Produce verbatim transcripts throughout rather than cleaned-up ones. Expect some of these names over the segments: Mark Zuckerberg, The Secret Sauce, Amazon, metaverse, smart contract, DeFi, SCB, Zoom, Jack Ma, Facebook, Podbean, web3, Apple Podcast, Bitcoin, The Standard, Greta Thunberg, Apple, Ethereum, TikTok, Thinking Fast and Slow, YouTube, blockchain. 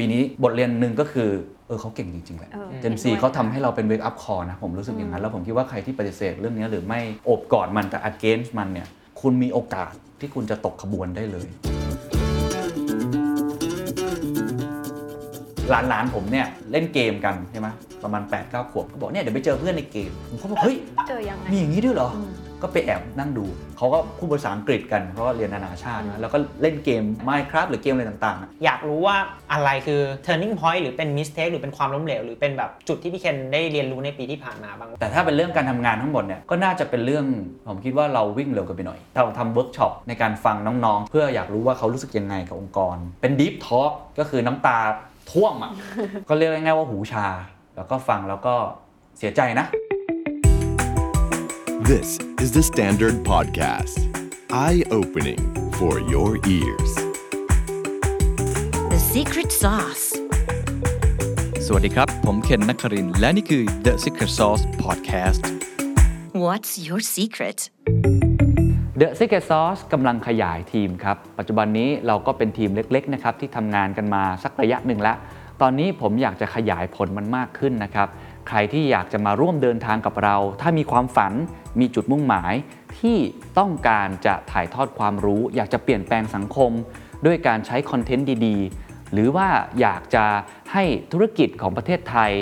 ปีนี้บทเรียนหนึ่งก็คือเออเขาเก่งจริงๆแหละเจมซีเขาทำให้เราเป็นเวกอัพคอร์นะผมรู้สึกอย่างนั้นแล้วผมคิดว่าใครที่ปฏิเสธเรื่องนี้หรือไม่โอบกอดมันแต่ against มันเนี่ยคุณมีโอกาสที่คุณจะตกขบวนได้เลยหลานๆผมเนี่ยเล่นเกมกันใช่ไหมประมาณ แปดเก้า ขวบก็บอกเนี่ยเดี๋ยวไปเจอเพื่อนในเกมผมก็บอกเฮ้ยเจอยังไงมีอย่างนี้ด้วยเหรอก็ไปแอบนั่งดูเขาก็พูดภาษาอังกฤษกันเพราะเรียนนานาชาติแล้วก็เล่นเกม Minecraft หรือเกมอะไรต่างๆอยากรู้ว่าอะไรคือ turning point หรือเป็น mistake หรือเป็นความล้มเหลวหรือเป็นแบบจุดที่พี่เคนได้เรียนรู้ในปีที่ผ่านมาบ้างแต่ถ้าเป็นเรื่องการทำงานทั้งหมดเนี่ยก็น่าจะเป็นเรื่องผมคิดว่าเราวิ่งเร็วกันไปหน่อยเราทำเวิร์กช็อปในการฟังน้องๆเพื่ออยากรู้ว่าเขารู้สึกยังไงกับองค์กรเป็น deep talk ก็คือน้ำตาท่วมอ่ะก็เรียกง่ายๆว่าหูชาแล้วก็ฟังแล้วก็เสียใจนะ This is the Standard Podcast Eye-opening for your ears The Secret Sauce สวัสดีครับผมเคนนครินทร์และนี่คือ The Secret Sauce Podcast What's your secret The Secret Sauce กำลังขยายทีมครับปัจจุบันนี้เราก็เป็นทีมเล็กๆนะครับที่ทำงานกันมาสักระยะหนึ่งแล้วตอนนี้ผมอยากจะขยายผลมันมากขึ้นนะครับใครที่อยากจะมาร่วมเดินทางกับเราถ้ามีความฝันมีจุดมุ่งหมายที่ต้องการจะถ่ายทอดความรู้อยากจะเปลี่ยนแปลงสังคมด้วยการใช้คอนเทนต์ดีๆหรือว่าอยากจะให้ธุรกิจของประเทศไทย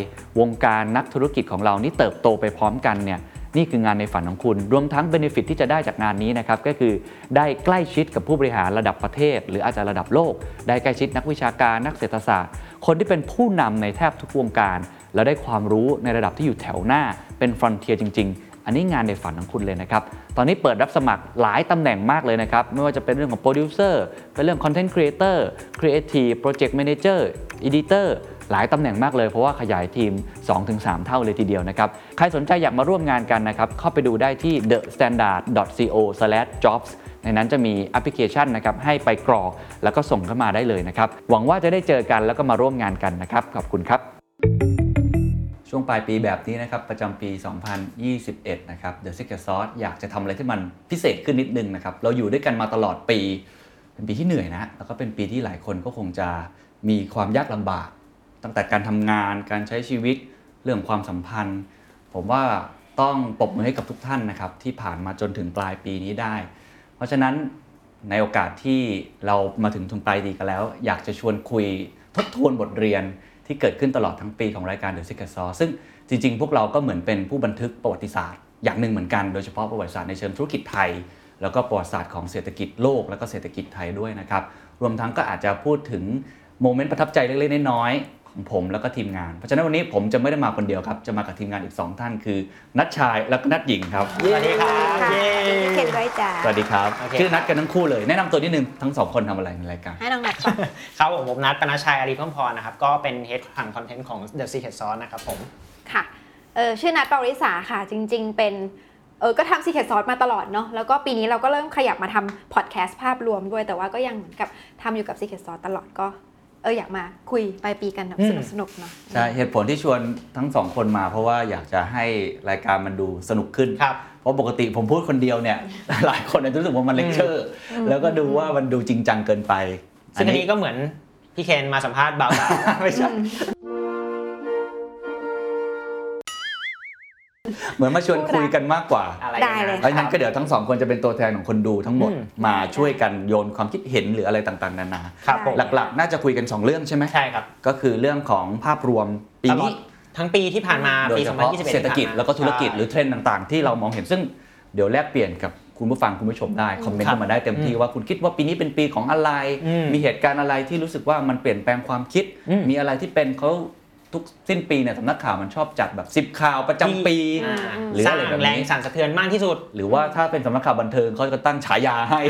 วงการนักธุรกิจของเรานี่เติบโตไปพร้อมกันเนี่ยนี่คืองานในฝันของคุณรวมทั้ง benefit ที่จะได้จากงานนี้นะครับก็คือได้ใกล้ชิดกับผู้บริหารระดับประเทศหรืออาจจะระดับโลกได้ใกล้ชิดนักวิชาการนักเศรษฐศาสตร์คนที่เป็นผู้นำในแทบทุกวงการแล้วได้ความรู้ในระดับที่อยู่แถวหน้าเป็น frontier จริงๆอันนี้งานในฝันของคุณเลยนะครับตอนนี้เปิดรับสมัครหลายตำแหน่งมากเลยนะครับไม่ว่าจะเป็นเรื่องของ producer เป็นเรื่อง content creator creative project manager editorหลายตำแหน่งมากเลยเพราะว่าขยายทีม สองถึงสาม เท่าเลยทีเดียวนะครับใครสนใจอยากมาร่วมงานกันนะครับเข้าไปดูได้ที่ เดอะ สแตนดาร์ด ดอท โค สแลช จ็อบส์ ในนั้นจะมีแอปพลิเคชันนะครับให้ไปกรอกแล้วก็ส่งเข้ามาได้เลยนะครับหวังว่าจะได้เจอกันแล้วก็มาร่วมงานกันนะครับขอบคุณครับช่วงปลายปีแบบนี้นะครับประจำปีสองพันยี่สิบเอ็ดนะครับ The Secret Sauce อยากจะทำอะไรที่มันพิเศษขึ้นนิดนึงนะครับเราอยู่ด้วยกันมาตลอดปีเป็นปีที่เหนื่อยนะแล้วก็เป็นปีที่หลายคนก็คงจะมีความยากลำบากตั้งแต่การทำงานการใช้ชีวิตเรื่องความสัมพันธ์ผมว่าต้องปรบมือให้กับทุกท่านนะครับที่ผ่านมาจนถึงปลายปีนี้ได้เพราะฉะนั้นในโอกาสที่เรามาถึงถึงปลายปีกันแล้วอยากจะชวนคุยทบทวนบทเรียนที่เกิดขึ้นตลอดทั้งปีของรายการ The Secret Sauce ซึ่งจริงๆพวกเราก็เหมือนเป็นผู้บันทึกประวัติศาสตร์อย่างหนึ่งเหมือนกันโดยเฉพาะประวัติศาสตร์ในเชิงธุรกิจไทยแล้วก็ประวัติศาสตร์ของเศรษฐกิจโลกแล้วก็เศรษฐกิจไทยด้วยนะครับรวมทั้งก็อาจจะพูดถึงโมเมนต์ประทับใจเล็กๆน้อยของผมแล้วก็ทีมงานเพราะฉะนั้นวันนี้ผมจะไม่ได้มาคนเดียวครับจะมากับทีมงานอีกสองท่านคือนัทชายและก็นัทหญิงครับสวัสดีครับเย้เคนไว้จ๋าสวัสดีครับชื่อนัทกันทั้งคู่เลยแนะนำตัวนิดนึงทั้งสองคนทำอะไรในรายการให้น้องนัทก่อนครับผมผมนัทปณัชชัยอารีเพิ่มพรนะครับก็เป็น Head ฝั่งคอนเทนต์ของ The Secret Sauce นะครับผมค่ะเอ่อชื่อนัทปริษาค่ะจริงๆเป็นเออก็ทำ Secret Sauce มาตลอดเนาะแล้วก็ปีนี้เราก็เริ่มขยับมาทำพอดแคสต์ภาพรวมด้วยแต่ว่าก็ยังเหมือนกับทำอยู่กับ Secret Sauce ตลอดก็เอออยากมาคุยปลายปีกันแบบสนุกๆเนาะใช่เหตุผลที่ชวนทั้งสองคนมาเพราะว่าอยากจะให้รายการมันดูสนุกขึ้นเพราะปกติผมพูดคนเดียวเนี่ยหลายคนอาจจะรู้สึกว่ามันเลคเชอร์แล้วก็ดูว่ามันดูจริงจังเกินไปซึ่งอันนี้ก็เหมือนพี่เคนมาสัมภาษณ์บ่าวสาวไม่ใช่เหมือนมาชวนคุยกันมากกว่าได้เลยเพราะฉะนั้นก็เดี๋ยวทั้งสองคนจะเป็นตัวแทนของคนดูทั้งหมดมาช่วยกันโยนความคิดเห็นหรืออะไรต่างๆนานาหลักๆน่าจะคุยกันสองเรื่องใช่ไหมใช่ครับก็คือเรื่องของภาพรวมปีนี้ทั้งปีที่ผ่านมาปีสองพันยี่สิบเอ็ดเศรษฐกิจแล้วก็ธุรกิจหรือเทรนด์ต่างๆที่เรามองเห็นซึ่งเดี๋ยวแลกเปลี่ยนกับคุณผู้ฟังคุณผู้ชมได้คอมเมนต์เข้ามาได้เต็มที่ว่าคุณคิดว่าปีนี้เป็นปีของอะไรมีเหตุการณ์อะไรที่รู้สึกว่ามันเปลี่ยนแปลงความคิดมีอะไรที่เป็นเขาทุกสิ้นปีเนี่ยสำนักข่าวมันชอบจัดแบบสิบข่าวประจำปีหรืออะไรแบบนี้แรงสั่นสะเทือนมากที่สุดหรือว่าถ้าเป็นสำนักข่าวบันเทิงเขาจะตั้งฉายาให้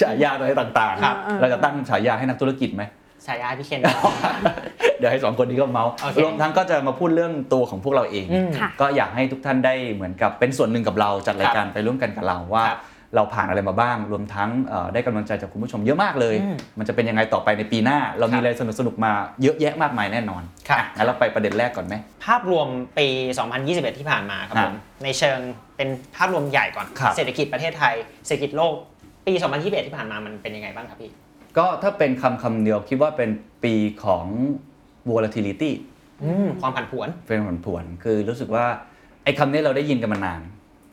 ฉายาอะไรต่างๆเราจะตั้งฉายาให้นักธุรกิจไหมฉายาพี่เคนเดี๋ยวให้สองคนนี้ก็เมาส์รวมทั้งก็จะมาพูดเรื่องตัวของพวกเราเองก็อยากให้ทุกท่านได้เหมือนกับเป็นส่วนหนึ่งกับเราจัดรายการไปร่วมกันกับเราว่าเราผ่านอะไรมาบ้างรวมทั้งได้กำลังใจจากคุณผู้ชมเยอะมากเลยมันจะเป็นยังไงต่อไปในปีหน้าเรามีอะไรสนุกๆมาเยอะแยะมากมายแน่นอนค่ะงั้นเราไปประเด็นแรกก่อนไหมภาพรวมปีสองพันยี่สิบเอ็ดที่ผ่านมาครับผมในเชิงเป็นภาพรวมใหญ่ก่อนเศรษฐกิจประเทศไทยเศรษฐกิจโลกปีสองพันยี่สิบเอ็ดที่ผ่านมามันเป็นยังไงบ้างครับพี่ก็ถ้าเป็นคำคำเดียวคิดว่าเป็นปีของ volatility ความผันผวนเป็นผันผวนคือรู้สึกว่าไอ้คำนี้เราได้ยินกันมานาน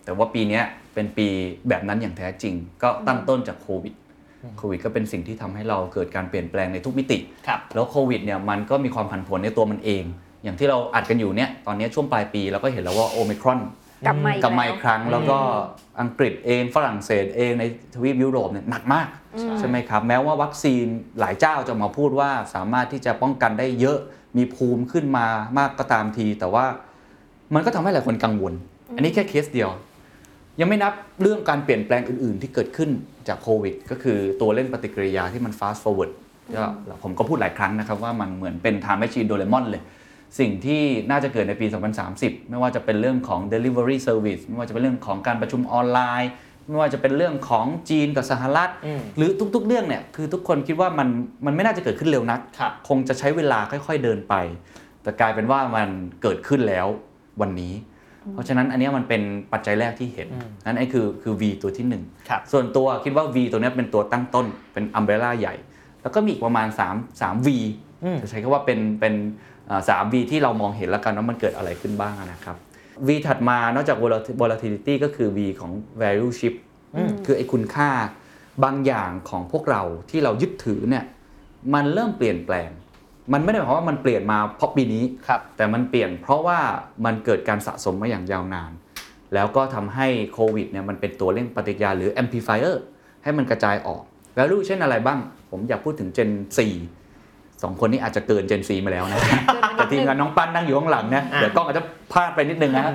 แต่ว่าปีนี้เป็นปีแบบนั้นอย่างแท้จริงก็ตั้งต้นจากโควิดโควิดก็เป็นสิ่งที่ทำให้เราเกิดการเปลี่ยนแปลงในทุกมิติแล้วโควิดเนี่ยมันก็มีความผันผวนในตัวมันเองอย่างที่เราอัดกันอยู่เนี่ยตอนนี้ช่วงปลายปีเราก็เห็นแล้วว่าโอไมครอนกลับมาอีกครั้งแล้วก็อังกฤษเองฝรั่งเศสเองในทวีปยุโรปเนี่ยหนักมากใช่ไหมครับแม้ว่าวัคซีนหลายเจ้าจะมาพูดว่าสามารถที่จะป้องกันได้เยอะมีภูมิขึ้นมามากก็ตามทีแต่ว่ามันก็ทำให้หลายคนกังวลอันนี้แค่เคสเดียวยังไม่นับเรื่องการเปลี่ยนแปลงอื่นๆที่เกิดขึ้นจากโควิดก็คือตัวเล่นปฏิกิริยาที่มัน fast forward ก็ผมก็พูดหลายครั้งนะครับว่ามันเหมือนเป็น time machine โดเรมอนเลยสิ่งที่น่าจะเกิดในปีสองพันสามสิบไม่ว่าจะเป็นเรื่องของ delivery service ไม่ว่าจะเป็นเรื่องของการประชุมออนไลน์ไม่ว่าจะเป็นเรื่องของจีนกับสหรัฐหรือทุกๆเรื่องเนี่ยคือทุกคนคิดว่ามันมันไม่น่าจะเกิดขึ้นเร็วนักคงจะใช้เวลาค่อยๆเดินไปแต่กลายเป็นว่ามันเกิดขึ้นแล้ววันนี้เพราะฉะนั้นอันนี้มันเป็นปัจจัยแรกที่เห็นนั่นไอ้คือคือ V ตัวที่หนึ่งส่วนตัวคิดว่า V ตัวนี้เป็นตัวตั้งต้นเป็นอัมเบรลล่าใหญ่แล้วก็มีอีกประมาณสาม สาม V จะใช้คำว่าเป็นเป็นสาม V ที่เรามองเห็นแล้วกันว่ามันเกิดอะไรขึ้นบ้างนะครับ V ถัดมานอกจาก volatility ก็คือ V ของ value shift คือไอ้คุณค่าบางอย่างของพวกเราที่เรายึดถือเนี่ยมันเริ่มเปลี่ยนแปลงมันไม่ได้หมายความว่ามันเปลี่ยนมาเพราะปีนี้แต่มันเปลี่ยนเพราะว่ามันเกิดการสะสมมาอย่างยาวนานแล้วก็ทำให้โควิดเนี่ยมันเป็นตัวเร่งปฏิกิริยาหรือ amplifier ให้มันกระจายออก value เช่นอะไรบ้างผมอยากพูดถึง Gen สี่ สองคนนี้อาจจะเกิน Gen สี่มาแล้วนะ แต่ทีมงานน้องปั้นนั่งอยู่ข้างหลังนะเดี๋ยวกล้องอาจจะพลาดไปนิดนึงนะ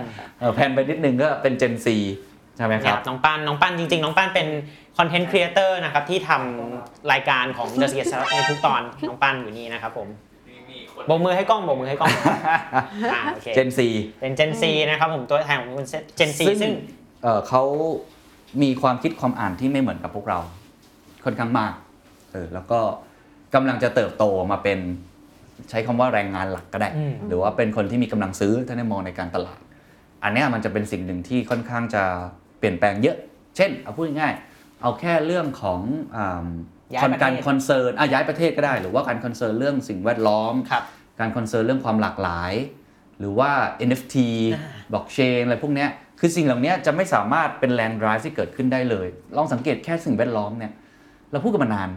แพนไปนิดนึงก็เป็น Gen สี่ ใช่ไหมครับน้องปั้นน้องปั้นจริงๆน้องปั้นเป็นคอนเทนต์ครีเอเตอร์นะครับที่ทำรายการของ The Secret Sauce ในทุกตอนน้องปั้นอยู่นี่นะครับผมโบมือให้กล้องโบมือให้กล้องเจนซีเป็นเจนซีนะครับผมตัวแทนของคุณเจนซีซึ่งเขามีความคิดความอ่านที่ไม่เหมือนกับพวกเราค่อนข้างมากเออแล้วก็กำลังจะเติบโตมาเป็นใช้คำว่าแรงงานหลักก็ได้หรือว่าเป็นคนที่มีกำลังซื้อถ้าได้มองในการตลาดอันนี้มันจะเป็นสิ่งหนึ่งที่ค่อนข้างจะเปลี่ยนแปลงเยอะเช่นเอาพูดง่ายเอาแค่เรื่องของการคอนเซิร์นย้ายประเทศก็ได้หรือว่าการคอนเซิร์นเรื่องสิ่งแวดล้อมการคอนเซิร์นเรื่องความหลากหลายหรือว่า เอ็น เอฟ ที blockchain อะไรพวกนี้คือสิ่งเหล่านี้จะไม่สามารถเป็นแรงไดรฟ์ที่เกิดขึ้นได้เลยลองสังเกตแค่สิ่งแวดล้อมเนี่ยเราพูดกันมานาน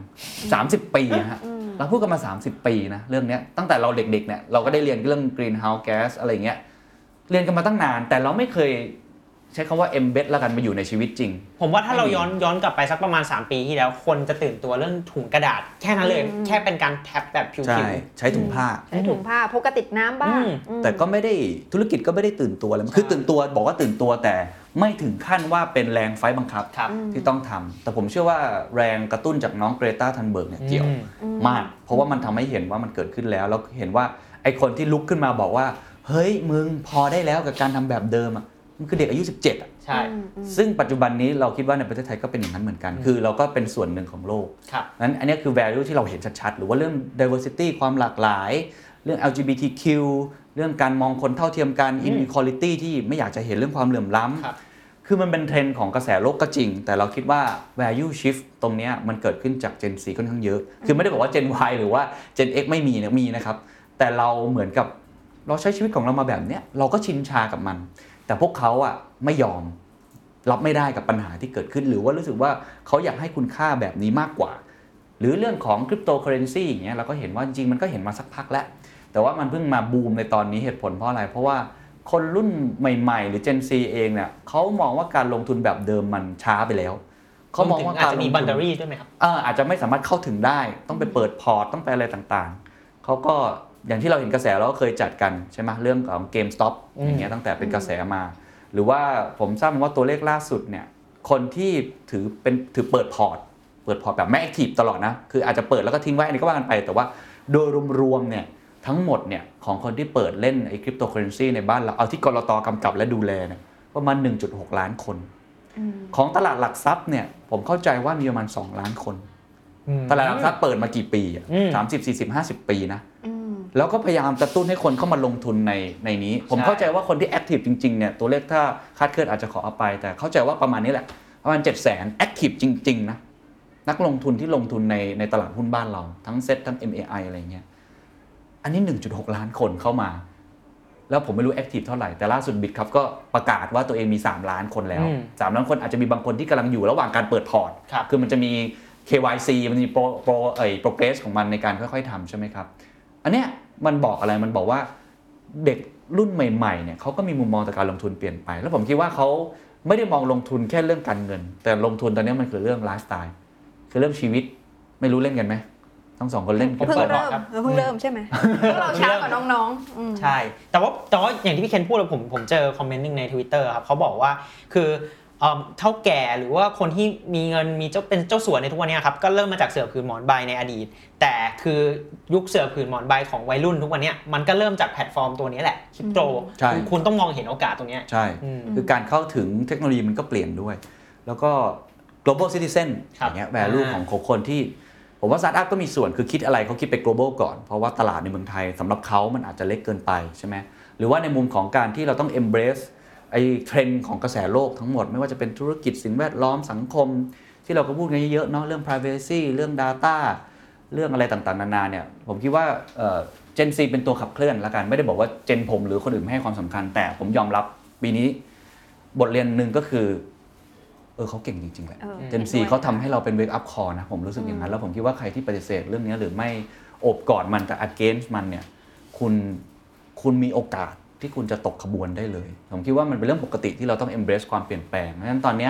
สามสิบปีฮะเราพูดกันมาสามสิบปีนะเรื่องนี้ตั้งแต่เราเด็กๆเนี่ยเราก็ได้เรียนเรื่อง greenhouse gas อะไรเงี้ยเรียนกันมาตั้งนานแต่เราไม่เคยใช้คำว่า embed แล้วกันมาอยู่ในชีวิตจริงผมว่าถ้าเราย้อนย้อนกลับไปสักประมาณสามปีที่แล้วคนจะตื่นตัวเรื่องถุงกระดาษแค่นั้นเลยแค่เป็นการแท็บแบบผิวๆใช้ถุงผ้าใช้ถุงผ้าพกกระติกน้ำบ้างแต่ก็ไม่ได้ธุรกิจก็ไม่ได้ตื่นตัวเลยคือตื่นตัวบอกว่าตื่นตัวแต่ไม่ถึงขั้นว่าเป็นแรงไฟบังคับที่ต้องทำแต่ผมเชื่อว่าแรงกระตุ้นจากน้องเกรตา ธันเบิร์กเนี่ยเกี่ยวมากเพราะว่ามันทำให้เห็นว่ามันเกิดขึ้นแล้วแล้วเห็นว่าไอ้คนที่ลุกขึ้นมาบอกว่าเฮ้ยมึงพอได้แล้วกับการทำแบบเดิมมันคือเด็กอายุสิบเจ็ดอ่ะใช่ซึ่งปัจจุบันนี้เราคิดว่าในประเทศไทยก็เป็นอย่างนั้นเหมือนกันคือเราก็เป็นส่วนหนึ่งของโลกนั้นอันนี้คือ value ที่เราเห็นชัดๆหรือว่าเรื่อง diversity ความหลากหลายเรื่อง แอล จี บี ที คิว เรื่องการมองคนเท่าเทียมกัน inequality ที่ไม่อยากจะเห็นเรื่องความเหลื่อมล้ำคือมันเป็นเทรนด์ของกระแสโลกก็จริงแต่เราคิดว่า value shift ตรงนี้มันเกิดขึ้นจาก Gen ซีค่อนข้างเยอะคือไม่ได้บอกว่า Gen Y หรือว่า Gen X ไม่มีนะมีนะครับแต่เราเหมือนกับเราใช้ชีวิตของเรามาแบบเนี้ยเราก็ชินชากับมันแต่พวกเขาอ่ะไม่ยอมรับไม่ได้กับปัญหาที่เกิดขึ้นหรือว่ารู้สึกว่าเขาอยากให้คุณค่าแบบนี้มากกว่าหรือเรื่องของคริปโตเคอเรนซีอย่างเงี้ยเราก็เห็นว่าจริงๆมันก็เห็นมาสักพักแล้วแต่ว่ามันเพิ่งมาบูมในตอนนี้เหตุผลเพราะอะไรเพราะว่าคนรุ่นใหม่ๆหรือ Gen Z เองเนี่ยเขามองว่าการลงทุนแบบเดิมมันช้าไปแล้วเขามองว่าอาจจะมีบันดารี่ด้วยไหมครับเอออาจจะไม่สามารถเข้าถึงได้ต้องไปเปิดพอร์ตต้องไปอะไรต่างๆเขาก็อย่างที่เราเห็นกระแสเราก็เคยจัดกันใช่ไหมเรื่องของ GameStop อย่างเงี้ยตั้งแต่เป็นกระแสมาหรือว่าผมทราบว่าตัวเลขล่าสุดเนี่ยคนที่ถือเป็นถือเปิดพอร์ตเปิดพอร์ตแบบไม่แอคทีฟตลอดนะคืออาจจะเปิดแล้วก็ทิ้งไว้อันนี้ก็ว่ากันไปแต่ว่าโดยรวมๆเนี่ยทั้งหมดเนี่ยของคนที่เปิดเล่นไอ้คริปโตเคอเรนซีในบ้านเราเอาที่กลต.กำกับและดูแลเนี่ยประมาณ หนึ่งจุดหก ล้านคนของตลาดหลักทรัพย์เนี่ยผมเข้าใจว่ามีประมาณสองล้านคนตลาดหลักทรัพย์เปิดมากี่ปีอ่ะสามสิบ สี่สิบ ห้าสิบ ปีนะแล้วก็พยายามกระตุ้นให้คนเข้ามาลงทุนในในนี้ผมเข้าใจว่าคนที่แอคทีฟจริงๆเนี่ยตัวเลขถ้าคาดเคลื่อนอาจจะขอเอาไปแต่เข้าใจว่าประมาณนี้แหละประมาณ เจ็ดแสน แอคทีฟจริงๆนะนักลงทุนที่ลงทุนในในตลาดหุ้นบ้านเราทั้งเซ็ตทั้ง เอ็ม เอ ไอ อะไรเงี้ย อันนี้ หนึ่งจุดหกล้านคนเข้ามาแล้วผมไม่รู้แอคทีฟเท่าไหร่แต่ล่าสุดบิตครับก็ประกาศว่าตัวเองมีสามล้านคนแล้วสามล้านคนอาจจะมีบางคนที่กำลังอยู่ระหว่างการเปิดพอร์ตคือมันจะมี เค วาย ซี มันมีโปรโปรไอ้โปรเกรสของมันในการค่อยๆทำใช่ไหมครับอันเนี้ยมันบอกอะไรมันบอกว่าเด็กรุ่นใหม่ๆเนี่ยเขาก็มีมุมมองต่อการลงทุนเปลี่ยนไปแล้วผมคิดว่าเขาไม่ได้มองลงทุนแค่เรื่องการเงินแต่ลงทุนตอนนี้มันคือเรื่องไลฟ์สไตล์คือเรื่องชีวิตไม่รู้เล่นกันไหมทั้งสองคนเล่นเพิ่งเริ่มเพิ่งเริ่มใช่ไหมเราช้ากว่าน้องๆใช่แต่ว่าแต่ว่าอย่างที่พี่เคนพูดผมผมเจอคอมเมนต์หนึ่งใน Twitter ครับเขาบอกว่าคือเท่าแก่หรือว่าคนที่มีเงินมีเจ้าเป็นเจ้าสัวในทุกวันนี้ครับก็เริ่มมาจากเสือผืนหมอนใบในอดีตแต่คือยุคเสือผืนหมอนใบของวัยรุ่นทุกวันนี้มันก็เริ่มจากแพลตฟอร์มตัวนี้แหละคริปโตคุณต้องมองเห็นโอกาสตรงนี้ใช่คือการเข้าถึงเทคโนโลยีมันก็เปลี่ยนด้วยแล้วก็ global citizen อย่างเงี้ย value ของคนที่ผมว่าสตาร์ทอัพก็มีส่วนคือคิดอะไรเขาคิดไป global ก่อนเพราะว่าตลาดในเมืองไทยสำหรับเขามันอาจจะเล็กเกินไปใช่ไหมหรือว่าในมุมของการที่เราต้อง embrace ไอ้เทรนด์ของกระแสโลกทั้งหมดไม่ว่าจะเป็นธุรกิจสิ่งแวดล้อมสังคมที่เราก็พูดกันเยอะๆเนาะเรื่อง privacy เรื่อง data เรื่องอะไรต่างๆนานาเนี่ยผมคิดว่าเอ่อ Gen Z เป็นตัวขับเคลื่อนละกันไม่ได้บอกว่า Gen ผมหรือคนอื่นไม่ให้ความสำคัญแต่ผมยอมรับปีนี้บทเรียนนึงก็คือเออเขาเก่งจริงๆแหละเจนซีเขาทำให้เราเป็น wake up call นะผมรู้สึกอย่างนั้นแล้วผมคิดว่าใครที่ปฏิเสธเรื่องนี้หรือไม่อบกอดมันแต่ against มันเนี่ยคุณคุณมีโอกาสที่คุณจะตกขบวนได้เลยผมคิดว่ามันเป็นเรื่องปกติที่เราต้อง embrace ความเปลี่ยนแปลงเพราะฉะนั้นตอนนี้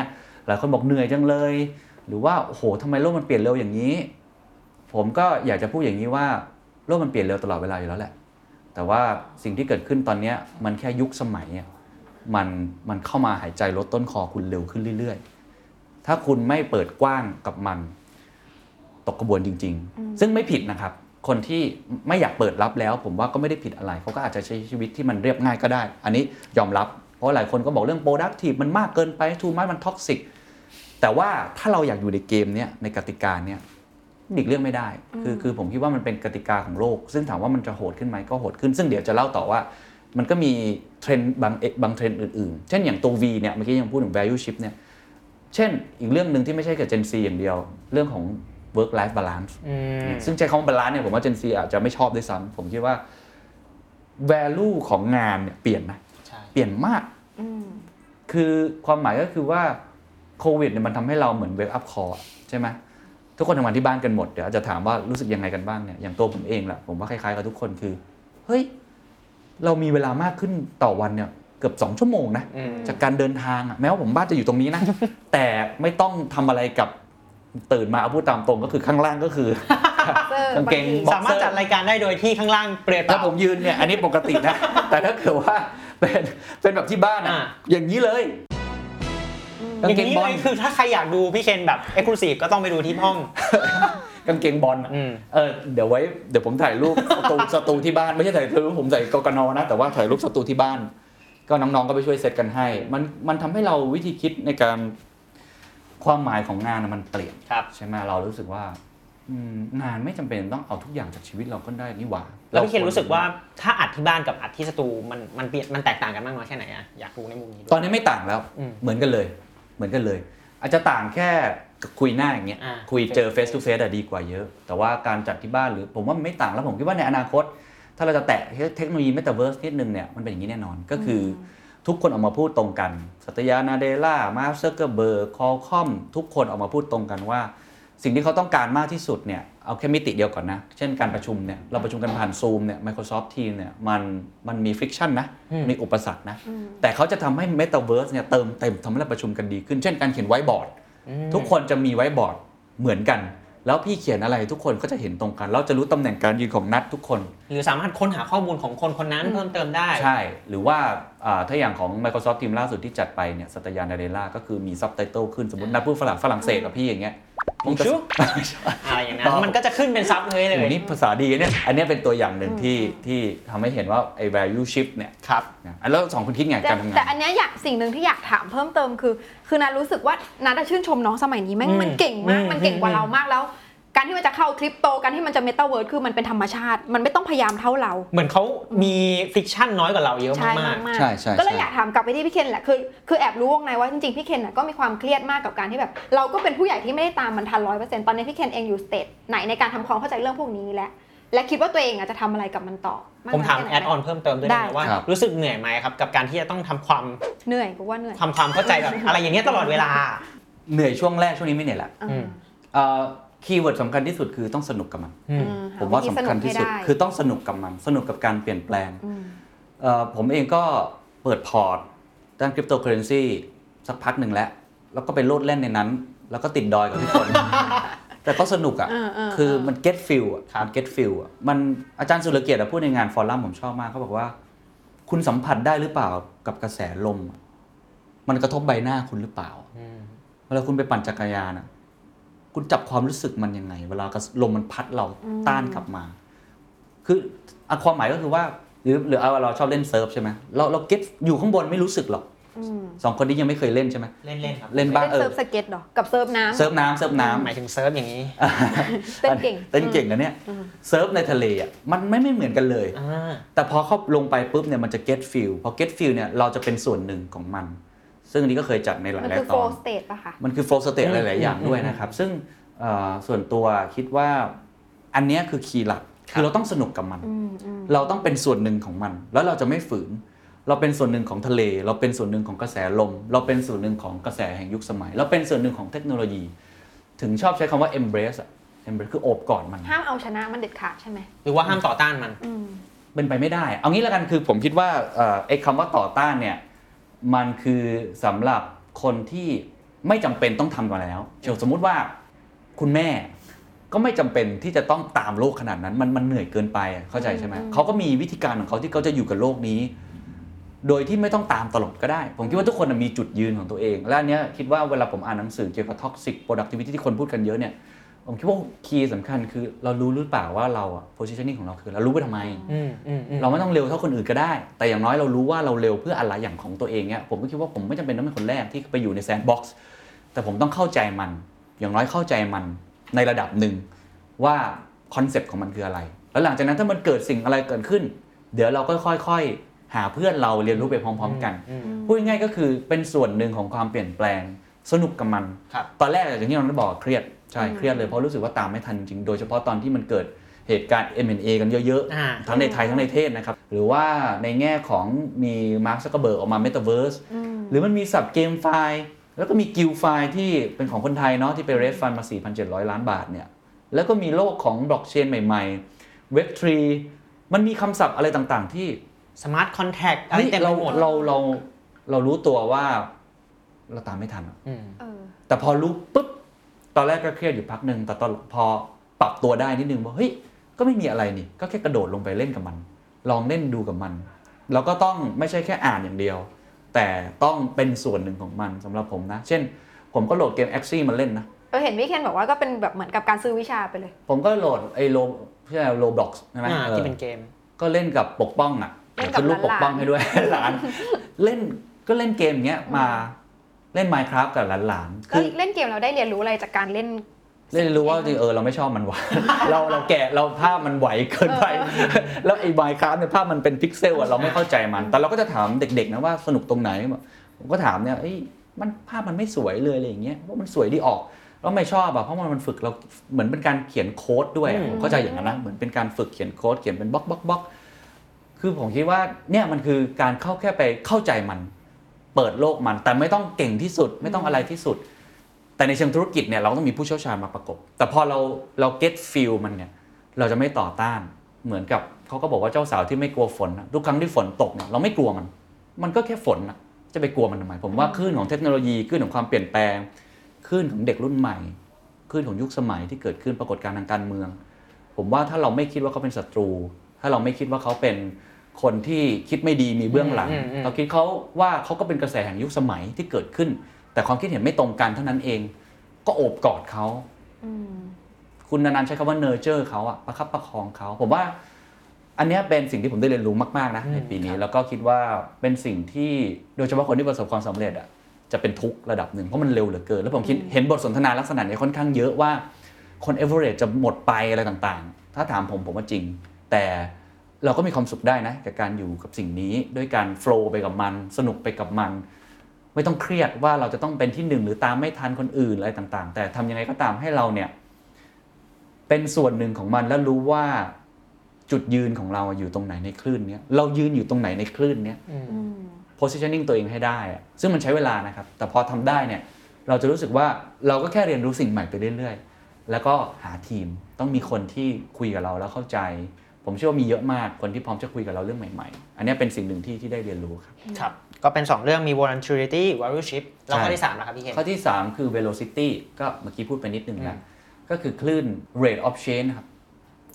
หลายคนบอกเหนื่อยจังเลยหรือว่าโอ้โหทำไมโลกมันเปลี่ยนเร็วอย่างนี้ผมก็อยากจะพูดอย่างนี้ว่าโลกมันเปลี่ยนเร็วตลอดเวลาอยู่แล้วแหละแต่ว่าสิ่งที่เกิดขึ้นตอนนี้มันแค่ยุคสมัยมันมันเข้ามาหายใจลดต้นคอคุณเร็วขึ้นเรื่อยๆถ้าคุณไม่เปิดกว้างกับมันตกกระบวนจริงๆซึ่งไม่ผิดนะครับคนที่ไม่อยากเปิดรับแล้วผมว่าก็ไม่ได้ผิดอะไรเขาก็อาจจะใช้ชีวิตที่มันเรียบง่ายก็ได้อันนี้ยอมรับเพราะหลายคนก็บอกเรื่อง productive มันมากเกินไป too much มัน toxic แต่ว่าถ้าเราอยากอยู่ในเกมเนี้ยในกติกาเนี้ยหลีกเลี่ยงไม่ได้คือคือผมคิดว่ามันเป็นกติกาของโลกซึ่งถามว่ามันจะโหดขึ้นไหมก็โหดขึ้นซึ่งเดี๋ยวจะเล่าต่อว่ามันก็มีเทรนด์บางบางเทรนด์อื่นๆเช่นอย่างตัว V เนี่ยเมื่อกี้ยังพูดถึง value shift เนี่ยเช่นอีกเรื่องนึงที่ไม่ใช่กับ Gen Z อย่างเดียวเรื่องของ work life balance ซึ่งใช้คำว่า balance เนี่ยผมว่า Gen Z อาจจะไม่ชอบด้วยซ้ำผมคิดว่า value ของงานเนี่ยเปลี่ยนนะเปลี่ยนมากคือความหมายก็คือว่าโควิดเนี่ยมันทำให้เราเหมือน wake up call ใช่ไหมทุกคนทำงานที่บ้านกันหมดเดี๋ยวอาจจะถามว่ารู้สึกยังไงกันบ้างเนี่ยอย่างตัวผมเองแหละผมว่าคล้ายๆกับทุกคนคือเฮ้ยเรามีเวลามากขึ้นต่อวันเนี่ยเกือบสองชั่วโมงนะจากการเดินทางแม้ว่าผมบ้านจะอยู่ตรงนี้นะ แต่ไม่ต้องทำอะไรกับตื่นมาเอาพูดตามตรงก็คือข้างล่างก็คือ กางเกงสามารถจัดรายการได้โดยที่ข้างล่างเปลี่ยนแล้วผมยืนเนี่ยอันนี้ปกตินะ แต่ถ้าเกิดว่าเป็นเป็นแบบที่บ้านอ่ะอย่างนี้เลยกางเกงบอลคือถ้าใครอยากดูพี่เคนแบบ Exclusive ก็ต้องไปดูที่ห้องกางเกงบอลเออเดี๋ยวไว้เดี๋ยวผมถ่ายรูปสตูสตูที่บ้านไม่ใช่ถ่ายรูปผมใส่กกน.นะแต่ว่าถ่ายรูปสตูที่บ้านก็น้องๆก็ไปช่วยเซตกันให้มันมันทำให้เราวิธีคิดในการความหมายของงานมันเปลี่ยนใช่ไหมเรารู้สึกว่างานไม่จำเป็นต้องเอาทุกอย่างจากชีวิตเราก็ได้นี่หว่าแล้วพี่เคนรู้สึกว่าถ้าอัดที่บ้านกับอัดที่สตูมันมันเปลี่ยนมันแตกต่างกันมากน้อยแค่ไหนอะอยากรู้ในมุมนี้ตอนนี้ไม่ต่างแล้วเหมือนกันเลยเหมือนกันเลยอาจจะต่างแค่คุยหน้าอย่างเงี้ยคุยเจอเฟสทูเฟสอะดีกว่าเยอะแต่ว่าการจัดที่บ้านหรือผมว่ามันไม่ต่างแล้วผมคิดว่าในอนาคตถ้าเราจะแตะเทคโนโลยีเมตาเวิร์สนิดนึงเนี่ยมันเป็นอย่างนี้แน่นอนก็คือทุกคนออกมาพูดตรงกันสัตยานาเดล่ามาร์ค ซักเคอร์เบิร์ก คอลคอมทุกคนออกมาพูดตรงกันว่าสิ่งที่เขาต้องการมากที่สุดเนี่ยเอาแค่มิติเดียวก่อนนะเช่นการประชุมเนี่ยเราประชุมกันผ่าน Zoom เนี่ย Microsoft Teams เนี่ยมันมันมี friction นะมีอุปสรรคนะแต่เขาจะทำให้เมตาเวิร์สเนี่ยเติมเต็มทำให้เราประชุมกันดีขึ้นเช่นการเขียนไวท์บอร์ดทุกคนจะมีไวท์บอร์ดเหมือนกันแล้วพี่เขียนอะไรทุกคนก็จะเห็นตรงกันเราจะรู้ตำแหน่งการยืนของนัดทุกคนหรือสามารถค้นหาข้อมูลของคนคนนั้นเพิ่มเติมได้ใช่หรือว่าถ้าอย่างของ Microsoft Teams ล่าสุดที่จัดไปเนี่ยสัตยานาเดล่าก็คือมีซับไตเติลขึ้นสมมุตินัดพูดฝรั่งฝรั่งเศสกับพี่อย่างเงี้ยผมก็อะไรอย่างนั้นมันก็จะขึ้นเป็นซับเลยเลยนี่ภาษาดีเนี่ยอันนี้เป็นตัวอย่างหนึ่งที่ที่ทำให้เห็นว่าไอ้ value shift เนี่ยครับแล้วสองคนคิดไงกันแต่อันนี้อยากสิ่งนึงที่อยากถามเพิ่มเติมคือคือนัดรู้สึกว่านัดชื่นชมน้องสมัยนี้แม่งมันเก่งมากมันเก่งกว่าเรามากแล้วการที่มันจะเข้าคริปโตการที่มันจะเมตาเวิร์สคือมันเป็นธรรมชาติมันไม่ต้องพยายามเท่าเราเหมือนเขามีฟิกชันน้อยกว่าเราเยอะมากใช่ใช่ก็เลยอยากถามกลับไปที่พี่เคนแหละคือคือแอบรู้วงในว่าจริงๆพี่เคนน่ะก็มีความเครียดมากกับการที่แบบเราก็เป็นผู้ใหญ่ที่ไม่ได้ตามมันทัน ร้อยเปอร์เซ็นต์ ตอนนี้พี่เคนเองอยู่สเตจไหนในการทำความเข้าใจเรื่องพวกนี้และ และคิดว่าตัวเองอาจจะทำอะไรกับมันต่อผมถามแอดออนเพิ่มเติมด้วยนะว่ารู้สึกเหนื่อยไหมครับกับการที่จะต้องทำความเหนื่อยกูว่าเหนื่อยทำความเข้าใจแบบอะไรอย่างเงี้ยตลอดเวลาเหนื่อยช่วงแรกช่วงนี้ไม่เหนื่อยละคีย์เวิร์ดสำคัญที่สุดคือต้องสนุกกับมันผมว่าสำคัญที่สุดคือต้องสนุกกับมันสนุกกับการเปลี่ยนแปลงผมเองก็เปิดพอร์ตด้านคริปโตเคอเรนซีสักพักหนึ่งแล้วแล้วก็ไปโลดเล่นในนั้นแล้วก็ติดดอยกับทุกคนแต่ก็สนุกอ่ะคือมัน get feel อ่ะมัน get feel อ่ะมันอาจารย์สุรเกียรติพูดในงานฟอรัมผมชอบมากเขาบอกว่าคุณสัมผัสได้หรือเปล่ากับกระแสลมมันกระทบใบหน้าคุณหรือเปล่าเวลาคุณไปปั่นจักรยานอ่ะคุณจับความรู้สึกมันยังไงเวลาลมมันพัดเราต้านกลับมาคือความหมายก็คือว่าหรือหรือเราชอบเล่นเซิร์ฟใช่ไหมเราเราเก็ตอยู่ข้างบนไม่รู้สึกหรอกสองคนนี้ยังไม่เคยเล่นใช่ไหมเล่นเล่นครับเล่นบ้างเออเซิร์ฟสเก็ตหรอกับเซิร์ฟน้ำเซิร์ฟน้ำเซิร์ฟน้ำหมายถึงเซิร์ฟอย่างนี้เต้นเก่งเต้นเก่งนะเนี่ยเซิร์ฟในทะเลอ่ะมันไม่ไม่เหมือนกันเลยแต่พอเข้าลงไปปุ๊บเนี่ยมันจะเก็ตฟิลพอเก็ตฟิลเนี่ยเราจะเป็นส่วนหนึ่งของมันซึ่งอันนี้ก็เคยจัดในหลายๆตอนมันคือโฟล์สเตทป่ะคะมันคือโฟล์สเตทหลายๆอย่างด้วยนะครับซึ่งส่วนตัวคิดว่าอันนี้คือคีย์หลักคือเราต้องสนุกกับมันเราต้องเป็นส่วนหนึ่งของมันแล้วเราจะไม่ฝืนเราเป็นส่วนหนึ่งของทะเลเราเป็นส่วนหนึ่งของกระแสลมเราเป็นส่วนหนึ่งของกระแสแห่งยุคสมัยเราเป็นส่วนหนึ่งของเทคโนโลยีถึงชอบใช้คำว่า embrace อ่ะ embrace คือโอบกอดมันห้ามเอาชนะมันเด็ดขาดใช่ไหมหรือว่าห้ามต่อต้านมันเป็นไปไม่ได้เอางี้ละกันคือผมคิดว่าไอ้คำว่าต่อต้านเนี่ยมันคือสำหรับคนที่ไม่จำเป็นต้องทำมาแล้วเช่นสมมติว่าคุณแม่ก็ไม่จำเป็นที่จะต้องตามโลกขนาดนั้นมันมันเหนื่อยเกินไปเข้าใจใช่ไหมเขาก็มีวิธีการของเขาที่เขาจะอยู่กับโลกนี้โดยที่ไม่ต้องตามตลอดก็ได้ผมคิดว่าทุกคนมีจุดยืนของตัวเองและอันนี้คิดว่าเวลาผมอ่านหนังสือเกี่ยวกับท็อกซิกโปรดักทิวิตี้ที่คนพูดกันเยอะเนี่ยผมคิดว่าคีย์สำคัญคือเรารู้หรือเปล่าว่าเราอะโพสิชันนิ่งของเราคือเรารู้ว่าทำไมเราไม่ต้องเร็วเท่าคนอื่นก็ได้แต่อย่างน้อยเรารู้ว่าเราเร็วเพื่ออะไรอย่างของตัวเองเนี่ยผมก็คิดว่าผมไม่จำเป็นต้องเป็นคนแรกที่ไปอยู่ในแซนด์บ็อกซ์แต่ผมต้องเข้าใจมันอย่างน้อยเข้าใจมันในระดับหนึ่งว่าคอนเซปต์ของมันคืออะไรแล้วหลังจากนั้นถ้ามันเกิดสิ่งอะไรเกิดขึ้นเดี๋ยวเราก็ค่อยๆหาเพื่อนเราเรียนรู้ไปพร้อมๆกันพูดง่ายๆก็คือเป็นส่วนหนึ่งของความเปลี่ยนแปลงสนุกกับมันตอนแรกอย่างที่น้องบอกเครียดใช่เครียดเลยเพราะรู้สึกว่าตามไม่ทันจริงโดยเฉพาะตอนที่มันเกิดเหตุการณ์ เอ็ม แอนด์ เอ กันเยอะๆทั้งในไทยทั้งในเทศนะครับหรือว่าในแง่ของมีมาร์ค ซักเคอร์เบิร์กออกมาเมตาเวิร์สหรือมันมีสับเกมไฟล์แล้วก็มีกิลด์ไฟล์ที่เป็นของคนไทยเนาะที่ไปเรสฟันมา สี่พันเจ็ดร้อย ล้านบาทเนี่ยแล้วก็มีโลกของบล็อกเชนใหม่ๆเว็บสามมันมีคำศัพท์อะไรต่างๆที่สมาร์ทคอนแทคอะไรแต่เราเราเราเรารู้ตัวว่าเราตามไม่ทันแต่พอรู้ปุ๊บตอนแรกก็เครียดอยู่พักนึงแต่ตอนพอปรับตัวได้นิดนึงว่าเฮ้ยก็ไม่มีอะไรนี่ก็แค่กระโดดลงไปเล่นกับมันลองเล่นดูกับมันแล้วก็ต้องไม่ใช่แค่อ่านอย่างเดียวแต่ต้องเป็นส่วนหนึ่งของมันสำหรับผมนะเช่นผมก็โหลดเกม Axie มาเล่นนะเราเห็นพี่เคนบอกว่าก็เป็นแบบเหมือนกับการซื้อวิชาไปเลยผมก็โหลดไอ้โลใช่โลบล็อกใช่ไหมที่เป็นเกมก็เล่นกับปกป้องอ่ะเป็นลูกปกป้องให้ด้วยหลานเล่นก็เล่นเกมอย่างเงี้ยมาเล่น Minecraft กับหลานๆคือเล่นเกมเราได้เรียนรู้อะไรจากการเล่นเล่นรู้ว่าจริงเออเราไม่ชอบมันว่ะเราเราแก่เราภาพมันไหวเกินไปแล้วไอ้ Minecraft เนี่ยภาพมันเป็นพิกเซลอ่ะเราไม่เข้าใจมันแต่เราก็จะถามเด็กๆนะว่าสนุกตรงไหนผมก็ถามเนี่ยเอ้ยมันภาพมันไม่สวยเลยอะไรอย่างเงี้ยว่ามันสวยดีออกเราไม่ชอบอ่ะเพราะมันฝึกเราเหมือนเป็นการเขียนโค้ดด้วยผมเข้าใจอย่างนั้นนะเหมือนเป็นการฝึกเขียนโค้ดเขียนเป็นบล็อกๆๆคือผมคิดว่าเนี่ยมันคือการเข้าแค่ไปเข้าใจมันเปิดโลกมันแต่ไม่ต้องเก่งที่สุดไม่ต้องอะไรที่สุดแต่ในเชิงธุรกิจเนี่ยเราต้องมีผู้เชี่ยวชาญมาประกบแต่พอเราเราเก็ตฟีลมันเนี่ยเราจะไม่ต่อต้านเหมือนกับเขาก็บอกว่าเจ้าสาวที่ไม่กลัวฝนทุกครั้งที่ฝนตกเนี่ยเราไม่กลัวมันมันก็แค่ฝนนะจะไปกลัวมันทำไมผมว่าคลื่นของเทคโนโลยีคลื่นของความเปลี่ยนแปลงคลื่นของเด็กรุ่นใหม่คลื่นของยุคสมัยที่เกิดขึ้นปรากฏการณ์ทางการเมืองผมว่าถ้าเราไม่คิดว่าเขาเป็นศัตรูถ้าเราไม่คิดว่าเขาเป็นคนที่คิดไม่ดีมีเบื้องหลังเราคิดเขาว่าเขาก็เป็นกระแสแห่งยุคสมัยที่เกิดขึ้นแต่ความคิดเห็นไม่ตรงกันเท่านั้นเองก็โอบกอดเขาคุณนันท์ใช้คำว่าเนอร์เจอร์เขาอะประคับประคองเขาผมว่าอันนี้เป็นสิ่งที่ผมได้เรียนรู้มากๆนะในปีนี้แล้วก็คิดว่าเป็นสิ่งที่โดยเฉพาะคนที่ประสบความสำเร็จอะจะเป็นทุกข์ระดับหนึ่งเพราะมันเร็วเหลือเกินแล้วผมคิดเห็นบทสนทนาลักษณะนี้ค่อนข้างเยอะว่าคนเอเวอเรจจะหมดไปอะไรต่างๆถ้าถามผมผมว่าจริงแต่เราก็มีความสุขได้นะกับการอยู่กับสิ่งนี้ด้วยการโฟลว์ไปกับมันสนุกไปกับมันไม่ต้องเครียดว่าเราจะต้องเป็นที่หนึ่งหรือตามไม่ทันคนอื่นอะไรต่างๆแต่ทำยังไงก็ตามให้เราเนี่ยเป็นส่วนหนึ่งของมันและรู้ว่า จุดยืนของเราอยู่ตรงไหนในคลื่นนี้เรายืนอยู่ตรงไหนในคลื่นนี้ positioning ตัวเองให้ได้ซึ่งมันใช้เวลานะครับแต่พอทำได้เนี่ยเราจะรู้สึกว่าเราก็แค่เรียนรู้สิ่งใหม่ไปเรื่อยๆแล้วก็หาทีมต้องมีคนที่คุยกับเราแล้วเข้าใจผมเชื่อว่ามีเยอะมากคนที่พร้อมจะคุยกับเราเรื่องใหม่ๆอันนี้เป็นสิ่งหนึ่งที่ที่ได้เรียนรู้ครับครับก็เป็นสองเรื่องมี volatility variability แล้วข้อที่สามนะครับพี่เคนข้อที่สามคือ velocity ก็เมื่อกี้พูดไปนิดนึงแล้วก็คือคลื่น rate of change ครับ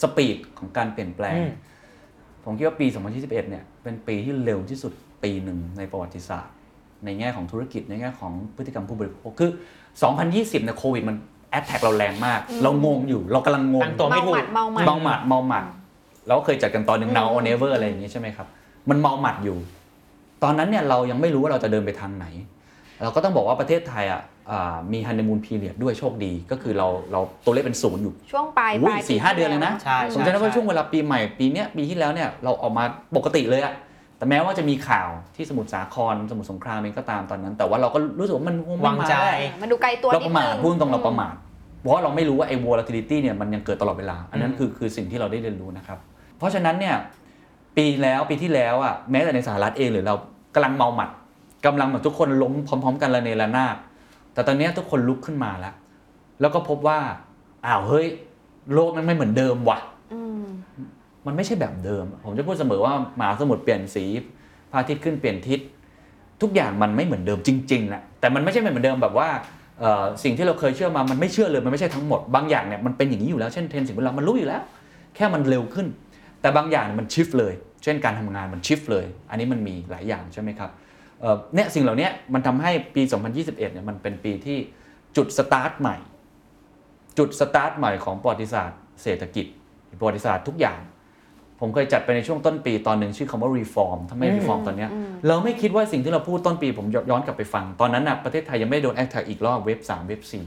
speed ของการเปลี่ยนแปลงผมคิดว่าปีสองพันยี่สิบเอ็ดเนี่ยเป็นปีที่เร็วที่สุดปีหนึ่งในประวัติศาสตร์ในแง่ของธุรกิจในแง่ของพฤติกรรมผู้บริโภคคือสองพันยี่สิบเนี่ยโควิดมันแอทแทคเราแรงมากเรางงอยู่เรากำลังงงตัวไม่ถูกเมาหมัดเมาหมัดเมาหมัดเราเคยจัดกันตอนนึง now or never อะไรอย่างนี้ใช่ไหมครับมันเมาหมัดอยู่ตอนนั้นเนี่ยเรายังไม่รู้ว่าเราจะเดินไปทางไหนเราก็ต้องบอกว่าประเทศไทยอ่ะมีฮันนีมูนพีเรียดด้วยโชคดีก็คือเราเราตัวเลขเป็นศูนย์อยู่ช่วงปลายปลายสี่ห้าเดือนเลยนะผมจำได้ว่าช่วงเวลาปีใหม่ปีเนี้ยปีที่แล้วเนี่ยเราออกมาปกติเลยอะแต่แม้ว่าจะมีข่าวที่สมุทรสาครสมุทรสงครามเองก็ตามตอนนั้นแต่ว่าเราก็รู้สึกว่ามันวางใจมันดูไกลตัวนิดนึงเราประมาทพูดตรงเราประมาทเพราะเราไม่รู้ว่าไอ้ volatility เนี่ยมันยังเกิดตลอดเวลาอันนั้นคือคือสิ่งที่เราได้เรียนรู้นะครับเพราะฉะนั้นเนี่ยปีแล้วปีที่แล้วอ่ะแม้แต่ในสหรัฐเองหรือเรากำลังเมาหมัดกำลังแบบทุกคนล้มพร้อมๆกันระเนระนาดแต่ตอนนี้ทุกคนลุกขึ้นมาแล้วแล้วก็พบว่าอ้าวเฮ้ยโลกมันไม่เหมือนเดิมว่ะมันไม่ใช่แบบเดิมผมจะพูดเสมอว่ามหาสมุทรเปลี่ยนสีพระอาทิตย์ขึ้นเปลี่ยนทิศทุกอย่างมันไม่เหมือนเดิมจริงๆแหละแต่มันไม่ใช่เหมือนเดิมแบบว่าสิ่งที่เราเคยเชื่อมามันไม่เชื่อเลยมันไม่ใช่ทั้งหมดบางอย่างเนี่ยมันเป็นอย่างนี้อยู่แล้วเช่นเทรนด์สิ่งแวดล้อมมันรู้อยู่แล้วแค่มันเร็วขึ้นแต่บางอย่างมันชิฟเลยเช่นการทำงานมันชิฟเลยอันนี้มันมีหลายอย่างใช่ไหมครับเนี่ยสิ่งเหล่านี้มันทำให้ปีสองพันยี่สิบเอ็ดเนี่ยมันเป็นปีที่จุดสตาร์ทใหม่จุดสตาร์ทใหม่ของประวัติศาสตร์เศรษฐกิจประวัติศาสตร์ทุกอย่างผมเคยจัดไปในช่วงต้นปีตอนหนึ่งชื่อคำว่า reform ถ้าไม่ reform ตอนนี้เราไม่คิดว่าสิ่งที่เราพูดต้นปีผมย้อนกลับไปฟังตอนนั้นนะประเทศไทยยังไม่โดนแอทแทคอีกรอบเวฟสามเวฟสี่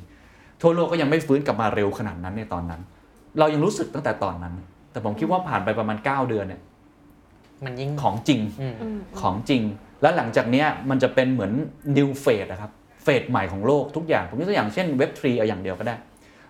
ทั่วโลกก็ยังไม่ฟื้นกลับมาเร็วขนาดนั้นในตอนนั้นเรายังรู้สึกตั้งแต่ตอนนั้นแต่ผมคิดว่าผ่านไปประมาณเก้าเดือนเนี่ยมันยิ่งของจริงของจริงแล้วหลังจากนี้มันจะเป็นเหมือน new phase นะครับเฟสใหม่ของโลกทุกอย่างผมยกตัวอย่างเช่นเว็บสามเอาอย่างเดียวก็ได้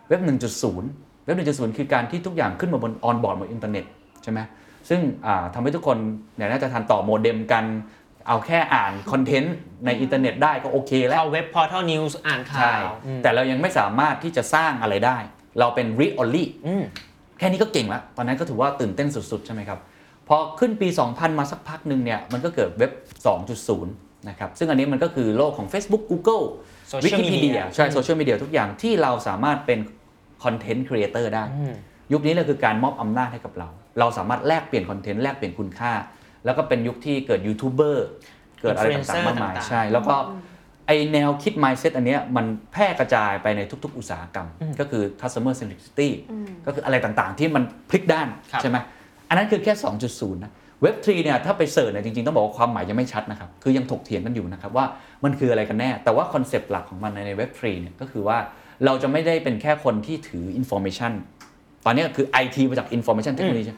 เว็บ หนึ่งจุดศูนย์ เว็บ หนึ่งจุดศูนย์ คือการที่ทุกอย่างขึ้นมาบนออนบอร์ดบนอินเทอร์เน็ตใช่ไหมซึ่งทำให้ทุกคนเนี่ยน่าจะทันต่อโมเด็มกันเอาแค่อ่านคอนเทนต์ในอินเทอร์เน็ตได้ก็โอเคแล้วเข้าเว็บพอร์ทัลนิวส์อ่านข่าวแต่เรายังไม่สามารถที่จะสร้างอะไรได้เราเป็น read only แค่นี้ก็เก่งแล้วตอนนั้นก็ถือว่าตื่นเต้นสุดๆใช่ไหมครับพอขึ้นปีสองพันมาสักพักหนึ่งเนี่ยมันก็เกิดเว็บ สองจุดศูนย์ นะครับซึ่งอันนี้มันก็คือโลกของ Facebook Google Wikipedia ใช่โซเชียลมีเดียทุกอย่างที่เราสามารถเป็นคอนเทนต์ครีเอเตอร์ได้ยุคนี้เลยคือการมอบอำนาจให้กับเราเราสามารถแลกเปลี่ยนคอนเทนต์แลกเปลี่ยนคุณค่าแล้วก็เป็นยุคที่เกิดยูทูบเบอร์เกิดอะไรต่างๆมากมายใช่แล้วก็ไอแนวคิด mindset อันเนี้ยมันแพร่กระจายไปในทุกๆอุตสาหกรรมก็คือ customer centricity ก็คืออะไรต่างๆที่มันพลิกด้านใช่ไหมอันนั้นคือแค่ สองจุดศูนย์ นะเว็บสามเนี่ยถ้าไปเสิร์ชเนี่ยจริงๆต้องบอกว่าความหมายยังไม่ชัดนะครับคือยังถกเถียงกันอยู่นะครับว่ามันคืออะไรกันแน่แต่ว่าคอนเซปต์หลักของมันในเว็บสามเนี่ยก็คือว่าเราจะไม่ได้เป็นแค่คนที่ถือ information ตอนนี้คือ ไอ ที มาจาก information technology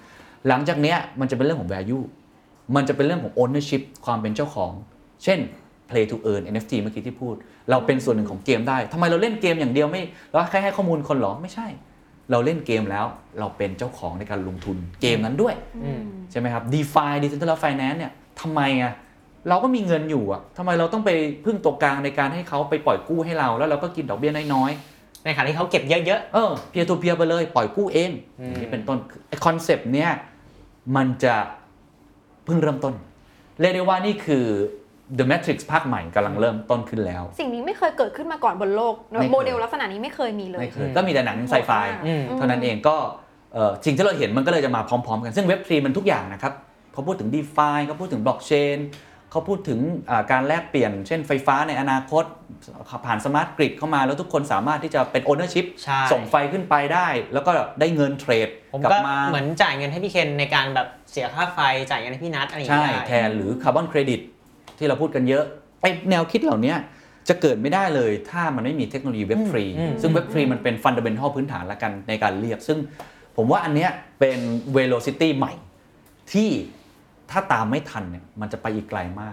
หลังจากเนี้ยมันจะเป็นเรื่องของ value มันจะเป็นเรื่องของ ownership ความเป็นเจ้าของเช่น play to earn เอ็น เอฟ ที เมื่อกี้ที่พูดเราเป็นส่วนหนึ่งของเกมได้ทำไมเราเล่นเกมอย่างเดียวไม่เราแค่ให้ข้อมูลคนหรอไม่ใช่เราเล่นเกมแล้วเราเป็นเจ้าของในการลงทุนเกมนั้นด้วยใช่ไหมครับ DeFi Decentralized Finance เนี่ยทำไมอ่ะเราก็มีเงินอยู่อ่ะทำไมเราต้องไปพึ่งตัวกลางในการให้เขาไปปล่อยกู้ให้เราแล้วเราก็กินดอกเบี้ยน้อยๆในขณะที่เขาเก็บเยอะๆเออ peer to peer ไปเลยปล่อยกู้เองนี่เป็นต้นไอ้คอนเซปต์เนี้ยมันจะเพิ่งเริ่มต้นเรียกได้ว่านี่คือThe Matrix ภาคใหม่กำลังเริ่มต้นขึ้นแล้วสิ่งนี้ไม่เคยเกิดขึ้นมาก่อนบนโลกโมเดลลักษณะนี้ไม่เคยมีเลยก็มีแต่หนังไซไฟเท่านั้นเองก็สิ่งที่เราเห็นมันก็เลยจะมาพร้อมๆกันซึ่งเว็บสามมันทุกอย่างนะครับเขาพูดถึง DeFi เขาพูดถึง Blockchain เขาพูดถึงการแลกเปลี่ยนเช่นไฟฟ้าในอนาคตผ่านสมาร์ทกริดเข้ามาแล้วทุกคนสามารถที่จะเป็น ownership ส่งไฟขึ้นไปได้แล้วก็ได้เงินเทรดกลับมาเหมือนจ่ายเงินให้พี่เคนในการแบบเสียค่าไฟจ่ายเงินให้พี่นัทอะไรอย่างเงี้ยใช่แทนหรือ Carbon Creditที่เราพูดกันเยอะไอ้แนวคิดเหล่านี้จะเกิดไม่ได้เลยถ้ามันไม่มีเทคโนโลยีเว็บฟรีซึ่งเว็บฟรีมันเป็นฟันดาเมนทัลพื้นฐานละกันในการเรียกซึ่งผมว่าอันเนี้ยเป็น velocity ใหม่ที่ถ้าตามไม่ทันเนี่ยมันจะไปอีกไกลมาก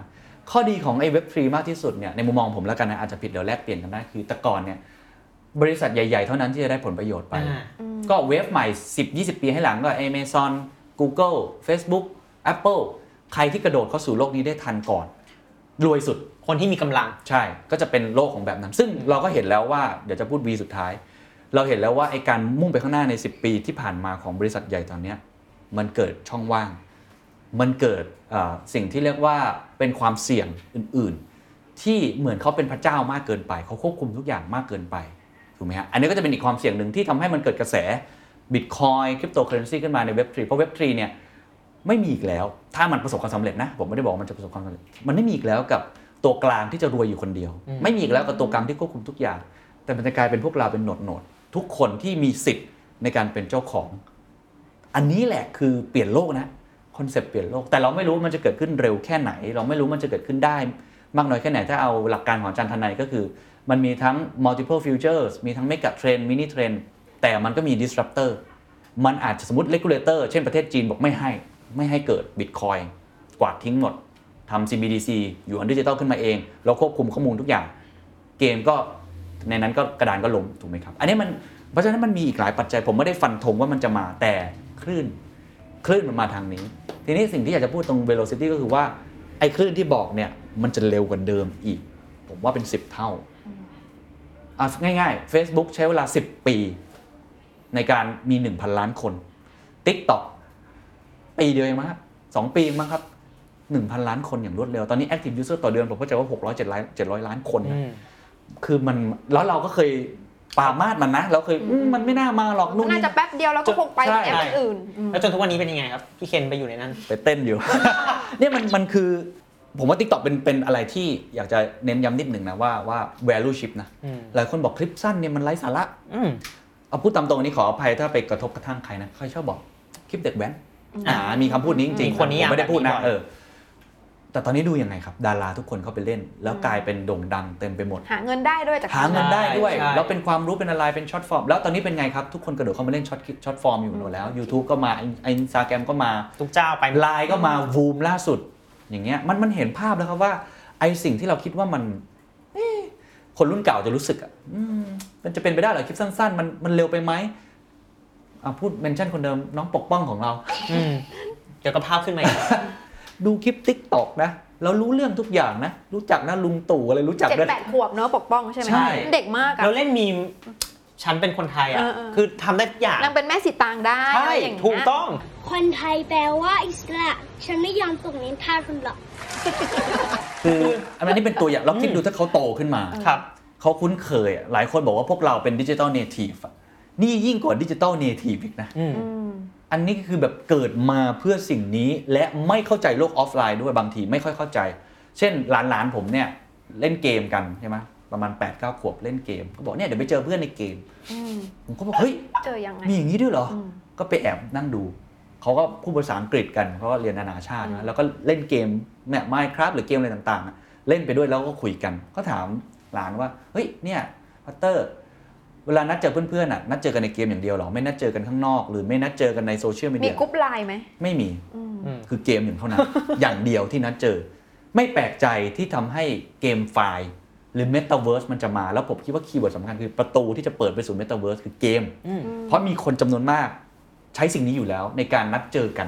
ข้อดีของไอ้เว็บฟรีมากที่สุดเนี่ยในมุมมองผมละกันนะอาจจะผิดเดี๋ยวแลกเปลี่ยนกันได้คือแต่ก่อนเนี่ยบริษัทใหญ่ๆเท่านั้นที่จะได้ผลประโยชน์ไปก็เว็บใหม่สิบ ยี่สิบปีให้หลังก็ Amazon Google Facebook Apple ใครที่กระโดดเข้าสู่โลกนี้ได้ทันก่อนรวยสุดคนที่มีกำลังใช่ก็จะเป็นโลกของแบบนั้นซึ่งเราก็เห็นแล้วว่าเดี๋ยวจะพูด V สุดท้ายเราเห็นแล้วว่าไอ้การมุ่งไปข้างหน้าในสิบปีที่ผ่านมาของบริษัทใหญ่ตอนนี้มันเกิดช่องว่างมันเกิดสิ่งที่เรียกว่าเป็นความเสี่ยงอื่นๆที่เหมือนเขาเป็นพระเจ้ามากเกินไปเขาควบคุมทุกอย่างมากเกินไปถูกไหมฮะอันนี้ก็จะเป็นอีกความเสี่ยงหนึ่งที่ทำให้มันเกิดกระแสบิตคอยน์คริปโตเคอเรนซีขึ้นมาในเว็บทรีเพราะเว็บทรีเนี่ยไม่มีอีกแล้วถ้ามันประสบความสำเร็จนะผมไม่ได้บอกมันจะประสบความสำเร็จมันไม่มีอีกแล้วกับตัวกลางที่จะรวยอยู่คนเดียวไม่มีอีกแล้วกับตัวกลางที่ควบคุมทุกอย่างแต่มันจะกลายเป็นพวกเราเป็นโหนดๆทุกคนที่มีสิทธิ์ในการเป็นเจ้าของอันนี้แหละคือเปลี่ยนโลกนะคอนเซ็ปต์เปลี่ยนโลกแต่เราไม่รู้มันจะเกิดขึ้นเร็วแค่ไหนเราไม่รู้มันจะเกิดขึ้นได้มากน้อยแค่ไหนถ้าเอาหลักการของอาจารย์ทนายก็คือมันมีทั้ง multiple futures มีทั้ง mega trend mini trend แต่มันก็มี disruptor มันอาจจะสมมุติ regulator เช่นประเทศจีนบอกไม่ให้ไม่ให้เกิด Bitcoin กวาดทิ้งหมดทำ ซี บี ดี ซี อยู่อันดิจิตอลขึ้นมาเองแล้วควบคุมข้อมูลทุกอย่างเกมก็ในนั้นก็กระดานก็ลงถูกไหมครับอันนี้มันเพราะฉะนั้นมันมีอีกหลายปัจจัยผมไม่ได้ฟันธงว่ามันจะมาแต่คลื่นคลื่นมันมาทางนี้ทีนี้สิ่งที่อยากจะพูดตรง velocity ก็คือว่าไอ้คลื่นที่บอกเนี่ยมันจะเร็วกว่าเดิมอีกผมว่าเป็นสิบเท่าเอาง่ายๆ Facebook ใช้เวลาสิบปีในการมี หนึ่งพัน ล้านคน TikTok ปีเดียวเองมั้งครับสองปีเองมั้งครับ หนึ่งพัน ล้านคนอย่างรวดเร็วตอนนี้ Active User ต่อเดือนผมเข้าใจว่าหกร้อยเจ็ดร้อยล้านคนนะคือมันแล้วเราก็เคยปรามาสมันนะเราเคยมันไม่น่ามาหรอกนู่นน่าจะแป๊บเดียวแล้วก็คงไปแอปอื่นแล้วจนทุกวันนี้เป็นยังไงครับพี่เคนไปอยู่ในนั้นไปเต้นอยู่เนี่ยมันมันคือผมว่า TikTok เป็นเป็นอะไรที่อยากจะเน้นย้ำนิดนึงนะว่าว่า value shift นะหลายคนบอกคลิปสั้นเนี่ยมันไร้สาระเอาพูดตามตรงนี้ขออภัยถ้าไปกระทบกระทั่งใครนะใครชอบบอกคลิปเด็กแว้นอ่ามีคำพูดนี้จริงๆคนนี้ไม่ได้พูดนะเออแต่ตอนนี้ดูยังไงครับดาราทุกคนเข้าไปเล่นแล้วกลายเป็นโด่งดังเต็มไปหมดหาเงินได้ด้วยจากหาเงินได้ด้วยแล้วเป็นความรู้เป็นอะไรเป็นช็อตฟอร์มแล้วตอนนี้เป็นไงครับทุกคนกระโดดเข้ามาเล่นช็อตช็อตฟอร์มอยู่หมดแล้ว YouTube ก็มา Instagram ก็มาทุกเจ้าไป ไลน์ ก็มาวูมล่าสุดอย่างเงี้ยมันมันเห็นภาพแล้วครับว่าไอ้สิ่งที่เราคิดว่ามันคนรุ่นเก่าจะรู้สึกอ่ะมันจะเป็นไปได้เหรอคลิปสั้นๆมันมันเร็วไปไหมอ่ะพูดเมนชั่นคนเดิมน้องปกป้องของเราเดี๋ยวก็ภาพขึ้นมาอีกดูคลิป TikTok นะเรารู้เรื่องทุกอย่างนะรู้จักนะลุงตู่อะไรรู้จักด้วยเจ็ด แปดขวบเนาะปกป้องใช่มั้ยเด็กมากอ่ะเราเล่นมีมฉันเป็นคนไทยอ่ะคือทำได้ทุกอย่างนางเป็นแม่สีตางได้อะไรอย่างเงี้ยถูกต้องคนไทยแปลว่าอิสระฉันไม่ยอมตกเน้นท่าคุณหรอกคืออันนี้เป็นตัวอย่างเราคิดดูถ้าเขาโตขึ้นมาครับเขาคุ้นเคยอ่ะหลายคนบอกว่าพวกเราเป็นดิจิตอลเนทีฟอ่ะนี่ยิ่งกว่าดิจิตอลเนทีฟอีกนะอันนี้คือแบบเกิดมาเพื่อสิ่งนี้และไม่เข้าใจโลกออฟไลน์ด้วยบางทีไม่ค่อยเข้าใจเช่นหลานๆผมเนี่ยเล่นเกมกันใช่ไหมประมาณ แปดเก้า ขวบเล่นเกมก็บอกเนี่ยเดี๋ยวไปเจอเพื่อนในเกมผมก็บอกเฮ้ยเจอยังไงมีอย่างนี้ด้วยเหรอก็ไปแอบนั่งดูเขาก็พูดภาษาอังกฤษกันเพราะว่าเรียนนานาชาตินะแล้วก็เล่นเกมเนี่ย Minecraft หรือเกมอะไรต่างๆเล่นไปด้วยแล้วก็คุยกันก็ถามหลานว่าเฮ้ยเนี่ยพัตเตอร์เวลานัดเจอเพื่อนๆน่ะนัดเจอกันในเกมอย่างเดียวหรอไม่นัดเจอกันข้างนอกหรือไม่นัดเจอกันในโซเชียลมีเดียมีกรุ๊ปไลน์มั้ยไม่มีคือเกมอย่างเท่านั้นอย่างเดียวที่นัดเจอไม่แปลกใจที่ทำให้เกมไฟล์หรือเมตาเวิร์สมันจะมาแล้วผมคิดว่าคีย์เวิร์ดสำคัญคือประตูที่จะเปิดไปสู่เมตาเวิร์สคือเกมเพราะมีคนจำนวนมากใช้สิ่งนี้อยู่แล้วในการนัดเจอกัน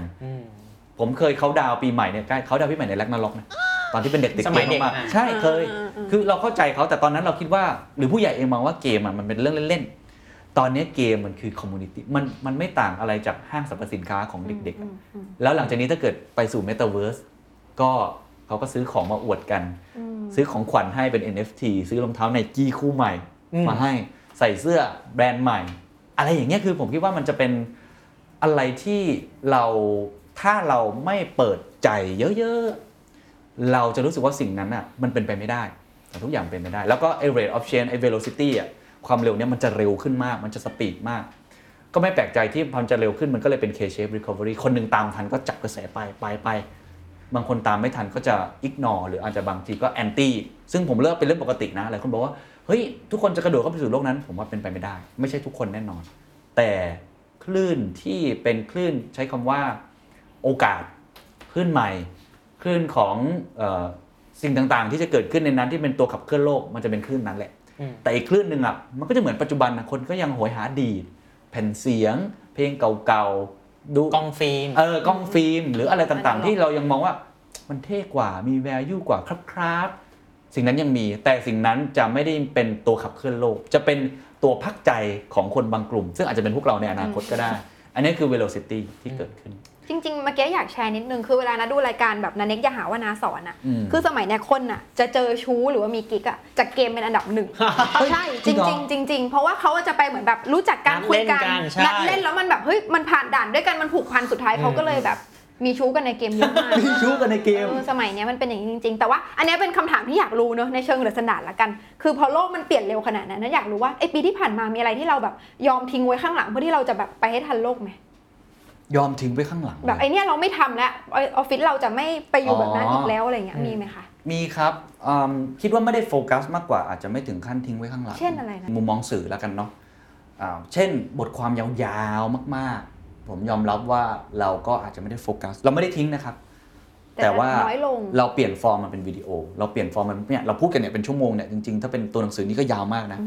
ผมเคยเค้าดาวปีใหม่เนี่ยเค้าดาวปีใหม่ในแร็คนาร็อกนะตอนที่เป็นเด็กติดเกมมากใช่เคยคือเราเข้าใจเขาแต่ตอนนั้นเราคิดว่าหรือผู้ใหญ่เองมองว่าเกมมันเป็นเรื่องเล่นๆตอนนี้เกมมันคือคอมมูนิตี้มันมันไม่ต่างอะไรจากห้างสรรพสินค้าของเด็กๆแล้วหลังจากนี้ถ้าเกิดไปสู่เมตาเวิร์สก็เขาก็ซื้อของมาอวดกันซื้อของขวัญให้เป็น เอ็น เอฟ ที ซื้อรองเท้า Nike คู่ใหม่มาให้ใส่เสื้อแบรนด์ใหม่อะไรอย่างเงี้ยคือผมคิดว่ามันจะเป็นอะไรที่เราถ้าเราไม่เปิดใจเยอะๆเราจะรู้สึกว่าสิ่งนั้นอ่ะมันเป็นไปไม่ได้แต่ทุกอย่างเป็นไปได้แล้วก็ไอ้ rate of change ไอ้ velocity อ่ะความเร็วเนี้ยมันจะเร็วขึ้นมากมันจะสปีดมากก็ไม่แปลกใจที่ความจะเร็วขึ้นมันก็เลยเป็น K-shape recovery คนหนึ่งตามทันก็จับกระแสไปไปไปบางคนตามไม่ทันก็จะ ignore หรืออาจจะบางทีก็ anti ซึ่งผมเลิกเป็นเรื่องปกตินะหลายคนบอกว่าเฮ้ยทุกคนจะกระโดดเข้าไปสู่โลกนั้นผมว่าเป็นไปไม่ได้ไม่ใช่ทุกคนแน่นอนแต่คลื่นที่เป็นคลื่นใช้คำว่าโอกาสคลื่นใหม่คลื่นของเอ่อสิ่งต่างๆที่จะเกิดขึ้นในนั้นที่เป็นตัวขับเคลื่อนโลกมันจะเป็นคลื่นนั้นแหละแต่อีกคลื่นนึงอ่ะมันก็จะเหมือนปัจจุบันนะคนก็ยังโหยหาอดีตแผ่นเสียงเพลงเก่า ดูกล้องฟิล์มเออกล้องฟิล์มหรืออะไรต่างๆที่เรายังมองว่ามันเท่กว่ามี value กว่าครับๆสิ่งนั้นยังมีแต่สิ่งนั้นจะไม่ได้เป็นตัวขับเคลื่อนโลกจะเป็นตัวพักใจของคนบางกลุ่มซึ่งอาจจะเป็นพวกเราในอนาคตก็ได้อันนี้คือ velocity ที่เกิดขึ้นจริงๆเมื่อกี้อยากแชร์นิดนึงคือเวลานะดูรายการแบบนันเน็กอย่าหาว่านาสอนอ่ะคือสมัยเนี่ยคนอ่ะจะเจอชู้หรือว่ามีกิ๊กอ่ะจากเกมเป็นอันดับหนึ่งใช่จริงๆจริงๆเพราะว่าเขาจะไปเหมือนแบบรู้จักการคุยกันนัดเล่นแล้วมันแบบเฮ้ยมันผ่านด่านด้วยกันมันผูกพันสุดท้ายเขาก็เลยแบบมีชู้กันในเกมเยอะมากมีชู้กันในเกมสมัยนี้มันเป็นอย่างนี้จริงๆแต่ว่าอันนี้เป็นคำถามที่อยากรู้เนอะในเชิงลักษณะละกันคือพอโลกมันเปลี่ยนเร็วขนาดนั้นอยากรู้ว่าไอ้ปีที่ผ่านมามีอะไรที่เราแบบยอมทิ้งไว้ข้างหลังเพื่อที่เราจะแบบไปให้ทันโลกไหมยอมทิ้งไว้ข้างหลังแบบไอ้นี่เราไม่ทำแล้วออฟฟิศเราจะไม่ไปอยู่แบบนั้นอีกแล้วอะไรเงี้ยมีไหมคะมีครับคิดว่าไม่ได้โฟกัสมากกว่าอาจจะไม่ถึงขั้นทิ้งไว้ข้างหลังเช่นอะไรนะมุมมองสื่อละกันเนาะเช่นบทความยาวๆมากๆผมยอมรับว่าเราก็อาจจะไม่ได้โฟกัสเราไม่ได้ทิ้งนะครับแต่ว่าเราเปลี่ยนฟอร์มมันเป็นวิดีโอเราเปลี่ยนฟอร์มมันเนี่ยเราพูดกันเนี่ยเป็นชั่วโมงเนี่ยจริงๆถ้าเป็นตัวหนังสือนี่ก็ยาวมากนะ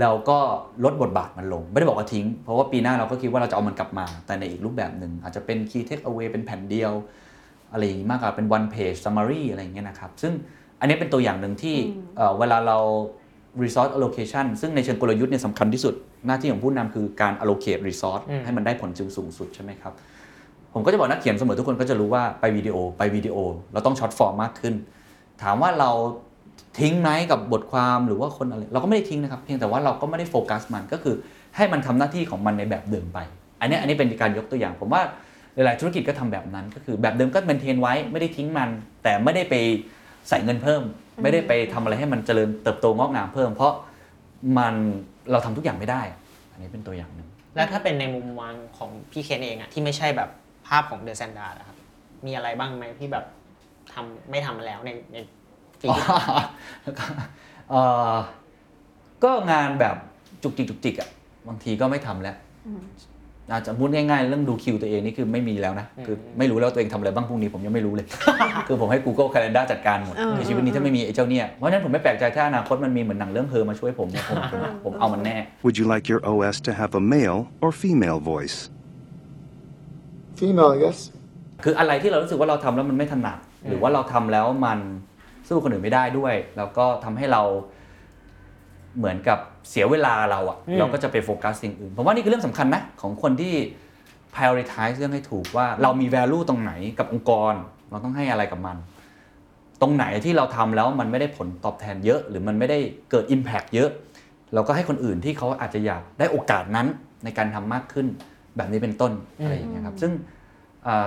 เราก็ลดบทบาทมันลงไม่ได้บอกว่าทิ้งเพราะว่าปีหน้าเราก็คิดว่าเราจะเอามันกลับมาแต่ในอีกรูปแบบหนึ่งอาจจะเป็น Key Takeaway เป็นแผ่นเดียวอะไรอย่างนี้มากกว่าเป็น one page summary อะไรอย่างเงี้ยนะครับซึ่งอันนี้เป็นตัวอย่างหนึ่งที่เวลาเรา resource allocation ซึ่งในเชิงกลยุทธ์เนี่ยสำคัญที่สุดหน้าที่ของผู้นำคือการ allocate resource ให้มันได้ผลจึงสูงสุดใช่ไหมครับผมก็จะบอกนักเขียนเสมอทุกคนก็จะรู้ว่าไปวิดีโอไปวิดีโอเราต้องช็อตฟอร์มมากขึ้นถามว่าเราทิ้งไหมกับบทความหรือว่าคนอะไรเราก็ไม่ได้ทิ้งนะครับเพียงแต่ว่าเราก็ไม่ได้โฟกัสมันก็คือให้มันทำหน้าที่ของมันในแบบเดิมไปอันนี้อันนี้เป็นการยกตัวอย่างผมว่าหลายๆธุรกิจก็ทำแบบนั้นก็คือแบบเดิมก็เมนเทนไว้ไม่ได้ทิ้งมันแต่ไม่ได้ไปใส่เงินเพิ่มไม่ได้ไปทำอะไรให้มันเจริญเติบโตงอกงามเพิ่มเพราะมันเราทำทุกอย่างไม่ได้อันนี้เป็นตัวอย่างนึงแล้วถ้าเป็นในมุมมองของพี่เคนเองอะที่ไม่ใช่แบบภาพของเดอะแซนดาร์นะครับมีอะไรบ้างไหมที่แบบทำไม่ทำแล้วในในปีก็งานแบบจุกจิกจุกจิกอ่ะบางทีก็ไม่ทำแล้วอาจจะพูดง่ายๆเรื่องดูคิวตัวเองนี่คือไม่มีแล้วนะคือไม่รู้แล้วตัวเองทำอะไรบ้างพรุ่งนี้ผมยังไม่รู้เลยคือผมให้ Google Calendar จัดการหมดในชีวิตนี้ถ้าไม่มีไอ้เจ้าเนี่ยเพราะฉะนั้นผมไม่แปลกใจถ้าอนาคตมันมีเหมือนหนังเรื่องเธอมาช่วยผมเนี่ยผมผมเอามันแน่ Would you like your โอ เอส to have a male or female voice Female I guess คืออะไรที่เรารู้สึกว่าเราทำแล้วมันไม่ถนัดหรือว่าเราทำแล้วมันสู้คนอื่นไม่ได้ด้วยแล้วก็ทำให้เราเหมือนกับเสียเวลาเราอ่ะเราก็จะไปโฟกัสสิ่งอื่นผมว่านี่คือเรื่องสำคัญนะของคนที่ prioritize เรื่องให้ถูกว่าเรามี value ตรงไหนกับองค์กรเราต้องให้อะไรกับมันตรงไหนที่เราทำแล้วมันไม่ได้ผลตอบแทนเยอะหรือมันไม่ได้เกิด impact เยอะเราก็ให้คนอื่นที่เขาอาจจะอยากได้โอกาสนั้นในการทำมากขึ้นแบบนี้เป็นต้นอะไรอย่างเงี้ยครับซึ่ง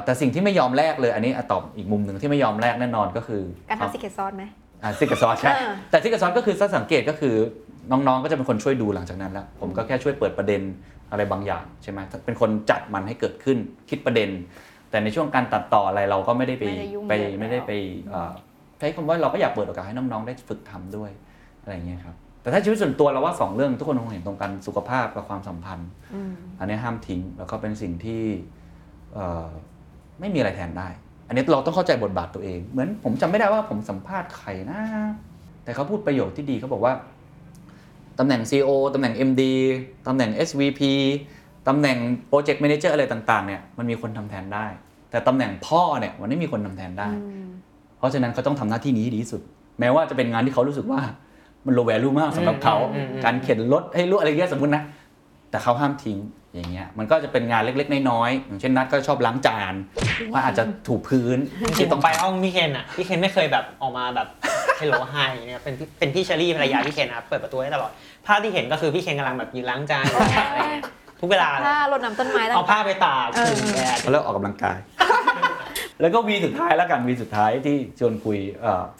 แต่สิ่งที่ไม่ยอมแลกเลยอันนี้ตอบอีกมุมหนึ่งที่ไม่ยอมแลกแน่นอนก็คือการทำซิกเก็ตซอสไหมอ่าซิกเก็ตซอสใช่แต่ซิกเก็ตซอสก็คือสังเกตก็คือน้องๆก็จะเป็นคนช่วยดูหลังจากนั้นแล้วผมก็แค่ช่วยเปิดประเด็นอะไรบางอย่างใช่ไหมเป็นคนจัดมันให้เกิดขึ้นคิดประเด็นแต่ในช่วงการตัดต่ออะไรเราก็ไม่ได้ไปไปไม่ได้ไปใช้คำว่าเราก็อยากเปิดโอกาสให้น้องๆได้ฝึกทำด้วยอะไรอย่างเงี้ยครับแต่ถ้าชีวิตส่วนตัวเราว่าสองเรื่องทุกคนคงเห็นตรงกันสุขภาพกับความสัมพันธ์อันนี้ห้ามทิ้งแล้วก็เป็นสิ่งที่ไม่มีอะไรแทนได้อันนี้เราต้องเข้าใจบทบาทตัวเองเหมือนผมจำไม่ได้ว่าผมสัมภาษณ์ใครนะแต่เขาพูดประโยชน์ที่ดีเขาบอกว่าตำแหน่ง ซี อี โอ ตำแหน่ง เอ็ม ดี ตำแหน่ง เอส วี พี ตำแหน่ง Project Manager อะไรต่างๆเนี่ยมันมีคนทำแทนได้แต่ตำแหน่งพ่อเนี่ยมันไม่มีคนทำแทนได้เพราะฉะนั้นเขาต้องทำหน้าที่นี้ดีที่สุดแม้ว่าจะเป็นงานที่เขารู้สึกว่ามันโลแวลูมากสำหรับเขาการเข็นรถให้รู้อะไรเงี้ยสมมตินะแต่เขาห้ามทิ้งอย่างเงี้ยมันก็จะเป็นงานเล็กๆน้อยๆอย่างเช่นนัดก็ชอบล้างจานว่าอาจจะถูพื้นที่ต้องไปห้องพี่เคนอ่ะพี่เคนไม่เคยแบบออกมาแบบเฮลโลไฮเนี่ยเป็นเป็นพี่เชอรี่ภรรยาพี่เคนครับเปิดประตูให้ตลอดภาพที่เห็นก็คือพี่เคนกำลังแบบยืนล้างจานทุกเวลาผ้ารดน้ำต้นไม้เอาผ้าไปตากถึงแดดแล้วออกกำลังกายแล้วก็วีสุดท้ายแล้วกันวีสุดท้ายที่ชวนคุย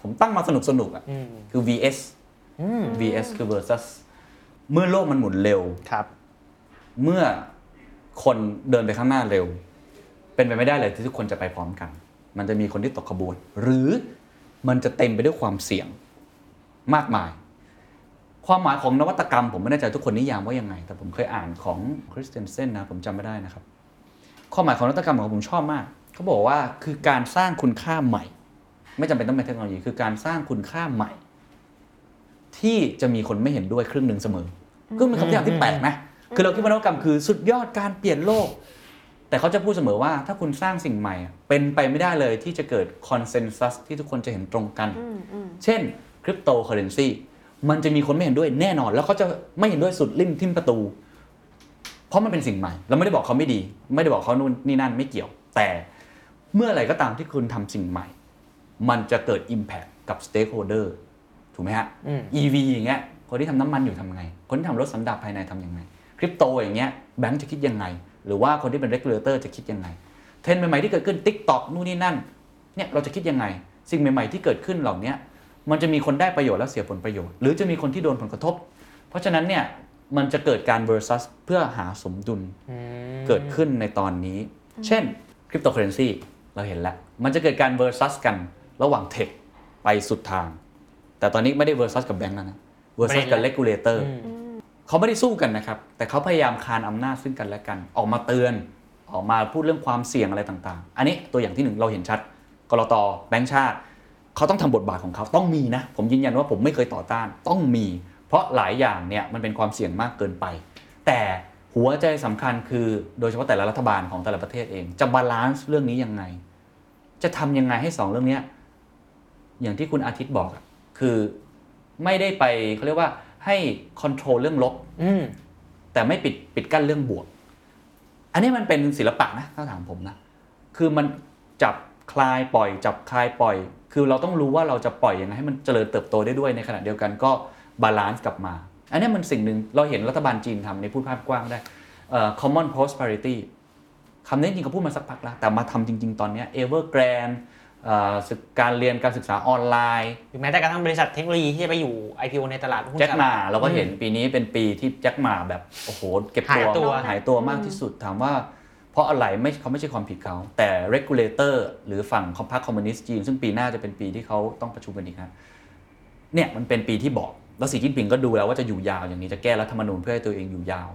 ผมตั้งมาสนุกๆอ่ะคือ vs vs คือ versus เมื่อโลกมันหมุนเร็วเมื่อคนเดินไปข้างหน้าเร็วเป็นไปไม่ได้เลยที่ทุกคนจะไปพร้อมกันมันจะมีคนที่ตกขบวนหรือมันจะเต็มไปด้วยความเสี่ยงมากมายความหมายของนวัตกรรมผมไม่แน่ใจทุกคนนิยามว่ายังไงแต่ผมเคยอ่านของคริสเตนเซนนะผมจำไม่ได้นะครับความหมายของนวัตกรรมของผมชอบมากเขาบอกว่าคือการสร้างคุณค่าใหม่ไม่จำเป็นต้องเป็นเทคโนโลยีคือการสร้างคุณค่าใหม่ที่จะมีคนไม่เห็นด้วยครึ่งหนึ่งเสมอก็เป็นคำนิยามที่แปลกนะคือเราคิดว่านวัตกรรมคือสุดยอดการเปลี่ยนโลกแต่ แต่เขาจะพูดเสมอว่าถ้าคุณสร้างสิ่งใหม่เป็นไปไม่ได้เลยที่จะเกิดคอนเซนแซสที่ทุกคนจะเห็นตรงกันเช่นคริปโตเคอเรนซีมันจะมีคนไม่เห็นด้วยแน่นอนแล้วเขาจะไม่เห็นด้วยสุดลิ่มทิ่มประตูเพราะมันเป็นสิ่งใหม่เราไม่ได้บอกเขาไม่ดีไม่ได้บอกเขานู่นนี่นั่นไม่เกี่ยวแต่เมื่อไหร่ก็ตามที่คุณทำสิ่งใหม่มันจะเกิด impact กับ stakeholder ถูกไหมฮะ อี วี อย่างเงี้ยคนที่ทำน้ำมันอยู่ทำไงคนที่ทำรถสันดาปภายในทำยังไงคริปโตอย่างเงี้ยแบงค์จะคิดยังไงหรือว่าคนที่เป็น regulator จะคิดยังไงเทรนด์ใหม่ๆที่เกิดขึ้น TikTok นู่นนี่นั่นเนี่ยเราจะคิดยังไงสิ่งใหม่ๆที่เกิดขึ้นเหล่านี้มันจะมีคนได้ประโยชน์และเสียผลประโยชน์หรือจะมีคนที่โดนผลกระทบเพราะฉะนั้นเนี่ยมันจะเกิดการ versus เพื่อหาสมดุลเกิดขึ้นในตอนนี้เช่นคริปโตเคอเรนซีเราเห็นแล้วมันจะเกิดการ versus กันระหว่างเทคไปสุดทางแต่ตอนนี้ไม่ได้ versus กับแบงค์แล้วนะ versus กับ regulator เขาไม่ได้สู้กันนะครับแต่เขาพยายามคานอำนาจซึ่งกันและกันออกมาเตือนออกมาพูดเรื่องความเสี่ยงอะไรต่างๆอันนี้ตัวอย่างที่หนึ่งเราเห็นชัดกลต.แบงก์ชาติเขาต้องทำบทบาทของเขาต้องมีนะผมยืนยันว่าผมไม่เคยต่อต้านต้องมีเพราะหลายอย่างเนี่ยมันเป็นความเสี่ยงมากเกินไปแต่หัวใจสำคัญคือโดยเฉพาะแต่ละรัฐบาลของแต่ละประเทศเองจะบาลานซ์เรื่องนี้ยังไงจะทำยังไงให้สองเรื่องนี้อย่างที่คุณอาทิตย์บอกคือไม่ได้ไปเขาเรียกว่าให้คอนโทรลเรื่องลบแต่ไม่ปิดปิดกั้นเรื่องบวกอันนี้มันเป็นศิลปะนะถ้าถามผมนะคือมันจับคลายปล่อยจับคลายปล่อยคือเราต้องรู้ว่าเราจะปล่อยยังไงให้มันเจริญเติบโตได้ด้วยในขณะเดียวกันก็บาลานซ์กลับมาอันนี้มันสิ่งหนึ่งเราเห็นรัฐบาลจีนทำในพูดภาพกว้างได้ common prosperity คำนี้จริงเขาพูดมาสักพักแล้วแต่มาทำจริงๆตอนนี้ Evergrandeการเรียนการศึกษาออนไลน์หรือแม้แต่การทำบริษัทเทคโนโลยีที่จะไปอยู่ ไอ พี โอ ในตลาดหุ้นแจ็คหม่าเราก็เห็นปีนี้เป็นปีที่แจ็คหม่าแบบโอ้โหเก็บตัวหายตัวมากที่สุดถามว่าเพราะอะไรไม่เขาไม่ใช่ความผิดเขาแต่ regulator หรือฝั่งพรรคคอมมิวนิสต์จีนซึ่งปีหน้าจะเป็นปีที่เขาต้องประชุมกันอีกนะเนี่ยมันเป็นปีที่บอกแล้วสีจิ้นผิงก็ดูแล้วว่าจะอยู่ยาวอย่างนี้จะแก้รัฐธรรมนูญเพื่อให้ตัวเองอยู่ยาว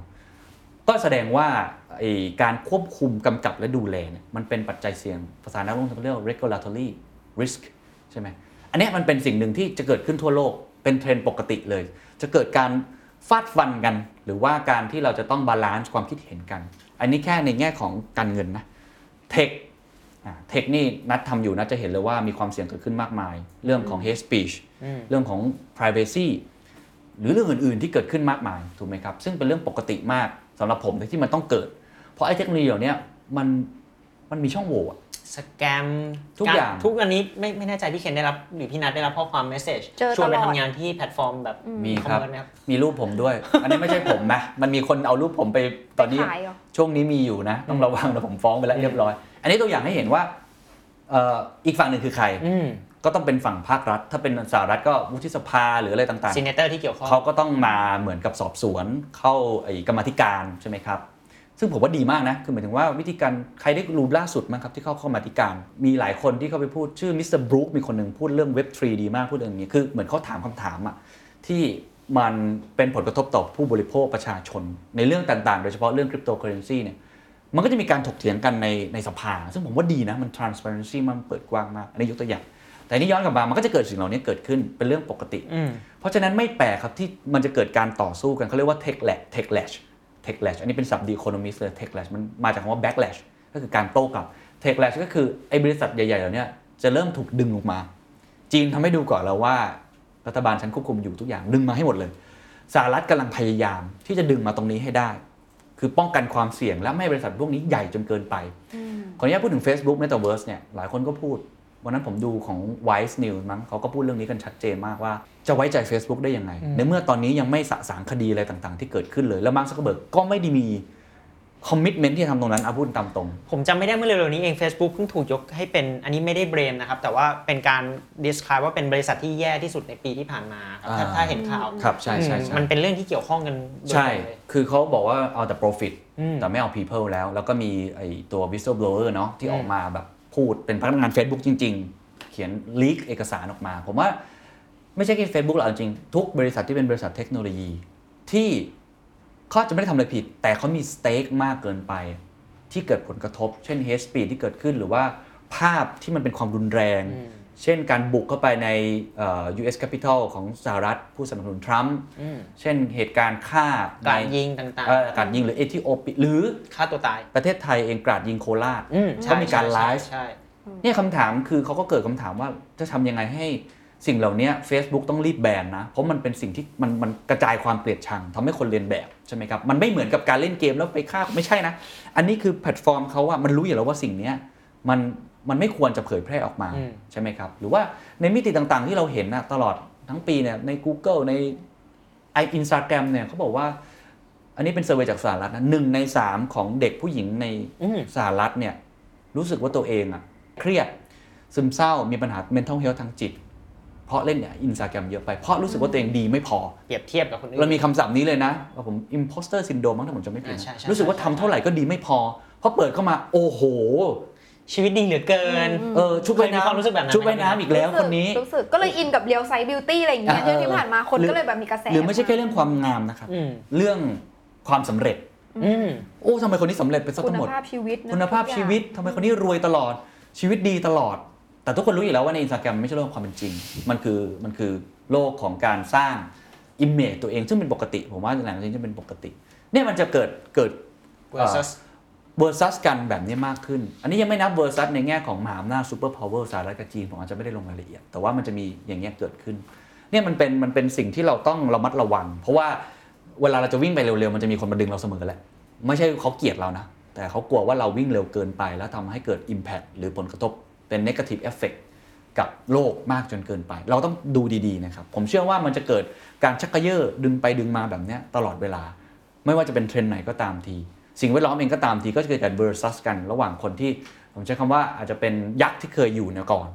ก็แสดงว่าการควบคุมกำกับและดูแลเนี่ยมันเป็นปัจจัยเสี่ยงภาษานักลงทุนเรียก regulatory risk ใช่ไหมอันนี้มันเป็นสิ่งหนึ่งที่จะเกิดขึ้นทั่วโลกเป็นเทรนด์ปกติเลยจะเกิดการฟาดฟันกันหรือว่าการที่เราจะต้องบาลานซ์ความคิดเห็นกันอันนี้แค่ในแง่ของการเงินนะเทคเทคนี่นัดทำอยู่นัดจะเห็นเลยว่ามีความเสี่ยงเกิดขึ้นมากมายเรื่องของ hate speech เรื่องของ privacy หรือเรื่องอื่นๆที่เกิดขึ้นมากมายถูกไหมครับซึ่งเป็นเรื่องปกติมากสำหรับผมที่มันต้องเกิดเพราะไอ้เทคโนโลยีเหล่านี้มันมันมีช่องโหว่สแกมทุกอย่างทุกอันนี้ไม่ไม่แน่ใจพี่เคนได้รับหรือพี่นัทได้รับข้อความเมสเซจชวนไปทำงานที่แพลตฟอร์มแบบมีครับมีรูปผมด้วยอันนี้ไม่ใช่ผมนะมันมีคนเอารูปผมไปตอนนี้ช่วงนี้มีอยู่นะต้องระวังนะผมฟ้องไปแล้วเรียบร้อยอันนี้ตัวอย่างให้เห็นว่าอีกฝั่งหนึ่งคือใครก็ต้องเป็นฝั่งภาครัฐถ้าเป็นสหรัฐก็วุฒิสภาหรืออะไรต่างๆซีเนเตอร์ที่เกี่ยวข้องเขาก็ต้องมาเหมือนกับสอบสวนเข้าไอ้กรรมธิการใช่ไหมครับซึ่งผมว่าดีมากนะคือหมายถึงว่าวิธีการใครได้รู้ล่าสุดมั้งครับที่เข้าเข้ากรรมธิการมีหลายคนที่เข้าไปพูดชื่อมิสเตอร์บรูคมีคนหนึ่งพูดเรื่องเว็บทรีดีมากพูดเรื่องนี้คือเหมือนเขาถามคำถามอ่ะที่มันเป็นผลกระทบต่อผู้บริโภคประชาชนในเรื่องต่างๆโดยเฉพาะเรื่องคริปโตเคอเรนซีเนี่ยมันก็จะมีการถกเถียงกันในในสภาซึ่งผมว่าดีนะมัน transparency มันเปิดกว้างมากอันนี้ยกตัวอย่างแต่นี่ย้อนกลับมามันก็จะเกิดสิ่งเหล่านี้เกิดขึ้นเป็นเรื่องปกติเพราะฉะนั้นไม่แปลกครับที่มันจะเกิดการต่อสู้กันเขาเรียกว่า tech clash tech clash tech clash อันนี้เป็นศัพท์ economist เลย tech clash มันมาจากคำว่า backlash ก็คือการโต้กลับ tech clash ก็คือไอ้บริษัทใหญ่ๆเหล่านี้จะเริ่มถูกดึงออกมาจีนทำให้ดูก่อนแล้วว่ารัฐบาลฉันควบคุมอยู่ทุกอย่างดึงมาให้หมดเลยสหรัฐกำลังพยายามที่จะดึงมาตรงนี้ให้ได้คือป้องกันความเสี่ยงและไม่ให้บริษัทพวกนี้ใหญ่จนเกินไปขออนุญาตพูดถึง Facebook Metaverse เนี่ยหลายคนก็พูดวันนั้นผมดูของ Wise News มั้งเขาก็พูดเรื่องนี้กันชัดเจนมากว่าจะไว้ใจ Facebook ได้ยังไงในเมื่อตอนนี้ยังไม่สะสางคดีอะไรต่างๆที่เกิดขึ้นเลยแล้วมาร์ค ซักเคอร์เบิร์กก็ไม่ได้มีคอมมิตเมนต์ที่จะทำตรงนั้นเอาพูดตามตรงผมจำไม่ได้เมื่อเร็วๆนี้เอง Facebook เพิ่งถูกยกให้เป็นอันนี้ไม่ได้เบรมนะครับแต่ว่าเป็นการ describe ว่าเป็นบริษัทที่แย่ที่สุดในปีที่ผ่านมาครับถ้าเห็นข่าวครับใช่ๆๆมันเป็นเรื่องที่เกี่ยวข้องกันใช่คือเขาบอกว่าเอาแต่ profit แต่ไม่เอา people แล้วแล้วก็มีไอ้ตัว whistleblower เนาะที่ออกมาแบบพูดเป็นพนักงาน Facebook จริงๆเขียนลีกเอกสารออกมาผมว่าไม่ใช่แค่ Facebook หรอกจริงทุกบริษัทที่เป็นบริษัทเทคโนโลยีที่เขาจะไม่ได้ทำอะไรผิดแต่เขามีสเต็กมากเกินไปที่เกิดผลกระทบเช่น hate speech ที่เกิดขึ้นหรือว่าภาพที่มันเป็นความรุนแรง เช่นการบุกเข้าไปใน ยู เอส Capitol ของสหรัฐผู้สนับสนุนทรัมป์เช่นเหตุการณ์ฆ่าการยิงต่างๆการยิงหรือเอธิโอเปียหรือฆ่าตัวตายประเทศไทยเองกราดยิงโคราชก็มีการไลฟ์เนี่ยคำถามคือเขาก็เกิดคำถามว่าจะทำยังไงให้สิ่งเหล่านี้ Facebook ต้องรีบแบนนะเพราะมันเป็นสิ่งที่มันมันกระจายความเกลียดชังทำให้คนเลียนแบบใช่ไหมครับมันไม่เหมือนกับการเล่นเกมแล้วไปฆ่าไม่ใช่นะอันนี้คือแพลตฟอร์มเขาว่ามันรู้อยู่แล้วว่าสิ่งนี้มันมันไม่ควรจะเผยแพร่ออกมาใช่ไหมครับหรือว่าในมิติต่างๆที่เราเห็นนะตลอดทั้งปีเนี่ยใน Google ในไอ Instagram เนี่ยเขาบอกว่าอันนี้เป็นเซอร์เวย์จากสหรัฐนะหนึ่งในสามของเด็กผู้หญิงในสหรัฐเนี่ยรู้สึกว่าตัวเองอ่ะเครียดซึมเศร้ามีปัญหา mental health ทางจิตเพราะเล่นเนี่ย Instagram เยอะไปเพราะรู้สึกว่าตัวเองดีไม่พอเปรียบเทียบกับคนอื่นเรามีคำศัพท์นี้เลยนะว่าผม imposter syndrome มั้งถ้าผมจำไม่ผิดรู้สึกว่าทำเท่าไหร่ก็ดีไม่พอพอเปิดเข้ามาโอ้โหชีวิตดีเหลือเกินเออชุบไปน้ำรู้สึกแบบนั้นชุบไปน้ำอีกแล้วคนนี้รู้สึกก็เลยอินกับเรียลไซส์บิวตี้อะไรอย่างเงี้ยที่ผ่านมาคนก็เลยแบบมีกระแสหรือไม่ใช่แค่เรื่องความงามนะครับเรื่องความสำเร็จโอ้ทำไมคนนี้สำเร็จไปซะทั้งหมดคุณภาพชีวิตคุณภาพชีวิตทำไมคนนี้รวยตลอดชีวิตดีตลอดแต่ทุกคนรู้อยู่แล้วว่าใน Instagram ไม่ใช่โลกความเป็นจริงมันคือมันคือโลกของการสร้าง image ตัวเองซึ่งเป็นปกติผมว่าหลังจากนี้จะเป็นปกติเนี่ยมันจะเกิดเกิดversus กันแบบนี้มากขึ้นอันนี้ยังไม่นับ versus ในแง่ของมหาอำนาจ super power สหรัฐกับจีนผมอาจจะไม่ได้ลงรายละเอียดแต่ว่ามันจะมีอย่างเงี้ยเกิดขึ้นเนี่ยมันเป็นมันเป็นสิ่งที่เราต้องระมัดระวังเพราะว่าเวลาเราจะวิ่งไปเร็วๆมันจะมีคนมาดึงเราเสมอแหละไม่ใช่เขาเกลียดเรานะแต่เขากลัวว่าเราวิ่งเร็วเกินไปแล้วทำให้เกิด impact หรือผลกระทบเป็น negative effect กับโลกมากจนเกินไปเราต้องดูดีๆนะครับผมเชื่อว่ามันจะเกิดการชักกระเยาะดึงไปดึงมาแบบเนี้ยตลอดเวลาไม่ว่าจะเป็นเทรนด์ไหนก็ตามทีสิ่งแวดล้อมเองก็ตามทีก็จะเกิดการ versus กันระหว่างคนที่ผมใช้คำว่าอาจจะเป็นยักษ์ที่เคยอยู่เนี่ยก่อน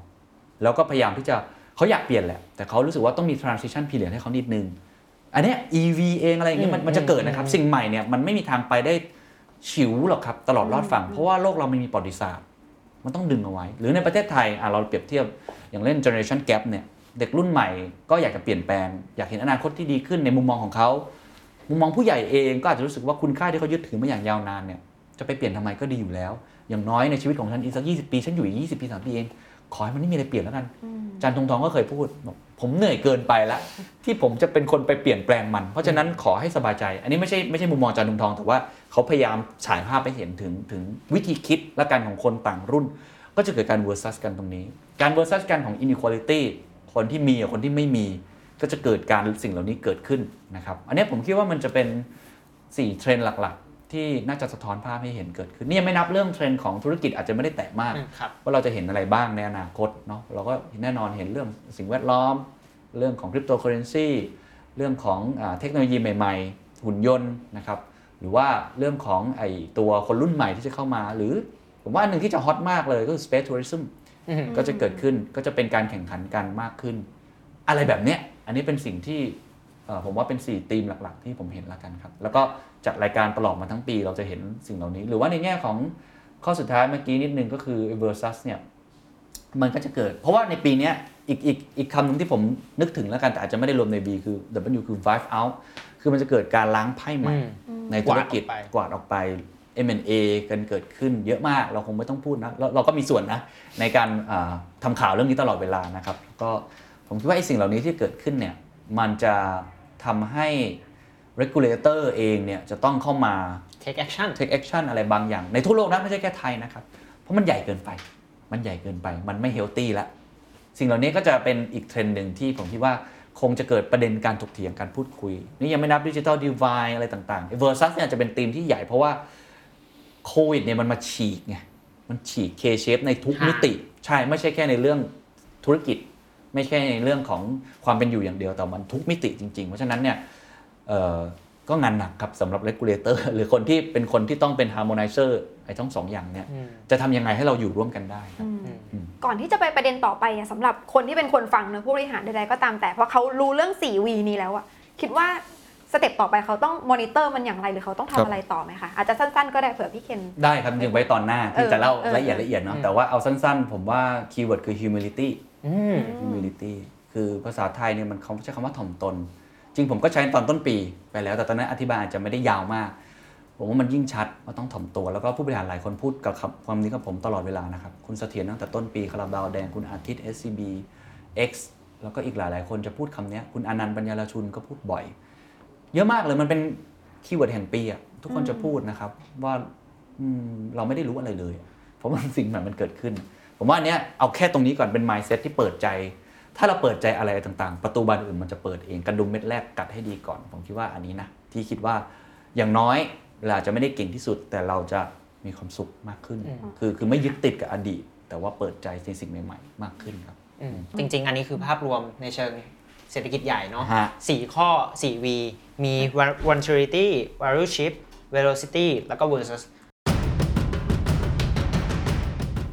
แล้วก็พยายามที่จะเขาอยากเปลี่ยนแหละแต่เขารู้สึกว่าต้องมี transition period ให้เขานิดนึงอันนี้ อี วี เองอะไรอย่างเงี้ยมันจะเกิดนะครับสิ่งใหม่เนี่ยมันไม่มีทางไปได้ฉิวหรอกครับตลอดรอดฝั่งเพราะว่าโลกเรามันมีประวัติศาสตร์มันต้องดึงเอาไว้หรือในประเทศไทยอ่ะเราเปรียบเทียบอย่างเล่น generation gap เนี่ยเด็กรุ่นใหม่ก็อยากจะเปลี่ยนแปลงอยากเห็นอนาคตที่ดีขึ้นในมุมมองของเขามุมมองผู้ใหญ่เองก็อาจจะรู้สึกว่าคุณค่าที่เขายึดถือมาอย่างยาวนานเนี่ยจะไปเปลี่ยนทำไมก็ดีอยู่แล้วอย่างน้อยในชีวิตของฉันอีกสักยี่สิบปีฉันอยู่อีกยี่สิบปีสามสิบปีเองขอให้มันไม่มีอะไรเปลี่ยนแล้วกันอาจารย์ธงทองก็เคยพูดผมเหนื่อยเกินไปละที่ผมจะเป็นคนไปเปลี่ยนแปลงมันเพราะฉะนั้นขอให้สบายใจอันนี้ไม่ใช่ไม่ใช่มุมมองอาจารย์ธงทองแต่ว่าเขาพยายามฉายภาพให้เห็นถึงถึงวิธีคิดและการของคนต่างรุ่นก็จะเกิดการ versus กันตรงนี้การ versus กันของ inequality คนที่มีกับคนที่ไม่มีก็จะเกิดการสิ่งเหล่านี้เกิดขึ้นนะครับอันนี้ผมคิดว่ามันจะเป็นสี่เทรนด์หลักๆที่น่าจะสะท้อนภาพให้เห็นเกิดขึ้นนี่ยังไม่นับเรื่องเทรนด์ของธุรกิจอาจจะไม่ได้แตะมากว่าเราจะเห็นอะไรบ้างในอนาคตเนาะเราก็แน่นอนเห็นเรื่องสิ่งแวดล้อมเรื่องของคริปโตเคอเรนซีเรื่องของเทคโนโลยีใหม่ๆหุ่นยนต์นะครับหรือว่าเรื่องของไอตัวคนรุ่นใหม่ที่จะเข้ามาหรือผมว่าอันหนึ่งที่จะฮอตมากเลยก็คือ Space Tourism ก็จะเกิดขึ้นก็จะเป็นการแข่งขันกันมากขึ้นอะไรแบบเนี้ยอันนี้เป็นสิ่งที่ผมว่าเป็นสี่ธีมหลักๆที่ผมเห็นละกันครับแล้วก็จัดรายการตลอดมาทั้งปีเราจะเห็นสิ่งเหล่านี้หรือว่าในแง่ของข้อสุดท้ายเมื่อกี้นิดนึงก็คือ versus เนี่ยมันก็จะเกิดเพราะว่าในปีนี้อีกอีกอีกคำนึงที่ผมนึกถึงละกันแต่อาจจะไม่ได้รวมใน B คือ W คือ Five Out คือมันจะเกิดการล้างไพ่ใหม่ในธุรกิจกวาดออกไป เอ็ม แอนด์ เอ กันเกิดขึ้นเยอะมากเราคงไม่ต้องพูดนะเราก็มีส่วนนะในการทำข่าวเรื่องนี้ตลอดเวลานะครับก็ผมคิดว่าไอ้สิ่งเหล่านี้ที่เกิดขึ้นเนี่ยมันจะทำให้ regulator เองเนี่ยจะต้องเข้ามา take action take action อะไรบางอย่างในทั่วโลกนะไม่ใช่แค่ไทยนะครับเพราะมันใหญ่เกินไปมันใหญ่เกินไปมันไม่ healthy ละสิ่งเหล่านี้ก็จะเป็นอีกเทรนด์นึงที่ผมคิดว่าคงจะเกิดประเด็นการถกเถียงการพูดคุยนี่ยังไม่นับ digital divide อะไรต่างๆ versus เนี่ยจะเป็นธีมที่ใหญ่เพราะว่าโควิดเนี่ยมันมาฉีกไงมันฉีก K shape ในทุกมิติใช่ไม่ใช่แค่ในเรื่องธุรกิจไม่ใช่ในเรื่องของความเป็นอยู่อย่างเดียวแต่มันทุกมิติจริงๆเพราะฉะนั้นเนี่ยก็งานหนักครับสำหรับ regulator หรือคนที่เป็นคนที่ต้องเป็น harmonizer ไอ้ทั้งสองอย่างเนี่ยจะทำยังไงให้เราอยู่ร่วมกันได้ก่อนที่จะไปประเด็นต่อไปสำหรับคนที่เป็นคนฟังนะผู้บริหารใดๆก็ตามแต่เพราะเขารู้เรื่อง โฟร์ วี นี้แล้วอะคิดว่าสเต็ปต่อไปเขาต้อง monitor มันอย่างไรหรือเขาต้องทำอะไรต่อไหมคะอาจจะสั้นๆก็ได้เผื่อพี่เคนได้ครับจริงไว้ตอนหน้าที่จะเล่าละเอียดละเอียดเนาะแต่ว่าเอาสั้นๆผมว่า keyword คือ humility humility คือภาษาไทยเนี่ยมันเขาใช้คำว่าถ่อมตนจริงผมก็ใช้ตอนต้นปีไปแล้วแต่ตอนนั้นอธิบายอาจจะไม่ได้ยาวมาก ผมว่ามันยิ่งชัดว่าต้องถ่อมตัวแล้วก็ผู้บริหารหลายคนพูดกับความนี้กับผมตลอดเวลานะครับคุณเสถียรตั้งแต่ต้นปีคาราบาวแดงคุณอาทิตย์ เอส ซี บี X แล้วก็อีกหลายๆคนจะพูดคำนี้คุณอนันต์ปัญญาลชุนก็พูดบ่อยเยอะมากเลยมันเป็นคีย์เวิร์ดแห่งปีอ่ะทุกคนจะพูดนะครับว่าเราไม่ได้รู้อะไรเลยเพราะมันสิ่งใหม่มันเกิดขึ้นผมว่าอันเนี้ยเอาแค่ตรงนี้ก่อนเป็น mindset ที่เปิดใจถ้าเราเปิดใจอะไรต่างๆประตูบานอื่นมันจะเปิดเองกระดุมเม็ดแรกกัดให้ดีก่อนผมคิดว่าอันนี้นะที่คิดว่าอย่างน้อยเราจะไม่ได้เก่งที่สุดแต่เราจะมีความสุขมากขึ้นคือคือไม่ยึดติดกับอดีตแต่ว่าเปิดใจในสิ่งใหม่ๆมากขึ้นครับจริงๆอันนี้คือภาพรวมในเชิงเศรษฐกิจใหญ่เนาะสี่ข้อสี่ V มี Vulnerability Value Shift Velocity แล้วก็ Versus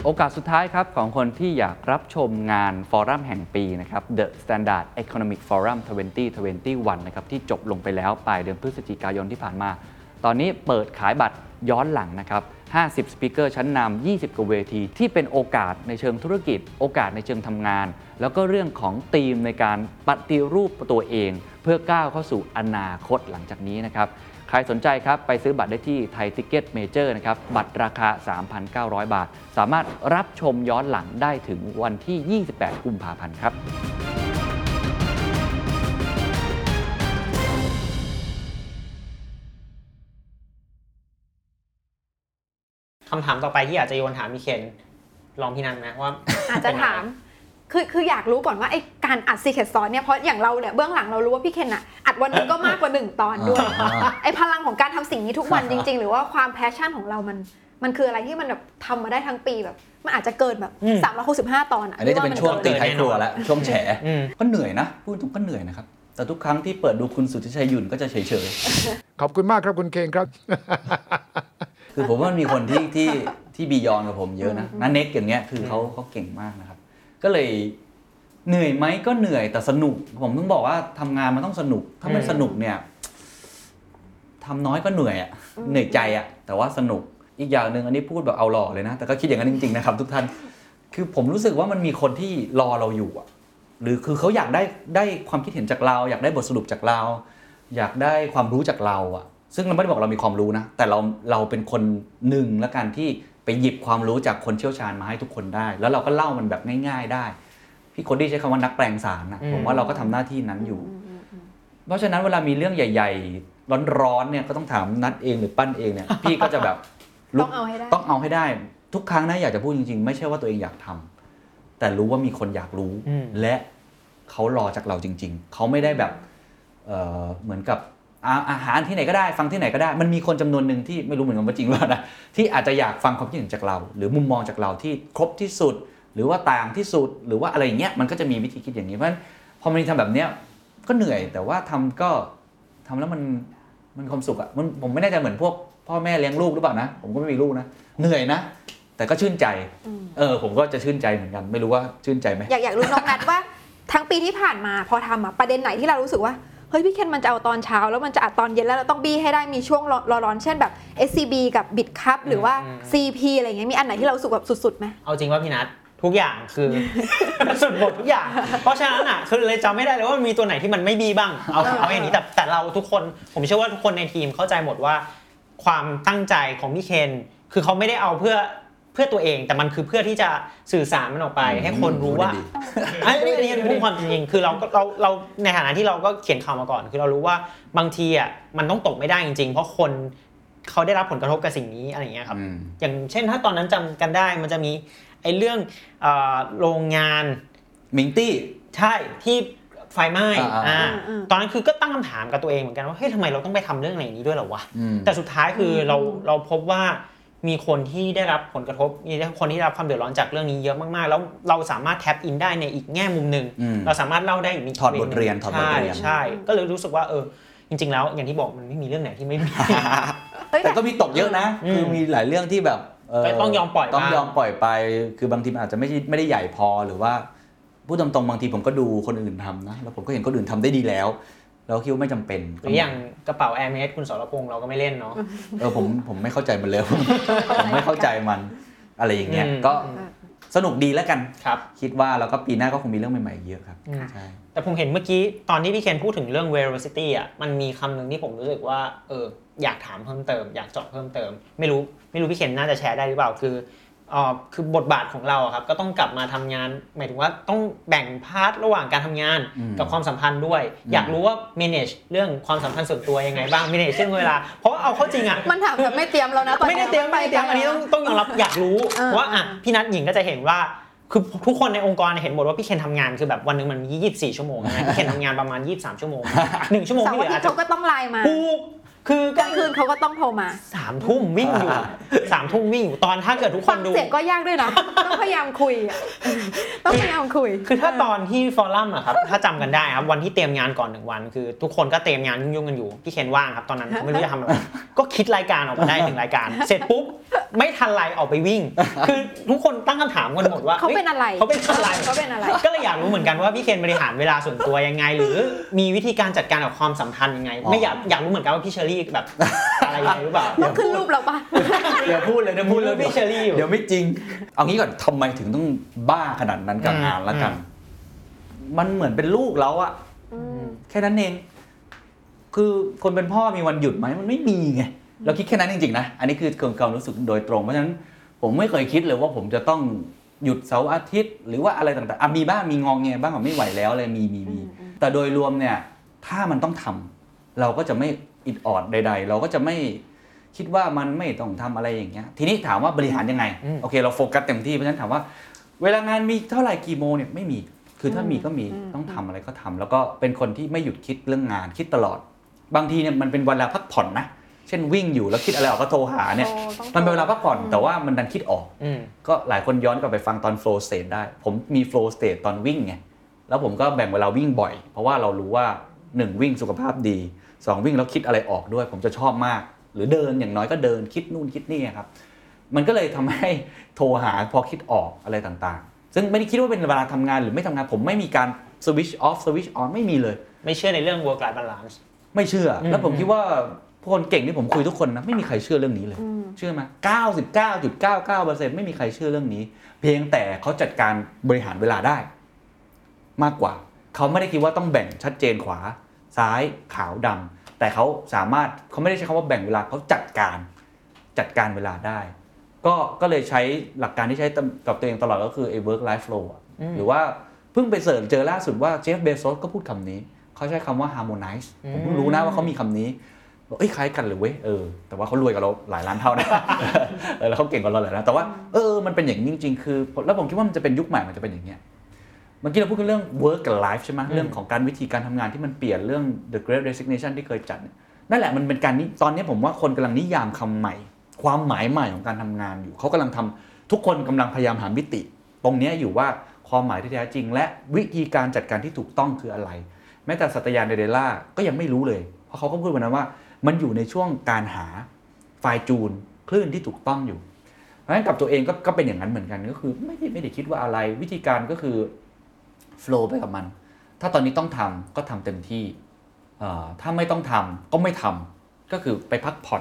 โอกาสสุดท้ายครับของคนที่อยากรับชมงานฟอรัมแห่งปีนะครับ The Standard Economic Forum สองพันยี่สิบเอ็ด นะครับที่จบลงไปแล้วปลายเดือนพฤศจิกายนที่ผ่านมาตอนนี้เปิดขายบัตรย้อนหลังนะครับห้าสิบสปีกเกอร์ชั้นนำยี่สิบกว่าเวทีที่เป็นโอกาสในเชิงธุรกิจโอกาสในเชิงทำงานแล้วก็เรื่องของธีมในการปฏิรูปตัวเองเพื่อก้าวเข้าสู่อนาคตหลังจากนี้นะครับใครสนใจครับไปซื้อบัตรได้ที่ไทยทิกเก็ตเมเจอร์นะครับบัตรราคา สามพันเก้าร้อย บาทสามารถรับชมย้อนหลังได้ถึงวันที่ยี่สิบแปดกุมภาพันธ์ครับคำถามต่อไปที่อาจจะโยนถามพี่เคนลองพี่นันนะว่าอาจจะถามคือคืออยากรู้ก่อนว่าไอ้การอัดซีเคทซอสเนี่ยเพราะอย่างเราเนี่ยเบื้องหลังเรารู้ว่าพี่เคนอ่ะอัดวันนึงก็มากกว่าหนึ่งตอนด้วยไอ้พลังของการทำสิ่งนี้ทุกวันจริงๆหรือว่าความแพชชั่นของเรามันมันคืออะไรที่มันแบบทำมาได้ทั้งปีแบบมันอาจจะเกินแบบสามร้อยหกสิบห้าตอนอ่ะอันนี้จะเป็นช่วงตีไทยครัวแล้วช่วงแฉก็เหนื่อยนะพูดตรงก็เหนื่อยนะครับแต่ทุกครั้งที่เปิดดูคุณสุทธิชัยหยุ่นก็จะเฉยๆขอบคุณมากครับคุณเคนครับคือผมว่ามีคนที่ที่ที่บียอนกับผมเยอะนะนะเน็กอย่างเงี้ยคือเขาเขาเก่งมากนะครับก็เลยเหนื่อยไหมก็เหนื่อยแต่สนุกผมต้องบอกว่าทำงานมันต้องสนุกถ้าไม่สนุกเนี่ยทำน้อยก็เหนื่อยอ่ะเหนื่อยใจอ่ะแต่ว่าสนุกอีกอย่างนึงอันนี้พูดแบบเอาหล่อเลยนะแต่ก็คิดอย่างนั้นจริงๆนะครับทุกท่านคือผมรู้สึกว่ามันมีคนที่รอเราอยู่อ่ะหรือคือเขาอยากได้ได้ความคิดเห็นจากเราอยากได้บทสรุปจากเราอยากได้ความรู้จากเราอ่ะซึ่งเราไม่ได้บอกเรามีความรู้นะแต่เราเราเป็นคนหนึ่งและการที่ไปหยิบความรู้จากคนเชี่ยวชาญมาให้ทุกคนได้แล้วเราก็เล่ามันแบบง่ายๆได้พี่คนที่ใช้คำว่านักแปลงสารนะผมว่าเราก็ทำหน้าที่นั้นอยู่เพราะฉะนั้นเวลามีเรื่องใหญ่ๆร้อนๆเนี่ยก็ต้องถามนัดเองหรือปั้นเองเนี่ยพี่ก็จะแบบต้องเอาให้ได้ต้องเอาให้ได้ทุกครั้งนะอยากจะพูดจริงๆไม่ใช่ว่าตัวเองอยากทำแต่รู้ว่ามีคนอยากรู้และเขารอจากเราจริงๆเขาไม่ได้แบบเหมือนกับอาหารที่ไหนก็ได้ฟังที่ไหนก็ได้มันมีคนจำนวนหนึ่งที่ไม่รู้เหมือนกันว่าจริงหรือเปล่านะที่อาจจะอยากฟังความคิดเห็นจากเราหรือมุมมองจากเราที่ครบที่สุดหรือว่าต่างที่สุดหรือว่าอะไรอย่างเงี้ยมันก็จะมีวิธีคิดอย่างนี้เพราะฉะนั้นพอมันทำแบบเนี้ยก็เหนื่อยแต่ว่าทำก็ทำแล้วมันมันความสุขอะมันผมไม่แน่ใจเหมือนพวกพ่อแม่เลี้ยงลูกหรือเปล่านะผมก็ไม่มีลูกนะเหนื่อยนะแต่ก็ชื่นใจเออผมก็จะชื่นใจเหมือนกันไม่รู้ว่าชื่นใจไหมอยากอยากรู้น้องนัทว่าทั้งปีที่ผ่านมาพอทำอะประเด็นไหนที่เรารู้สึกว่าเฮ้ยพี่เคนมันจะเอาตอนเช้าแล้วมันจะอัดตอนเย็นแล้วเราต้องบี้ให้ได้มีช่วงร้อนๆเช่นแบบ เอส ซี บี กับ Bitcup หรือว่า ซี พี อะไรอย่างเงี้ยมีอันไหนที่เราสุกแบบสุดๆมั้ยเอาจริงว่าพี่นัททุกอย่างคือ สุดหมดทุกอย่าง เพราะฉะนั้นอ่ะคือเลยจำไม่ได้เลยว่ามันมีตัวไหนที่มันไม่บี้บ้าง เอาเอาอย่างนี้แต่แต่เราทุกคนผมเชื่อว่าทุกคนในทีมเข้าใจหมดว่าความตั้งใจของพี่เคนคือเขาไม่ได้เอาเพื่อเพื่อตัวเองแต่มันคือเพื่อที่จะสื่อสารมันออกไปให้คนรู้ว่าอันนี้อันนี้เป็นความจริงคือเราก็เราเราในฐานะที่เราก็เขียนข่าวมาก่อนคือเรารู้ว่าบางทีอ่ะมันต้องตกไม่ได้จริงๆเพราะคนเขาได้รับผลกระทบกับสิ่งนี้อะไรอย่างเงี้ยครับอย่างเช่นถ้าตอนนั้นจำกันได้มันจะมีไอ้เรื่องโรงงานมิงตี้ใช่ที่ไฟไหม้อ่าตอนนั้นคือก็ตั้งคำถามกับตัวเองเหมือนกันว่าเฮ้ยทำไมเราต้องไปทำเรื่องอะไรอย่างนี้ด้วยหรอวะแต่สุดท้ายคือเราเราพบว่ามีคนที่ได้รับผลกระทบมีคนที่ได้รับความเดือดร้อนจากเรื่องนี้เยอะมากๆแล้วเราสามารถแท็บอินได้ในอีกแง่มุมนึงเราสามารถเล่าได้อีกมีถอดบทเรียนถอดบทเรียนใช่ก็เลยรู้สึกว่าเออจริงๆแล้วอย่างที่บอกมันไม่มีเรื่องไหนที่ไม่มีแต่ก็มีตกเยอะนะคือมีหลายเรื่องที่แบบเออต้องยอมปล่อยต้องยอมปล่อยไปคือบางทีอาจจะไม่ไม่ได้ใหญ่พอหรือว่าพูดตรงๆบางทีผมก็ดูคนอื่นทำนะแล้วผมก็เห็นคนอื่นทำได้ดีแล้วเราคิดว่าไม่จำเป็นหรืออย่างกระเป๋า แอร์ เมส คุณสรพงษ์เราก็ไม่เล่นเนาะเออผมผมไม่เข้าใจมันเลยผมไม่เข้าใจมันอะไรอย่างเงี้ยก็ สนุกดีแล้วกันครับคิดว่าแล้วก็ปีหน้าก็คงมีเรื่องใหม่ๆเยอะครับใช่แต่ผมเห็นเมื่อกี้ตอนที่พี่เคนพูดถึงเรื่อง veracity อ่ะมันมีคำหนึ่งที่ผมรู้สึกว่าเอออยากถามเพิ่มเติมอยากเจาะเพิ่มเติมไม่รู้ไม่รู้พี่เคนน่าจะแชร์ได้หรือเปล่าคืออ๋อคือบทบาทของเราครับก็ต้องกลับมาทำงานหมายถึงว่าต้องแบ่งพาร์ทระหว่างการทำงานกับความสัมพันธ์ด้วยอยากรู้ว่า manage เรื่องความสัมพันธ์ส่วนตัวยังไงบ้าง manage เรื่องเวลาเพราะเอาเข้าจริงอ่ะมันถามแบบไม่เตรียมแล้วนะตอนไม่ได้เตรียมไปเตรียมอันนี้ต้องต้องยอมรับอยากรู้ว่าอ่ะพี่นัทหญิงก็จะเห็นว่าคือทุกคนในองค์กรเห็นหมดว่าพี่เคนทำงานคือแบบวันนึงมันมียี่สิบสี่ชั่วโมงนะพี่เคนทำงานประมาณยี่สิบสามชั่วโมงหนึ่งชั่วโมงที่เหลืออาจจะเขาก็ต้องไลน์มาคือกลางคืนเขาก็ต้องโทรมาสามทุ่มวิ่งอยู่สามทุ่มวิ่งอยู่ตอนถ้าเกิดทุกคนดูเสียงก็ยากด้วยนะต้องพยายามคุยต้องพยายามคุยคือถ้าตอนที่ฟอรัมอะครับถ้าจำกันได้ครับวันที่เตรียมงานก่อนหนึ่งวันคือทุกคนก็เตรียมงานยุ่งๆกันอยู่พี่เคนว่างครับตอนนั้นไม่รู้จะทำอะไรก็คิดรายการออกมาได้หนึ่งรายการเสร็จปุ๊บไม่ทันไรออกไปวิ่งคือทุกคนตั้งคำถามกันหมดว่าเขาเป็นอะไรเขาเป็นอะไรเขาเป็นอะไรก็เลยอยากรู้เหมือนกันว่าพี่เคนบริหารเวลาส่วนตัวยังไงหรือมีวิธีการจัดการกับความสัมพันธ์ยังไงไม่อยากอยากรู้เหมือนกันว่าพี่เชอรี่แบบอะไรหรือเปล่ามันขึ้นรูปแล้วป่ะอย่าพูดเลยนะพูดแล้วพี่เชอรี่อยู่เดี๋ยวไม่จริงเอางี้ก่อนทำไมถึงต้องบ้าขนาดนั้นกับงานละกันมันเหมือนเป็นลูกเราอะแค่นั้นเองคือคนเป็นพ่อมีวันหยุดไหมมันไม่มีไงเราคิดแค่นั้นจริงๆนะอันนี้คือความรู้สึกโดยตรงเพราะฉะนั้นผมไม่เคยคิดเลยว่าผมจะต้องหยุดเสาร์อาทิตย์หรือว่าอะไรต่างๆอ่ะมีบ้างมีงองแงบ้างผมไม่ไหวแล้วอะไรมีมีมีแต่โดยรวมเนี่ยถ้ามันต้องทำเราก็จะไม่อิดออดใดๆเราก็จะไม่คิดว่ามันไม่ต้องทำอะไรอย่างเงี้ยทีนี้ถามว่าบริหารยังไงโอเคเราโฟกัสเต็มที่เพราะฉะนั้นถามว่าเวลางานมีเท่าไหร่กี่โมงเนี่ยไม่มีคือถ้ามีก็มีต้องทำอะไรก็ทำแล้วก็เป็นคนที่ไม่หยุดคิดเรื่องงานคิดตลอดบางทีเนี่ยมันเป็นเวลาพักผ่อนนะเช่นวิ่งอยู่แล้วคิดอะไรออกก็โทรหาเนี่ยมันเป็นเวลาพักผ่อนแต่ว่ามันดันคิดออกก็หลายคนย้อนกลับไปฟังตอน flow state ได้ผมมี flow state ตอนวิ่งไงแล้วผมก็แบ่งเวลาวิ่งบ่อยเพราะว่าเรารู้ว่าหนึ่งวิ่งสุขภาพดีสองวิ่งแล้วคิดอะไรออกด้วยผมจะชอบมากหรือเดินอย่างน้อยก็เดินคิดนู่นคิดนี่ครับมันก็เลยทำให้โทรหาพอคิดออกอะไรต่างๆซึ่งไม่ได้คิดว่าเป็นเวลาทำงานหรือไม่ทำงานผมไม่มีการ switch off switch on ไม่มีเลยไม่เชื่อในเรื่อง work life balance ไม่เชื่อแล้วผมคิดว่าคนเก่งที่ผมคุยทุกคนนะไม่มีใครเชื่อเรื่องนี้เลยเชื่อไหม เก้าสิบเก้าจุดเก้าเก้าเปอร์เซ็นต์ ไม่มีใครเชื่อเรื่องนี้เพียงแต่เขาจัดการบริหารเวลาได้มากกว่าเขาไม่ได้คิดว่าต้องแบ่งชัดเจนขวาซ้ายขาวดำแต่เขาสามารถเขาไม่ได้ใช้คำว่าแบ่งเวลาเขาจัดการจัดการเวลาได้ก็ก็เลยใช้หลักการที่ใช้กับตัวเองตลอดก็คือไอ้ work life flow หรือว่าเพิ่งไปเสิร์ชเจอล่าสุดว่าเจฟเบโซสก็พูดคำนี้เขาใช้คำว่า harmonize ผมเพิ่งรู้นะว่าเขามีคำนี้เอ้ยคล้ายกันเลยเว้ยเออแต่ว่าเขารวยกว่าเราหลายล้านเท่านะเออแล้วเขาเก่งกว่าเราหลายล้านแต่ว่าเออมันเป็นอย่างนี้จริงๆคือแล้วผมคิดว่ามันจะเป็นยุคใหม่มันจะเป็นอย่างเงี้ยเมื่อกี้เราพูดกันเรื่อง work กับ life ใช่ไหมเรื่องของการวิธีการทำงานที่มันเปลี่ยนเรื่อง the great resignation ที่เคยจัดนั่นแหละมันเป็นการนี้ตอนนี้ผมว่าคนกำลังนิยามคำใหม่ความหมายใหม่ของการทำงานอยู่เขากำลังทำทุกคนกำลังพยายามหามิติตรงนี้อยู่ว่าความหมายที่แท้จริงและวิธีการจัดการที่ถูกต้องคืออะไรแม้แต่สัตยาเดเดล่าก็ยังไม่รู้เลยเพราะเขาก็พูดวันนั้นว่ามันอยู่ในช่วงการหาไฟจูนคลื่นที่ถูกต้องอยู่เพราะฉะนั้นกับตัวเองก็ก็เป็นอย่างนั้นเหมือนกันก็คือไม่ได้ไม่ได้คิดว่าอะไรวิธีการก็คือโฟลว์ไปกับมันถ้าตอนนี้ต้องทำก็ทำเต็มที่ถ้าไม่ต้องทำก็ไม่ทำก็คือไปพักผ่อน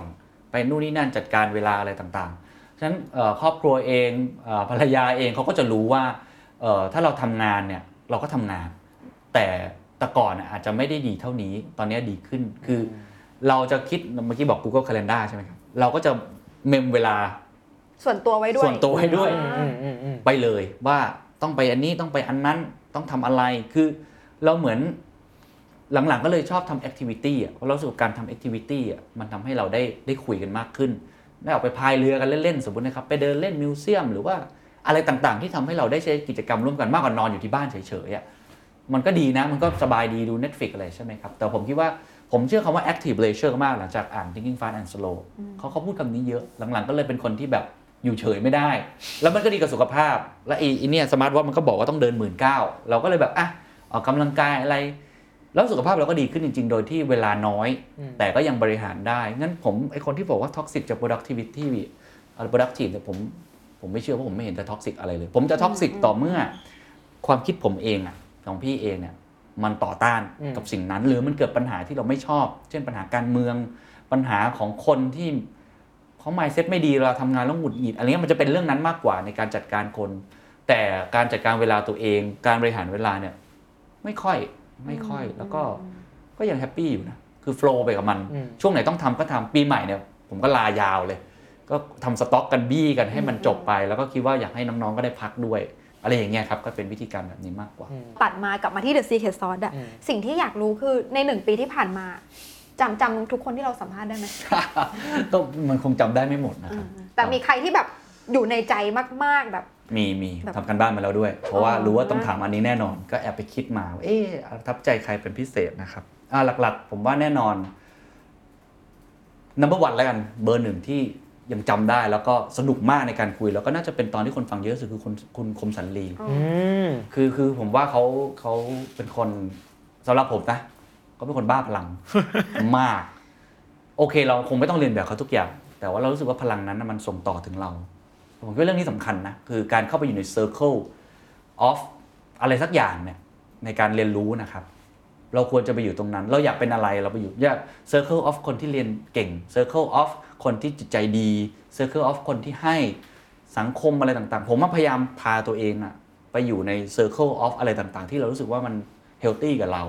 ไปนู่นนี่นั่นจัดการเวลาอะไรต่างๆฉะนั้นครอบครัวเองภรรยาเองเขาก็จะรู้ว่าถ้าเราทำงานเนี่ยเราก็ทำงานแต่แต่ก่อนอาจจะไม่ได้ดีเท่านี้ตอนนี้ดีขึ้นคือเราจะคิดเมื่อกี้บอก Google Calendar ใช่ไหมครับเราก็จะเมมเวลาส่วนตัวไว้ด้วยส่วนตัวไว้ด้วยไปเลยว่าต้องไปอันนี้ต้องไปอันนั้นต้องทำอะไรคือเราเหมือนหลังๆก็เลยชอบทำแอคทิวิตี้อ่ะเพราะเรารู้สึกการทำแอคทิวิตี้อ่ะมันทำให้เราได้ได้คุยกันมากขึ้นได้ออกไปพายเรือกันเล่นๆสมมตินะครับไปเดินเล่นมิวเซียมหรือว่าอะไรต่างๆที่ทำให้เราได้ใช้กิจกรรมร่วมกันมากกว่านอนอยู่ที่บ้านเฉยๆอ่ะมันก็ดีนะมันก็สบายดีดู Netflix อะไรใช่ไหมครับแต่ผมคิดว่าผมเชื่อคำว่า active leisure มากหลังจากอ่าน Thinking Fast and Slow เขาเขาพูดคำนี้เยอะหลังๆก็เลยเป็นคนที่แบบอยู่เฉยไม่ได้แล้วมันก็ดีกับสุขภาพและไอ้เนี่ยสมาร์ทวอทมันก็บอกว่าต้องเดิน หนึ่งหมื่นเก้าพัน เราก็เลยแบบอ่ะออกกำลังกายอะไรแล้วสุขภาพเราก็ดีขึ้นจริงๆโดยที่เวลาน้อยแต่ก็ยังบริหารได้งั้นผมไอ้คนที่บอกว่า toxic จะ productivity เอ่อ productive เนี่ยผมผมไม่เชื่อเพราะผมไม่เห็นจะ toxic อะไรเลยผมจะ toxic ต่อเมื่อความคิดผมเองอะของพี่เองเนี่ยมันต่อต้านกับสิ่งนั้นหรือมันเกิดปัญหาที่เราไม่ชอบเช่นปัญหาการเมืองปัญหาของคนที่เขา mindset ไม่ดีเราทำงานแล้วหงุดหงิดอันนี้มันจะเป็นเรื่องนั้นมากกว่าในการจัดการคน แต่การจัดการเวลาตัวเองการบริหารเวลาเนี่ยไม่ค่อยไม่ค่อยแล้วก็ก็ยังแฮปปี้อยู่นะคือโฟลว์ไปกับมันช่วงไหนต้องทำก็ทำปีใหม่เนี่ยผมก็ลายาวเลยก็ทำสต็อกกันบี้กันให้มันจบไปแล้วก็คิดว่าอยากให้น้องๆก็ได้พักด้วยอะไรอย่างเงี้ยครับก็เป็นวิธีการแบบนี้มากกว่าปัดมากลับมาที่ The Secret Sauce อะสิ่งที่อยากรู้คือในหนึ่งปีที่ผ่านมาจำจำทุกคนที่เราสัมภาษณ์ได้ไหมก็มันคงจำได้ไม่หมดนะครับแต่มีใครที่แบบอยู่ในใจมากๆแบบมีมีทำกันบ้านมาแล้วด้วยเพราะว่ารู้ว่าต้องถามอันนี้แน่นอนก็แอบไปคิดมาเอ๊ะประทับใจใครเป็นพิเศษนะครับอ่าหลักๆผมว่าแน่นอน number one แล้วกันเบอร์หนึ่งที่ยังจำได้แล้วก็สนุกมากในการคุยแล้วก็น่าจะเป็นตอนที่คนฟังเยอะสุดคือคุณคุณคมสันลีคือคือผมว่าเขาเขาเป็นคนสำหรับผมนะเขาเป็นคนบ้าพลังมากโอเคเราคงไม่ต้องเรียนแบบเขาทุกอย่างแต่ว่าเรารู้สึกว่าพลังนั้นมันส่งต่อถึงเราผมคิดว่าเรื่องนี้สำคัญนะคือการเข้าไปอยู่ใน circle of อะไรสักอย่างเนี่ยในการเรียนรู้นะครับเราควรจะไปอยู่ตรงนั้นเราอยากเป็นอะไรเราไปอยู่อยาก circle of คนที่เรียนเก่ง circle of คนที่จิตใจดี circle of คนที่ให้สังคมอะไรต่างๆผมพยายามพาตัวเองอะไปอยู่ใน circle of อะไรต่างๆที่เรารู้สึกว่ามัน healthy กับเรา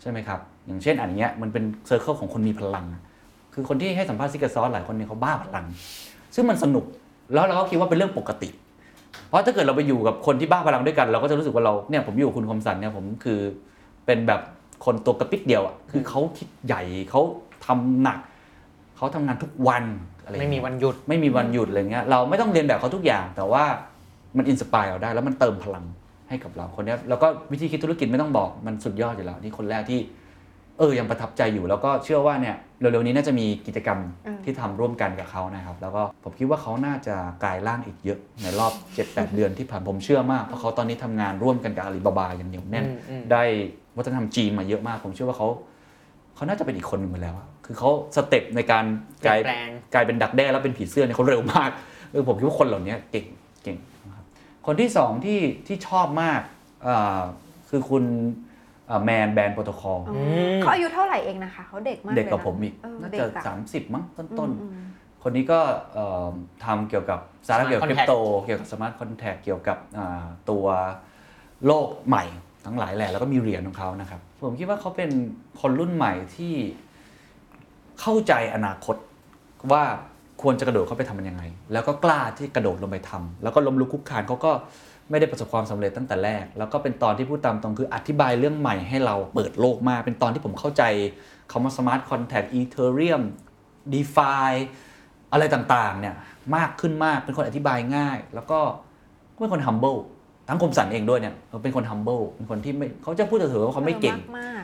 ใช่ไหมครับอย่างเช่นอันเนี้ยมันเป็น circle ของคนมีพลังคือคนที่ให้สัมภาษณ์ซิกเกอร์ซอสหลายคนเนี่ยเขาบ้าพลังซึ่งมันสนุกแล้วเราก็คิดว่าเป็นเรื่องปกติเพราะถ้าเกิดเราไปอยู่กับคนที่บ้าพลังด้วยกันเราก็จะรู้สึกว่าเราเนี่ยผมอยู่กับคุณคมสันเนี่ยผมคือเป็นแบบคนตัวกระปิดเดียวอ่ะคือเขาคิดใหญ่เขาทำหนักเขาทำงานทุกวันอะไรไม่มีวันหยุดไม่มีวันหยุดอะไรเงี้ยเราไม่ต้องเรียนแบบเขาทุกอย่างแต่ว่ามันอินสปายเราได้แล้วมันเติมพลังให้กับเราคนนี้แล้วก็วิธีคิดธุรกิจไม่ต้องบอกมันสุดยอดอยู่แล้วนี่คนแรกที่เออยังประทับใจอยู่แล้วก็เชื่อว่าเนี่ยเร็วๆนี้น่าจะมีกิจกรรมที่ทำร่วมกันกับเขานะครับแล้วก็ผมคิดว่าเขาน่าจะกลายร่างอีกเยอะในรอบ เจ็ดถึงแปด เดือนที่ผ่านผมเชื่อมากเพราะเขาตอนนี้ทำงานร่วมกันกับอาลีบาบาอย่างเหนียวแน่นได้วัฒนธรรมจีนมาเยอะมากผมเชื่อว่าเขาเขาน่าจะเป็นอีกคนหนึ่งไปแล้วคือเขาสเต็ปในการกลายกลายเป็นดักแด้แล้วเป็นผีเสื้อเนี่ยเขาเร็วมากเออผมคิดว่าคนเหล่านี้เก่งเก่งนะครับคนที่สองที่ที่ชอบมากคือคุณแมนแบนโปรโตคอลเขาอายุเท่าไหร่เองนะคะเขาเด็กมากเด็กกว่าผมอีกน่าจะสามสิบมั้งต้นๆคนนี้ก็ทำเกี่ยวกับสาระเกี่ยวกับคริปโตเกี่ยวกับสมาร์ทคอนแทคเกี่ยวกับตัวโลกใหม่ทั้งหลายแหละแล้วก็มีเหรียญของเขานะครับผมคิดว่าเขาเป็นคนรุ่นใหม่ที่เข้าใจอนาคตว่าควรจะกระโดดเข้าไปทำมันยังไงแล้วก็กล้าที่กระโดดลงไปทำแล้วก็ล้มลุกคลุกคลานเขาก็ไม่ได้ประสบความสำเร็จตั้งแต่แรกแล้วก็เป็นตอนที่พูดตามตรงคืออธิบายเรื่องใหม่ให้เราเปิดโลกมากเป็นตอนที่ผมเข้าใจคำว่า smart contract ethereum defi อะไรต่างๆเนี่ยมากขึ้นมากเป็นคนอธิบายง่ายแล้วก็เป็นคน humble ทั้งคมสันเองด้วยเนี่ยเป็นคน humble เป็นคนที่ไม่เขาจะพูดเถอะว่าเขาไม่เก่ง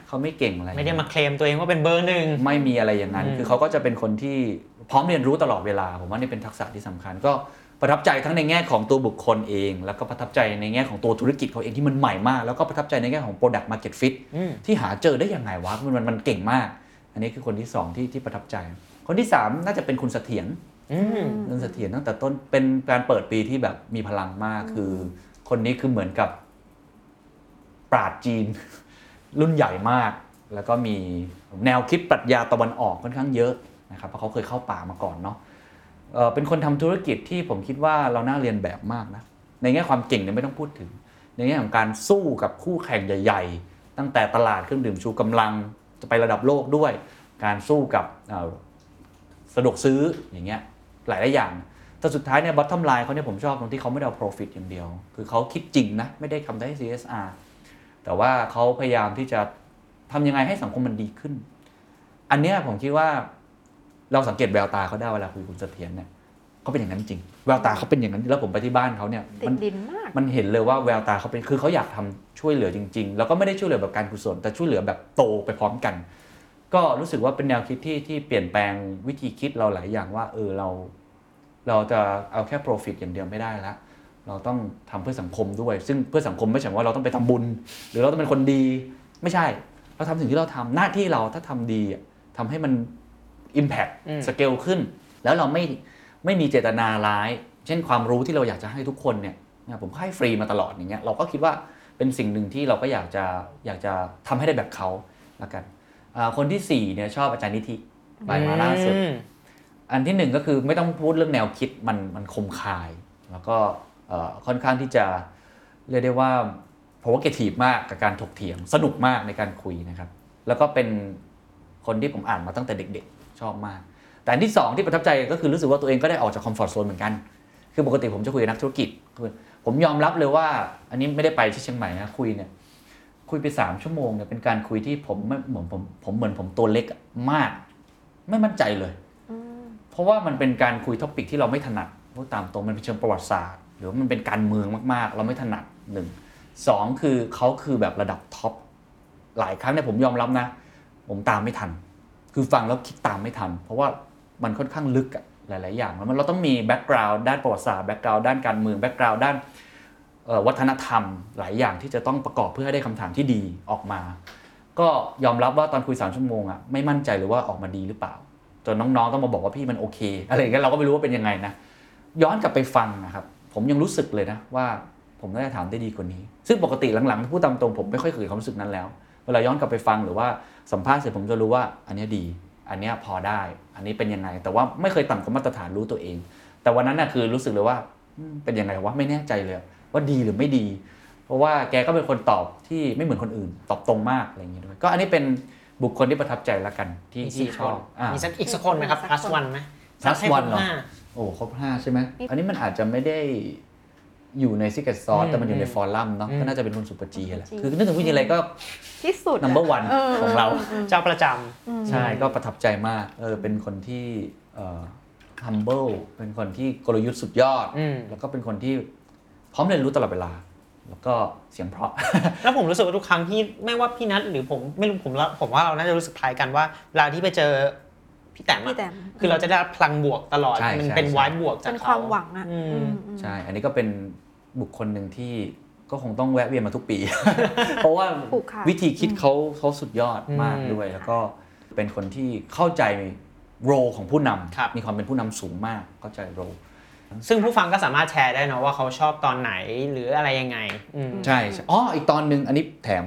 เขาไม่เก่งอะไรไม่ได้มาเคลมตัวเองว่าเป็นเบอร์หนึ่งไม่มีอะไรอย่างนั้นคือเขาก็จะเป็นคนที่พร้อมเรียนรู้ตลอดเวลาผมว่านี่เป็นทักษะที่สำคัญก็ประทับใจทั้งในแง่ของตัวบุคคลเองแล้วก็ประทับใจในแง่ของตัวธุรกิจเขาเองที่มันใหม่มากแล้วก็ประทับใจในแง่ของ product market fit ที่หาเจอได้ยังไงวะมันมันมันเก่งมากอันนี้คือคนที่สองที่ที่ประทับใจคนที่สามน่าจะเป็นคุณเสถียรอืมคุณเสถียรตั้งแต่ต้นเป็นการเปิดปีที่แบบมีพลังมากคือคนนี้คือเหมือนกับปราชญ์จีนรุ่นใหญ่มากแล้วก็มีแนวคิดปรัชญาตะวันออกค่อนข้างเยอะนะครับเพราะเขาเคยเข้าป่ามาก่อนเนาะเอ่อเป็นคนทำธุรกิจที่ผมคิดว่าเราน่าเรียนแบบมากนะในแง่ความเก่งเนี่ยไม่ต้องพูดถึงในแง่ของการสู้กับคู่แข่งใหญ่ๆตั้งแต่ตลาดเครื่องดื่มชูกำลังจะไประดับโลกด้วยการสู้กับสะดวกซื้ออย่างเงี้ยหลายๆอย่างแต่สุดท้ายเนี่ย bottom line เขาเนี่ยผมชอบตรงที่เขาไม่ได้เอา profit อย่างเดียวคือเขาคิดจริงนะไม่ได้ทำได้ ซี เอส อาร์ แต่ว่าเขาพยายามที่จะทำยังไงให้สังคมมันดีขึ้นอันเนี้ยผมคิดว่าเราสังเกตแววตาเขาได้เวลาคุยคุณเสถียรเนี่ยเขาเป็นอย่างนั้นจริงแววตาเขาเป็นอย่างนั้นแล้วผมไปที่บ้านเขาเนี่ยมันดินมากมันเห็นเลยว่าแววตาเขาเป็นคือเขาอยากทำช่วยเหลือจริงๆแล้วก็ไม่ได้ช่วยเหลือแบบการกุศลแต่ช่วยเหลือแบบโตไปพร้อมกันก็รู้สึกว่าเป็นแนวคิดที่ที่เปลี่ยนแปลงวิธีคิดเราหลายอย่างว่าเออเราเราจะเอาแค่ profit อย่างเดียวไม่ได้ละเราต้องทำเพื่อสังคมด้วยซึ่งเพื่อสังคมไม่ใช่ว่าเราต้องไปทำบุญหรือเราต้องเป็นคนดีไม่ใช่เราทำสิ่งที่เราทำหน้าที่เราถ้าทำดีทำให้มันimpact สเกลขึ้นแล้วเราไม่ไม่มีเจตนาร้ายเช่นความรู้ที่เราอยากจะให้ทุกคนเนี่ยผมให้ฟรีมาตลอดอย่างเงี้ยเราก็คิดว่าเป็นสิ่งหนึ่งที่เราก็อยากจะอยากจะทำให้ได้แบบเขาละกันคนที่สี่เนี่ยชอบอาจารย์นิธิไปมาล่าสุดอันที่หนึ่งก็คือไม่ต้องพูดเรื่องแนวคิดมันมันคมคายแล้วก็ค่อนข้างที่จะ เรียกได้ว่าผมว่าเกทีฟมากกับการถกเถียงสนุกมากในการคุยนะครับแล้วก็เป็นคนที่ผมอ่านมาตั้งแต่เด็กๆชอบมากแต่ที่สองที่ประทับใจก็คือรู้สึกว่าตัวเองก็ได้ออกจากคอมฟอร์ตโซนเหมือนกันคือปกติผมจะคุยกับนักธุรกิจผมยอมรับเลยว่าอันนี้ไม่ได้ไปที่เชียงใหม่นะคุยเนี่ยคุยไปสามชั่วโมงเนี่ยเป็นการคุยที่ผมไม่เหมือนผมผมเหมือนผมตัวเล็กมากไม่มั่นใจเลยเพราะว่ามันเป็นการคุยท็อปิกที่เราไม่ถนัดพูดตามตรงมันเป็นเชิงประวัติศาสตร์หรือมันเป็นการเมืองมากๆเราไม่ถนัดหนึ่งสองคือเขาคือแบบระดับท็อปหลายครั้งเนี่ยผมยอมรับนะผมตามไม่ทันคือฟังแล้วคิดตามไม่ทันเพราะว่ามันค่อนข้างลึกอะหลายๆอย่างแล้วมันเราต้องมีแบ็กกราวด์ด้านประวัติศาสตร์แบ็กกราวด์ด้านการเมืองแบ็กกราวด์ด้านวัฒนธรรมหลายอย่างที่จะต้องประกอบเพื่อให้ได้คำถามที่ดีออกมาก็ยอมรับว่าตอนคุยสามชั่วโมงอะไม่มั่นใจเลยว่าออกมาดีหรือเปล่าจนน้องๆต้องมาบอกว่าพี่มันโอเคอะไรอย่างเงี้ยเราก็ไม่รู้ว่าเป็นยังไงนะย้อนกลับไปฟังนะครับผมยังรู้สึกเลยนะว่าผมน่าจะถามได้ดีกว่านี้ซึ่งปกติหลังๆพูดตามตรงผมไม่ค่อยเกิดความรู้สึกนั้นแล้วเวลาย้อนกลับไปฟังหรือว่าสัมภาษณ์เสร็จผมจะรู้ว่าอันนี้ดีอันนี้พอได้อันนี้เป็นยังไงแต่ว่าไม่เคยต่ำกว่ามาตรฐานรู้ตัวเองแต่วันนั้นน่ะคือรู้สึกเลยว่าเป็นยังไงวะไม่แน่ใจเลยว่าดีหรือไม่ดีเพราะว่าแกก็เป็นคนตอบที่ไม่เหมือนคนอื่นตอบตรงมากอะไรอย่างเงี้ยด้วยก็อันนี้เป็นบุคคลที่ประทับใจละกันที่ที่ชอบมีสักอีกสักคนไหมครับ plus one ไหม plus one หรอโอ้ครบห้าใช่ไหมอันนี้มันอาจจะไม่ได้อยู่ในซิกเก็ตซอสแต่มันอยู่ในฟอรัมเนาะก็น่าจะเป็นคุณสุปจีแหละคือนึกถึงวิธีอะไรก็ที่สุด number one ของเราเจ้าประจำใช่ก็ประทับใจมากเออเป็นคนที่เอ่อ humble เป็นคนที่กลยุทธ์สุดยอดแล้วก็เป็นคนที่พร้อมเรียนรู้ตลอดเวลาแล้วก็เสียงเพราะแล้วผมรู้สึกว่าทุกครั้งที่ไม่ว่าพี่นัทหรือผมไม่รู้ผมแล้วผมว่าเราน่าจะรู้สึกคล้ายกันว่าเวลาที่ไปเจอพี่แต้มคือเราจะได้พลังบวกตลอดมันเป็นไวบวกจากเขาเป็นความหวังอ่ะใช่อันนี้ก็เป็นบุคคลหนึ่งที่ก็คงต้องแวะเวียนมาทุกปีเพราะว่าวิธีคิดเขาเขาสุดยอดมากด้วยแล้วก็เป็นคนที่เข้าใจโรของผู้นำมีความเป็นผู้นำสูงมากเข้าใจโรซึ่งผู้ฟังก็สามารถแชร์ได้เนาะว่าเขาชอบตอนไหนหรืออะไรยังไงใช่อ๋ออีกตอนนึงอันนี้แถม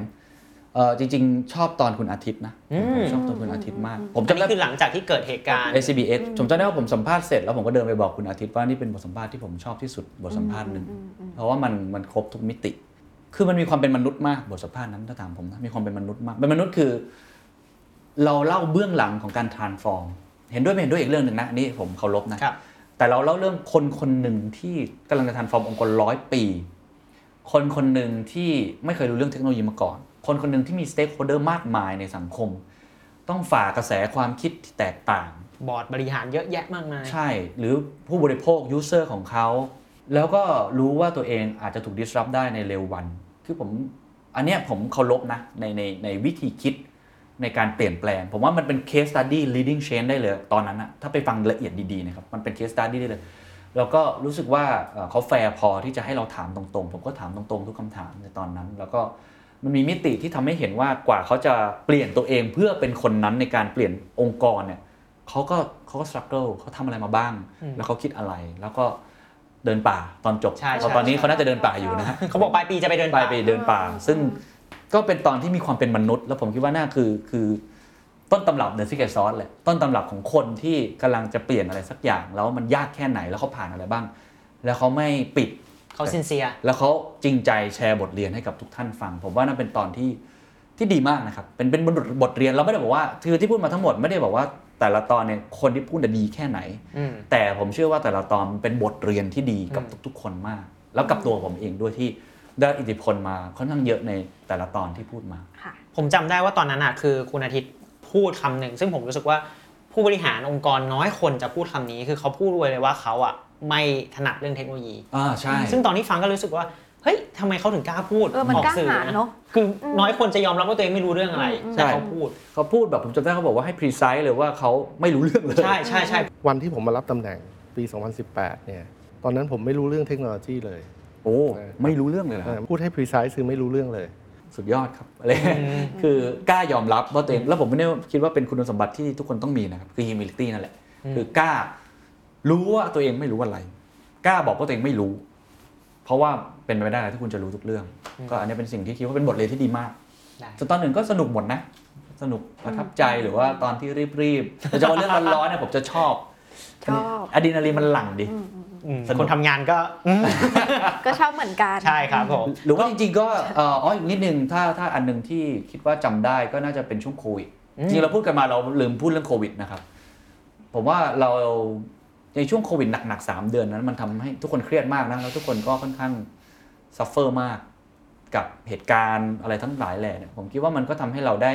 เออจริงๆชอบตอนคุณอาทิตย์นะผมชอบตอนคุณอาทิตย์มากผมจำได้คือหลังจากที่เกิดเหตุการณ์ เอ ซี บี เอส ผมจำได้ว่าผมสัมภาษณ์เสร็จแล้วผมก็เดินไปบอกคุณอาทิตย์ว่านี่เป็นบทสัมภาษณ์ที่ผมชอบที่สุดบทสัมภาษณ์นึงเพราะว่ามันมันครบทุกมิติคือมันมีความเป็นมนุษย์มากบทสัมภาษณ์นั้นถ้าถามผมนะมีความเป็นมนุษย์มากเป็นมนุษย์คือเราเล่าเบื้องหลังของการ transform เห็นด้วยไม่เห็นด้วยอีกเรื่องนึงนะอันนี้ผมเคารพนะแต่เราเล่าเรื่องคนคนหนึ่งที่กำลังจะ transform องค์กรร้อยปีคนคนหนึ่งที่ไม่เคยรู้เรื่องเทคโนโลยีมาก่อนคนคนหนึ่งที่มี stakeholder มากมายในสังคมต้องฝ่ากระแสความคิดที่แตกต่างบอร์ดบริหารเยอะแยะมากมายใช่หรือผู้บริโภค user ของเขาแล้วก็รู้ว่าตัวเองอาจจะถูก disrupt ได้ในเร็ววันคือผมอันเนี้ยผมเคารพนะในในในวิธีคิดในการเปลี่ยนแปลงผมว่ามันเป็น case study leading change ได้เลยตอนนั้นนะถ้าไปฟังละเอียดดีๆนะครับมันเป็น case study ได้เลยแล้วก็รู้สึกว่าเขาแฟร์พอที่จะให้เราถามตรงๆผมก็ถามตรงๆทุกคำถามในตอนนั้นแล้วก็มันมีมิติที่ทำให้เห็นว่ากว่าเขาจะเปลี่ยนตัวเองเพื่อเป็นคนนั้นในการเปลี่ยนองค์กรเนี่ยเขาก็เขาก็ struggle เขาทำอะไรมาบ้างแล้วเขาคิดอะไรแล้วก็เดินป่าตอนจบตอนนี้เขาน่าจะเดินป่าอยู่นะเขาบอกปลายปีจะไปเดินป่าไปเดินป่าซึ่งก็เป็นตอนที่มีความเป็นมนุษย์แล้วผมคิดว่าน่าคือคือต้นตำรับเดอะซิกเก็ตซอสแหละต้นตำรับของคนที่กำลังจะเปลี่ยนอะไรสักอย่างแล้วมันยากแค่ไหนแล้วเขาผ่านอะไรบ้างแล้วเขาไม่ปิดเขาซินเซียแล้วเขาจริงใจแชร์บทเรียนให้กับทุกท่านฟังผมว่านั่นเป็นตอนที่ที่ดีมากนะครับเป็นเป็นบทเรียนเราไม่ได้บอกว่าคือที่พูดมาทั้งหมดไม่ได้บอกว่าแต่ละตอนเนี่ยคนที่พูดจะดีแค่ไหนแต่ผมเชื่อว่าแต่ละตอนเป็นบทเรียนที่ดีกับทุกๆคนมากแล้วกับตัวผมเองด้วยที่ได้อิทธิพลมาค่อนข้างเยอะในแต่ละตอนที่พูดมาผมจำได้ว่าตอนนั้นอ่ะคือคุณอาทิตย์พูดคำหนึ่งซึ่งผมรู้สึกว่าผู้บริหารองค์กรน้อยคนจะพูดคำนี้คือเขาพูดไว้เลยว่าเขาอ่ะไม่ถนัดเรื่องเทคโนโลยีอ่าใช่ซึ่งตอนที่ฟังก็รู้สึกว่าเฮ้ยทำไมเขาถึงกล้าพูดออกสื่อนะคือน้อยคนจะยอมรับว่าตัวเองไม่รู้เรื่องอะไรแต่เขาพูดเขาพูดแบบผมจำได้เขาบอกว่าให้ precise เลยว่าเขาไม่รู้เรื่องเลยใช่ใช่ใช่วันที่ผมมารับตำแหน่งปีสองพันสิบแปดเนี่ยตอนนั้นผมไม่รู้เรื่องเทคโนโลยีเลยโอ้ไม่รู้เรื่องเลยเหรอพูดให้ precise คือไม่รู้เรื่องเลยสุดยอดครับอะไรคือกล้ายอมรับว่าตัวเองแล้วผมไม่ได้คิดว่าเป็นคุณสมบัติที่ทุกคนต้องมีนะครับคือ humility นั่นแหละคือกล้ารู้ว่าตัวเองไม่รู้อะไรกล้าบอกว่าตัวเองไม่รู้เพราะว่าเป็นไปไม่ได้ที่คุณจะรู้ทุกเรื่องก็อันนี้เป็นสิ่งที่คิดว่าเป็นบทเรียนที่ดีมากแต่ตอนหนึ่งก็สนุกหมดนะสนุกประทับใจหรือว่าตอนที่รีบๆแต่จะเอาเรื่องร้อนๆเนี่ยผมจะชอบอะดรีนาลีนมันหลั่งดิ คนทำงานก็ก็ชอบเหมือนกันใช่ครับผมหรือว่าจริงๆก็อ๋ออีกนิดนึงถ้าถ้าอันนึงที่คิดว่าจำได้ก็น่าจะเป็นช่วงโควิดจริงเราพูดกันมาเราลืมพูดเรื่องโควิดนะครับผมว่าเราในช่วงโควิดหนักๆสามเดือนนั้นมันทำให้ทุกคนเครียดมากนะแล้วทุกคนก็ค่อนข้างซัฟเฟอร์มากกับเหตุการณ์อะไรทั้งหลายแหล่เนี่ยผมคิดว่ามันก็ทำให้เราได้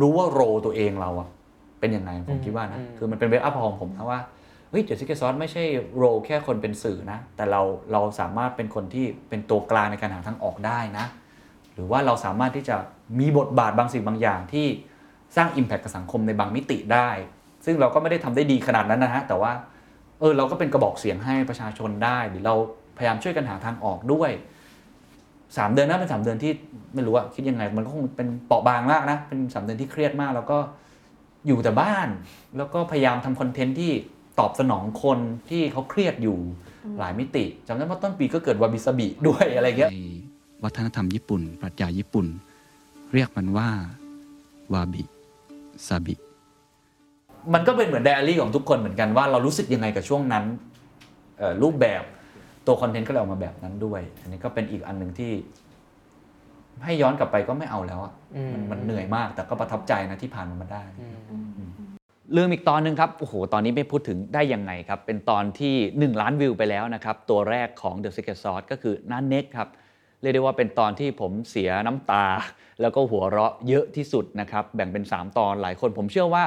รู้ว่าโรตัวเองเราอะเป็นยังไงผมคิดว่านะคือมันเป็นเวฟอัพของผมนะว่าเฮ้ยเดอะซิกเก็ตซอสไม่ใช่โรแค่คนเป็นสื่อนะแต่เราเราสามารถเป็นคนที่เป็นตัวกลางในการหาทางออกได้นะหรือว่าเราสามารถที่จะมีบทบาทบางสิ่งบางอย่างที่สร้าง impact กับสังคมในบางมิติได้ซึ่งเราก็ไม่ได้ทำได้ดีขนาดนั้นนะฮะแต่ว่าเออเราก็เป็นกระบอกเสียงให้ประชาชนได้หรือเราพยายามช่วยกันหาทางออกด้วยสามเดือนนั้นเป็นสามเดือนที่ไม่รู้อะคิดยังไงมันก็คงเป็นเปราะบางมากนะเป็นสามเดือนที่เครียดมากแล้วก็อยู่แต่บ้านแล้วก็พยายามทำคอนเทนต์ที่ตอบสนองคนที่เขาเครียดอยู่หลายมิติจำได้ว่าต้นปีก็เกิดวาบิซาบิด้วยอะไรเงี้ยในวัฒนธรรมญี่ปุ่นปรัชญาญี่ปุ่นเรียกมันว่าวาบิซาบิมันก็เป็นเหมือนไดอารี่ของทุกคนเหมือนกันว่าเรารู้สึกยังไงกับช่วงนั้นรูปแบบตัวคอนเทนต์ก็เลยออกมาแบบนั้นด้วยอันนี้ก็เป็นอีกอันหนึ่งที่ให้ย้อนกลับไปก็ไม่เอาแล้วอ่ะ มันมันเหนื่อยมากแต่ก็ประทับใจนะที่ผ่านมันมาได้ลืมอีกตอนนึงครับโอ้โหตอนนี้ไม่พูดถึงได้ยังไงครับเป็นตอนที่หนึ่งล้านวิวไปแล้วนะครับตัวแรกของ The Secret Sauce ก็คือน้าเน็กครับเรียกได้ว่าเป็นตอนที่ผมเสียน้ำตาแล้วก็หัวเราะเยอะที่สุดนะครับแบ่งเป็นสามตอนหลายคนผมเชื่อว่า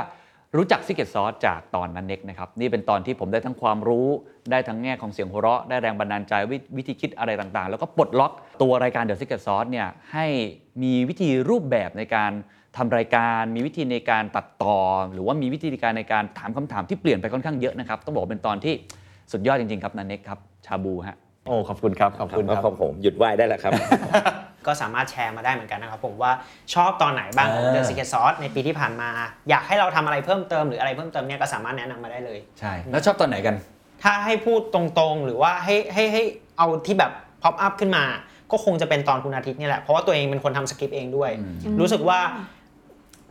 รู้จัก Secret Sauce จากตอนนั้นเน็กนะครับนี่เป็นตอนที่ผมได้ทั้งความรู้ได้ทั้งแง่ของเสียงหัวเราะได้แรงบันดาลใจ ว, วิธีคิดอะไรต่างๆแล้วก็ปลดล็อกตัวรายการ The Secret Sauce เนี่ยให้มีวิธีรูปแบบในการทำรายการมีวิธีในการตัดต่อหรือว่ามีวิธีการในการถามคำถามที่เปลี่ยนไปค่อนข้างเยอะนะครับต้องบอกเป็นตอนที่สุดยอดจริงๆครับนันเน็กครับชาบูฮะโอ้ขอบคุณครับขอบคุณครับผมหยุดไหว้ได้แล้วครับ ก็สามารถแชร์มาได้เหมือนกันนะครับผมว่าชอบตอนไหนบ้างของ The Secret Sauce ในปีที่ผ่านมาอยากให้เราทำอะไรเพิ่มเติมหรืออะไรเพิ่มเติมเนี่ยก็สามารถแนะนำมาได้เลยใช่แล้วชอบตอนไหนกันถ้าให้พูดตรงๆหรือว่าให้ให้ให้เอาที่แบบพ็อปอัพขึ้นมาก็คงจะเป็นตอนคุณอาทิตย์นี่แหละเพราะว่าตัวเองเป็นคนทำสคริปต์เองด้วยรู้สึกว่า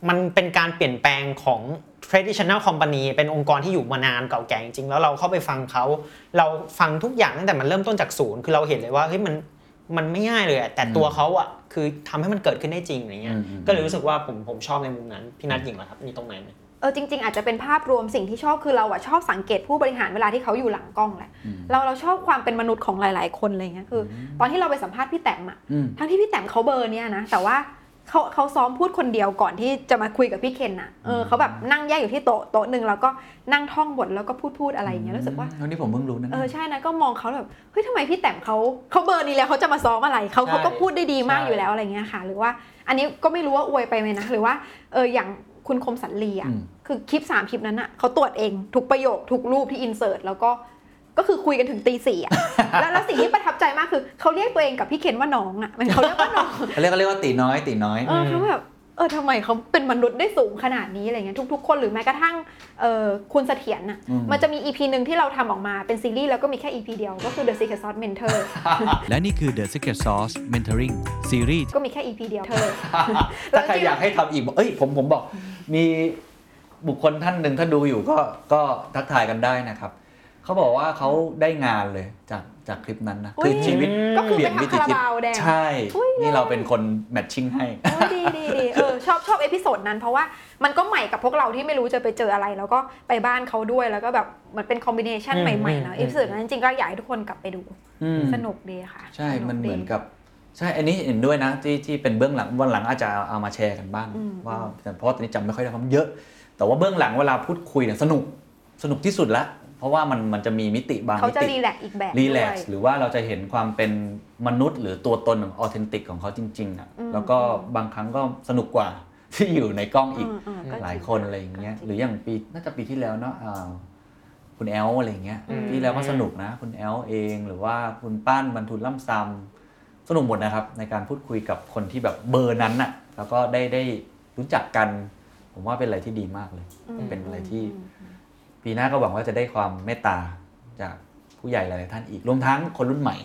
มันเป็นการเปลี่ยนแปลงของ traditional company เป็นองค์กรที่อยู่มานานเก่าแก่จริงๆแล้วเราเข้าไปฟังเขาเราฟังทุกอย่างตั้งแต่มันเริ่มต้นจากศูนย์คือเราเห็นเลยว่าเฮ้ยมันมันไม่ง่ายเลยแต่ตัวเขาอ่ะคือทำให้มันเกิดขึ้นได้จริงอย่างเงี้ยก็เลยรู้สึกว่าผมผมชอบในมุมนั้นพี่นัทหญิงเหรอครับมีตรงไหนเออจริงๆอาจจะเป็นภาพรวมสิ่งที่ชอบคือเราอ่ะชอบสังเกตผู้บริหารเวลาที่เขาอยู่หลังกล้องแหละเราเราชอบความเป็นมนุษย์ของหลายๆคนอะไรเงี้ยคือตอนที่เราไปสัมภาษณ์พี่แต้มอ่ะทั้งที่พี่แต้มเขาเบอร์เนี่ยนะแต่ว่าเขาเขาซ้อมพูดคนเดียวก่อนที่จะมาคุยกับพี่เคนน่ะเออเขาแบบนั่งแยกอยู่ที่โต๊ะโต๊ะนึงแล้วก็นั่งท่องบทแล้วก็พูดพูดอะไรอย่างเงี้ยรู้สึกว่านี่ผมเพิ่งรู้นะเออใช่นะก็มองเขาแบบเฮ้ยทำไมพี่แต้มเขาเขาเบอร์นี้แล้วเขาจะมาซ้อมอะไรเขาเขาก็พูดได้ดีมากอยู่แล้วอะไรเงี้ยค่ะหรือว่าอันนี้ก็ไม่รู้ว่าอวยไปไหมนะหรือว่าเอออย่างคุณคมสันลีอ่ะคือคลิปสามคลิปนั้นน่ะเขาตรวจเองทุกประโยคทุกรูปที่อินเสิร์ตแล้วก็ก็คือคุยกันถึงตีสี่อ่ะแล้วสิ่งที่ประทับใจมากคือเขาเรียกตัวเองกับพี่เคนว่าน้องอ่ะมันเขาเรียกว่าน้องเขาเรียกก็เรียกว่าตีน้อยตีน้อยเออเขาแบบเออทำไมเขาเป็นมนุษย์ได้สูงขนาดนี้อะไรเงี้ยทุกๆคนหรือแม้กระทั่งเออคุณเสถียรน่ะมันจะมี อี พี นึงที่เราทำออกมาเป็นซีรีส์แล้วก็มีแค่ อี พี เดียวก็คือ The Secret Sauce Mentor และนี่คือ The Secret Sauce Mentoring Series ก็มีแค่ อี พี เดียวเธอถ้าใครอยากให้ทำอีกเอ้ยผมผมบอกมีบุคคลท่านนึงถ้าดูอยู่ก็ก็ทักทายกันได้นะครับเขาบอกว่าเขาได้งานเลยจากจากคลิปนั้นนะคือชีวิตก็คือเป็นวิธีคิดใช่นี่เราเป็นคนแมทชิ่งให้ดีดีดีเออชอบชอบเอพิโซดนั้นเพราะว่ามันก็ใหม่กับพวกเราที่ไม่รู้จะไปเจออะไรแล้วก็ไปบ้านเขาด้วยแล้วก็แบบมันเป็นคอมบิเนชันใหม่ๆนะเอพิโซดนั้นจริงก็อยากให้ทุกคนกลับไปดูสนุกดีค่ะใช่มันเหมือนกับใช่อันนี้เห็นด้วยนะที่ที่เป็นเบื้องหลังวันหลังอาจจะเอามาแชร์กันบ้างว่าเพราะตอนนี้จำไม่ค่อยได้เพราะมันเยอะแต่ว่าเบื้องหลังเวลาพูดคุยเนี่ยสนุกสนุกที่สุดละเพราะว่ามันมันจะมีมิติบางมิติเขาจะรีแลกซ์อีกแบบรีแลกซ์หรือว่าเราจะเห็นความเป็นมนุษย์หรือตัวตนของออเทนติกของเขาจริงๆอ่ะแล้วก็บางครั้งก็สนุกกว่าที่อยู่ในกล้องอีกหลายคนอะไรอย่างเงี้ยหรืออย่างปีน่าจะปีที่แล้วเนาะคุณแอลอะไรอย่างเงี้ยที่แล้วก็สนุกนะคุณแอลเองหรือว่าคุณป้านบรรทุนล่ำซำสนุกหมดนะครับในการพูดคุยกับคนที่แบบเบอร์นั้นอ่ะแล้วก็ได้ได้รู้จักกันผมว่าเป็นอะไรที่ดีมากเลยเป็นอะไรที่ปีหน้าก็หวังว่าจะได้ความเมตตาจากผู้ใหญ่หลายท่านอีกรวมทั้งคนรุ่นใหม่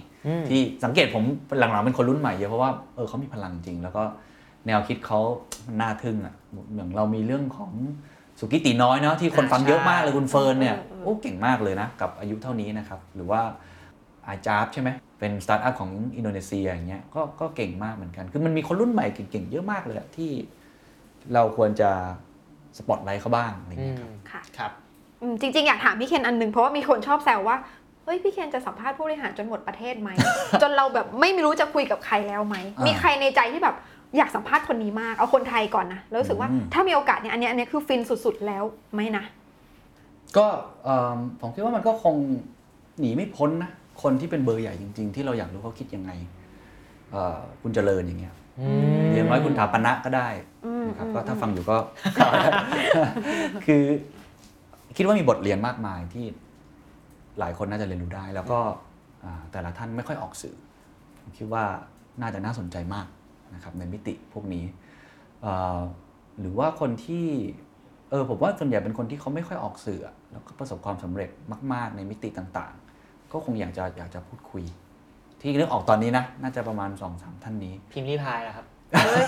ที่สังเกตผมหลังๆเป็นคนรุ่นใหม่เยอะเพราะว่าเออเขามีพลังจริงแล้วก็แนวคิดเขาน่าทึ่งอ่ะอย่างเรามีเรื่องของ สุกิติน้อยเนาะที่คนฟังเยอะมากเลยคุณเฟิร์นเนี่ยโอ้เก่งมากเลยนะกับอายุเท่านี้นะครับหรือว่าอาจาบใช่ไหมเป็นสตาร์ทอัพของอินโดนีเซียอย่างเงี้ยก็ก็เก่งมากเหมือนกันคือมันมีคนรุ่นใหม่เก่งๆเยอะมากเลยที่เราควรจะสปอตไลท์เขาบ้างอะไรอย่างเงี้ยครับครับจริงๆอยากถามพี่เคนอันนึงเพราะว่ามีคนชอบแซวว่าเฮ้ยพี่เคนจะสัมภาษณ์ผู้บริหารจนหมดประเทศไหม จนเราแบบไม่รู้จะคุยกับใครแล้วไหม มีใครในใจที่แบบอยากสัมภาษณ์คนนี้มากเอาคนไทยก่อนนะแล้วรู้สึกว่าถ้ามีโอกาสเนี่ยอันนี้อันนี้คือฟินสุดๆแล้วไหมนะก็ผมคิดว่ามันก็คงหนีไม่พ้นนะคนที่เป็นเบอร์ใหญ่จริงๆที่เราอยากรู้เขาคิดยังไงคุณเจริญอย่างเงี้ยอย่างน้อยคุณถาปนะก็ได้นะครับก็ถ้าฟังอยู่ก็คือคิดว่ามีบทเรียนมากมายที่หลายคนน่าจะเรียนรู้ได้แล้วก็แต่ละท่านไม่ค่อยออกสื่อผมคิดว่าน่าจะน่าสนใจมากนะครับในมิติพวกนี้หรือว่าคนที่เออผมว่าส่วนใหญ่เป็นคนที่เขาไม่ค่อยออกสื่อแล้วก็ประสบความสำเร็จมากๆในมิติต่างๆก็คงอยากจะอยากจะพูดคุยที่นึกออกตอนนี้นะน่าจะประมาณ สองถึงสาม ท่านนี้พิมพ์ริพายนะครับพิมพ์ริ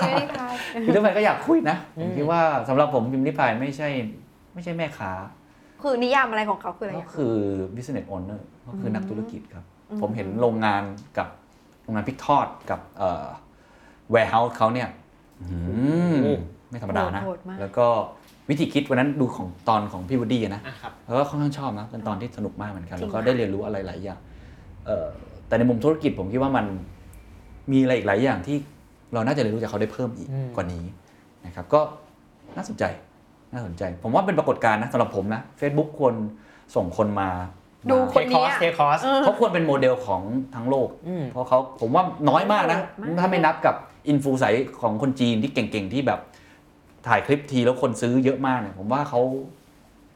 พายก็อยากคุยนะผมคิดว่าสำหรับผมพิมพ์ริพายไม่ใช่ไม่ใช่แม่ค้าคือนิยามอะไรของเขาคืออะไรก็คือ business owner ก็คือนักธุรกิจครับผมเห็นโรงงานกับโรงงานพริกทอดกับเอ่อ warehouse เขาเนี่ยไม่ธรรมดานะแล้วก็วิธีคิดวันนั้นดูของตอนของพี่วูดดี้นะแล้วก็ค่อนข้างชอบนะเป็นตอนที่สนุกมากเหมือนกันแล้วก็ได้เรียนรู้อะไรหลายอย่างแต่ในมุมธุรกิจผมคิดว่ามันมีอะไรอีกหลายอย่างที่เราน่าจะเรียนรู้จากเขาได้เพิ่มอีกกว่านี้นะครับก็น่าสนใจน่าสนใจผมว่าเป็นปรากฏการณ์นะสำหรับผมนะ Facebook ควรส่งคนมาดูคนนี้เขาควรเป็นโมเดลของทั้งโลกเพราะเขาผมว่าน้อยมากนะถ้าไม่นับกับอินฟูไซด์ของคนจีนที่เก่งๆที่แบบถ่ายคลิปทีแล้วคนซื้อเยอะมากเนี่ยผมว่าเขา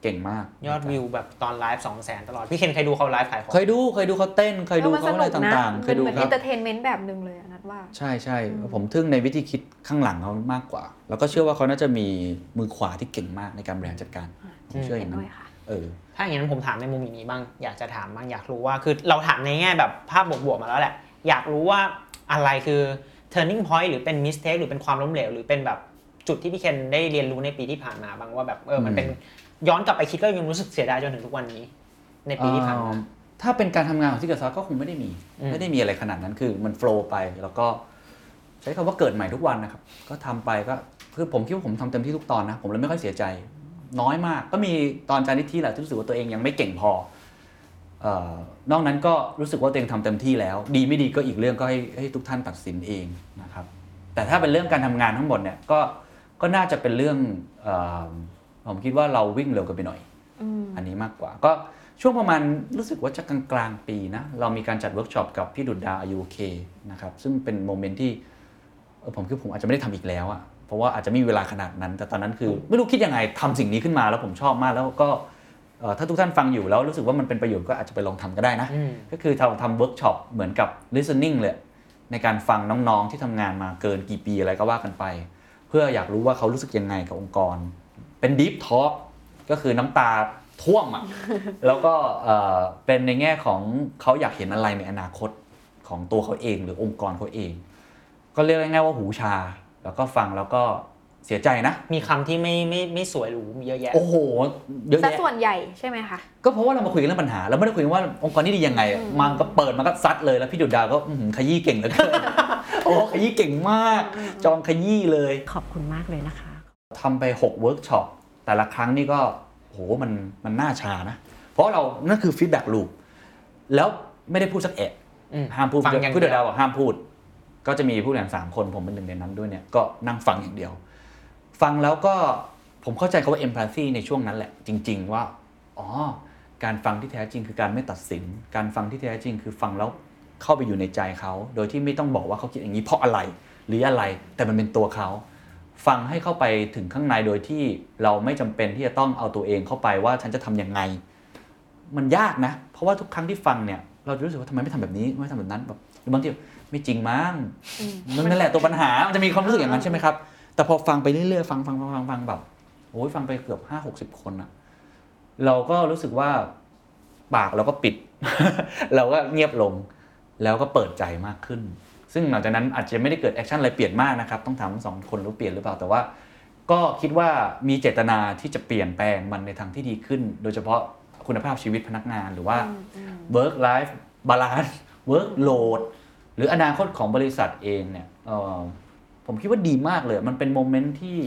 เก่งมากยอดวิวแบบตอนไลฟ์ สองแสน ตลอดพี่เคนเคยดูเขาไลฟ์ขายของเคยดูเคยดูเขาเต้นเคยดูเขาอะไรต่างๆเคยดูครับเหมือนเอนเตอร์เทนเมนต์แบบนึงเลยนัดว่าใช่ๆผมทึ่งในวิธีคิดข้างหลังเขามากกว่าแล้วก็เชื่อว่าเขาน่าจะมีมือขวาที่เก่งมากในการบริหารจัดการผมเชื่ออย่างนั้นเออถ้าอย่างนั้นผมถามในมุมอย่างนี้บ้างอยากจะถามบ้างอยากรู้ว่าคือเราถามในแง่แบบภาพบวกๆมาแล้วแหละอยากรู้ว่าอะไรคือ turning point หรือเป็น mistake หรือเป็นความล้มเหลวหรือเป็นแบบจุดที่พี่เคนได้เรียนรู้ในปีที่ผ่านมาบ้างว่าแบบเออมันเป็นย้อนกลับไปคิดก็ยังรู้สึกเสียดายจนถึงทุกวันนี้ในปีที่ผ่านมาถ้าเป็นการทำงานของที่เกิดซอสก็คงไม่ได้มีไม่ได้มีอะไรขนาดนั้นคือมันโฟลว์ไปแล้วก็ใช้คำว่าเกิดใหม่ทุกวันนะครับก็ทำไปก็คือผมคิดว่าผมทำเต็มที่ทุกตอนนะผมเลยไม่ค่อยเสียใจน้อยมากก็มีตอนจานิที่แหละที่รู้สึกว่าตัวเองยังไม่เก่งพอเอ่อนอกนั้นก็รู้สึกว่าตัวเองทำเต็มที่แล้วดีไม่ดีก็อีกเรื่องก็ให้ให้ทุกท่านตัดสินเองนะครับแต่ถ้าเป็นเรื่องการทำงานทั้งหมดเนี่ยก็ก็น่าจะเป็นเรื่องเอ่อผมคิดว่าเราวิ่งเร็วกันไปหน่อย อ, อันนี้มากกว่าก็ช่วงประมาณรู้สึกว่าจะกลางกลางปีนะเรามีการจัดเวิร์กช็อปกับพี่ดุดดาอายุเคนะครับซึ่งเป็นโมเมนต์ที่ผมคิดผมอาจจะไม่ได้ทำอีกแล้วอะเพราะว่าอาจจะไม่มีเวลาขนาดนั้นแต่ตอนนั้นคือไม่รู้คิดยังไงทำสิ่งนี้ขึ้นมาแล้วผมชอบมากแล้วก็ถ้าทุกท่านฟังอยู่แล้วรู้สึกว่ามันเป็นประโยชน์ก็อาจจะไปลองทำก็ได้นะก็คือเราทำเวิร์กช็อปเหมือนกับ listening เลยในการฟังน้องๆที่ทำงานมาเกินกี่ปีอะไรก็ว่ากันไปเพื่ออยากรู้ว่าเขารู้สึกยังไงกับองค์กรเป็น deep talk ก็คือน้ำตาท่วมอ่ะแล้วก็เป็นในแง่ของเขาอยากเห็นอะไรในอนาคตของตัวเขาเองหรือองค์กรเขาเองก็เรียกง่ายๆว่าหูชาแล้วก็ฟังแล้วก็เสียใจนะมีคำที่ไม่ไม่ไม่สวยหรูเยอะแยะโอ้โหเยอะแยะแต่ส่วนใหญ่ใช่ไหมคะก็เพราะว่าเรามาคุยกันเรื่องปัญหาเราไม่ได้คุยว่าองค์กรนี้ดียังไงมันก็เปิดมันก็ซัดเลยแล้วพี่ดุดดาก็ขยี้เก่งเหลือเกินโอ้ขยี้เก่งมากจองขยี้เลยขอบคุณมากเลยนะคะทำไปหกเวิร์กช็อปแต่ละครั้งนี่ก็โหมันมันน่าชานะเพราะเรานั่นคือฟีดแบ็กลูปแล้วไม่ได้พูดสักแอะห้ามพูดผู้เดือดดาวบอกห้ามพูดก็จะมีผู้แหลมสามคนผมเป็นหนึ่งในนั้นด้วยเนี่ยก็นั่งฟังอย่างเดียวฟังแล้วก็ผมเข้าใจคำว่า empathy ในช่วงนั้นแหละจริงๆว่าอ๋อการฟังที่แท้จริงคือการไม่ตัดสินการฟังที่แท้จริงคือฟังแล้วเข้าไปอยู่ในใจเขาโดยที่ไม่ต้องบอกว่าเขาคิดอย่างนี้เพราะอะไรหรืออะไรแต่มันเป็นตัวเขาฟังให้เข้าไปถึงข้างในโดยที่เราไม่จำเป็นที่จะต้องเอาตัวเองเข้าไปว่าฉันจะทำยังไงมันยากนะเพราะว่าทุกครั้งที่ฟังเนี่ยเราจะรู้สึกว่าทำไมไม่ทำแบบนี้ไม่ทำแบบนั้นแบบหรือบางทีไม่จริงมั้งนั่นแหละตัวปัญหามันจะมีความรู้สึกอย่างนั้นใช่ไหมครับแต่พอฟังไปเรื่อยๆฟังฟังฟังฟังฟังแบบโอ้ยฟังไปเกือบห้าหกสิบคนอะเราก็รู้สึกว่าปากเราก็ปิด เราก็เงียบลงแล้วก็เปิดใจมากขึ้นซึ่งหลังจากนั้นอาจจะไม่ได้เกิดแอคชั่นอะไรเปลี่ยนมากนะครับต้องถามทั้งสองคนรู้เปลี่ยนหรือเปล่าแต่ว่า ก็คิดว่ามีเจตนาที่จะเปลี่ยนแปลงมันในทางที่ดีขึ้นโดยเฉพาะคุณภาพชีวิตพนักงานหรือว่า work life balance work load หรืออนาคตของบริษัทเองเนี่ยผมคิดว่าดีมากเลยมันเป็นโมเมนต์ที่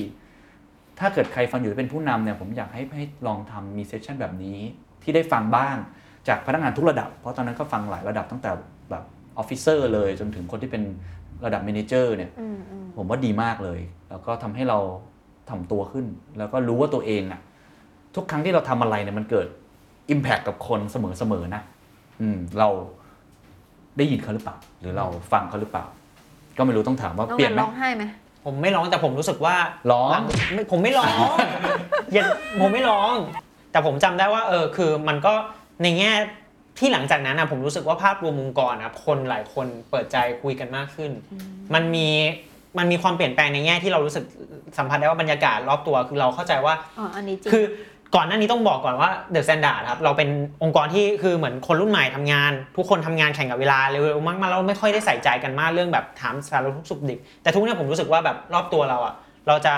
ถ้าเกิดใครฟังอยู่เป็นผู้นำเนี่ยผมอยากให้ให้ลองทำมีเซสชั่นแบบนี้ที่ได้ฟังบ้างจากพนักงานทุกระดับเพราะตอนนั้นก็ฟังหลายระดับตั้งแต่แบบออฟฟิเซอร์เลยจนถึงคนที่เป็นระดับเมเนเจอร์เนี่ยผมว่าดีมากเลยแล้วก็ทำให้เราถ่อมตัวขึ้นแล้วก็รู้ว่าตัวเองอ่ะทุกครั้งที่เราทำอะไรเนี่ยมันเกิด impact กับคนเสมอๆนะอืมเราได้ยินเขาหรือเปล่าหรือเราฟังเขาหรือเปล่าก็ไม่รู้ต้องถามว่าเปลี่ยนไหมร้องไห้ไหมผมไม่ร้องแต่ผมรู้สึกว่าร้องผมไม่ร้องอย่าผมไม่ร้องแต่ผมจำได้ว่าเออคือมันก็ในแง่ที่หลังจากนั้นนะผมรู้สึกว่าภาพรวมองค์กรนะคนหลายคนเปิดใจคุยกันมากขึ้นมันมีมันมีความเปลี่ยนแปลงในแง่ที่เรารู้สึกสัมผัสได้ว่าบรรยากาศรอบตัวคือเราเข้าใจว่าอ๋ออันนี้จริงคือก่อนหน้านี้ต้องบอกก่อนว่าเดอะสแตนดาร์ดครับเราเป็นองค์กรที่คือเหมือนคนรุ่นใหม่ทำงานทุกคนทำงานแข่งกับเวลาเร็วๆมากๆเราไม่ค่อยได้ใส่ใจกันมากเรื่องแบบถามสารทุกข์สุขดิบแต่ทุกเนี่ยผมรู้สึกว่าแบบรอบตัวเราอ่ะเราจะ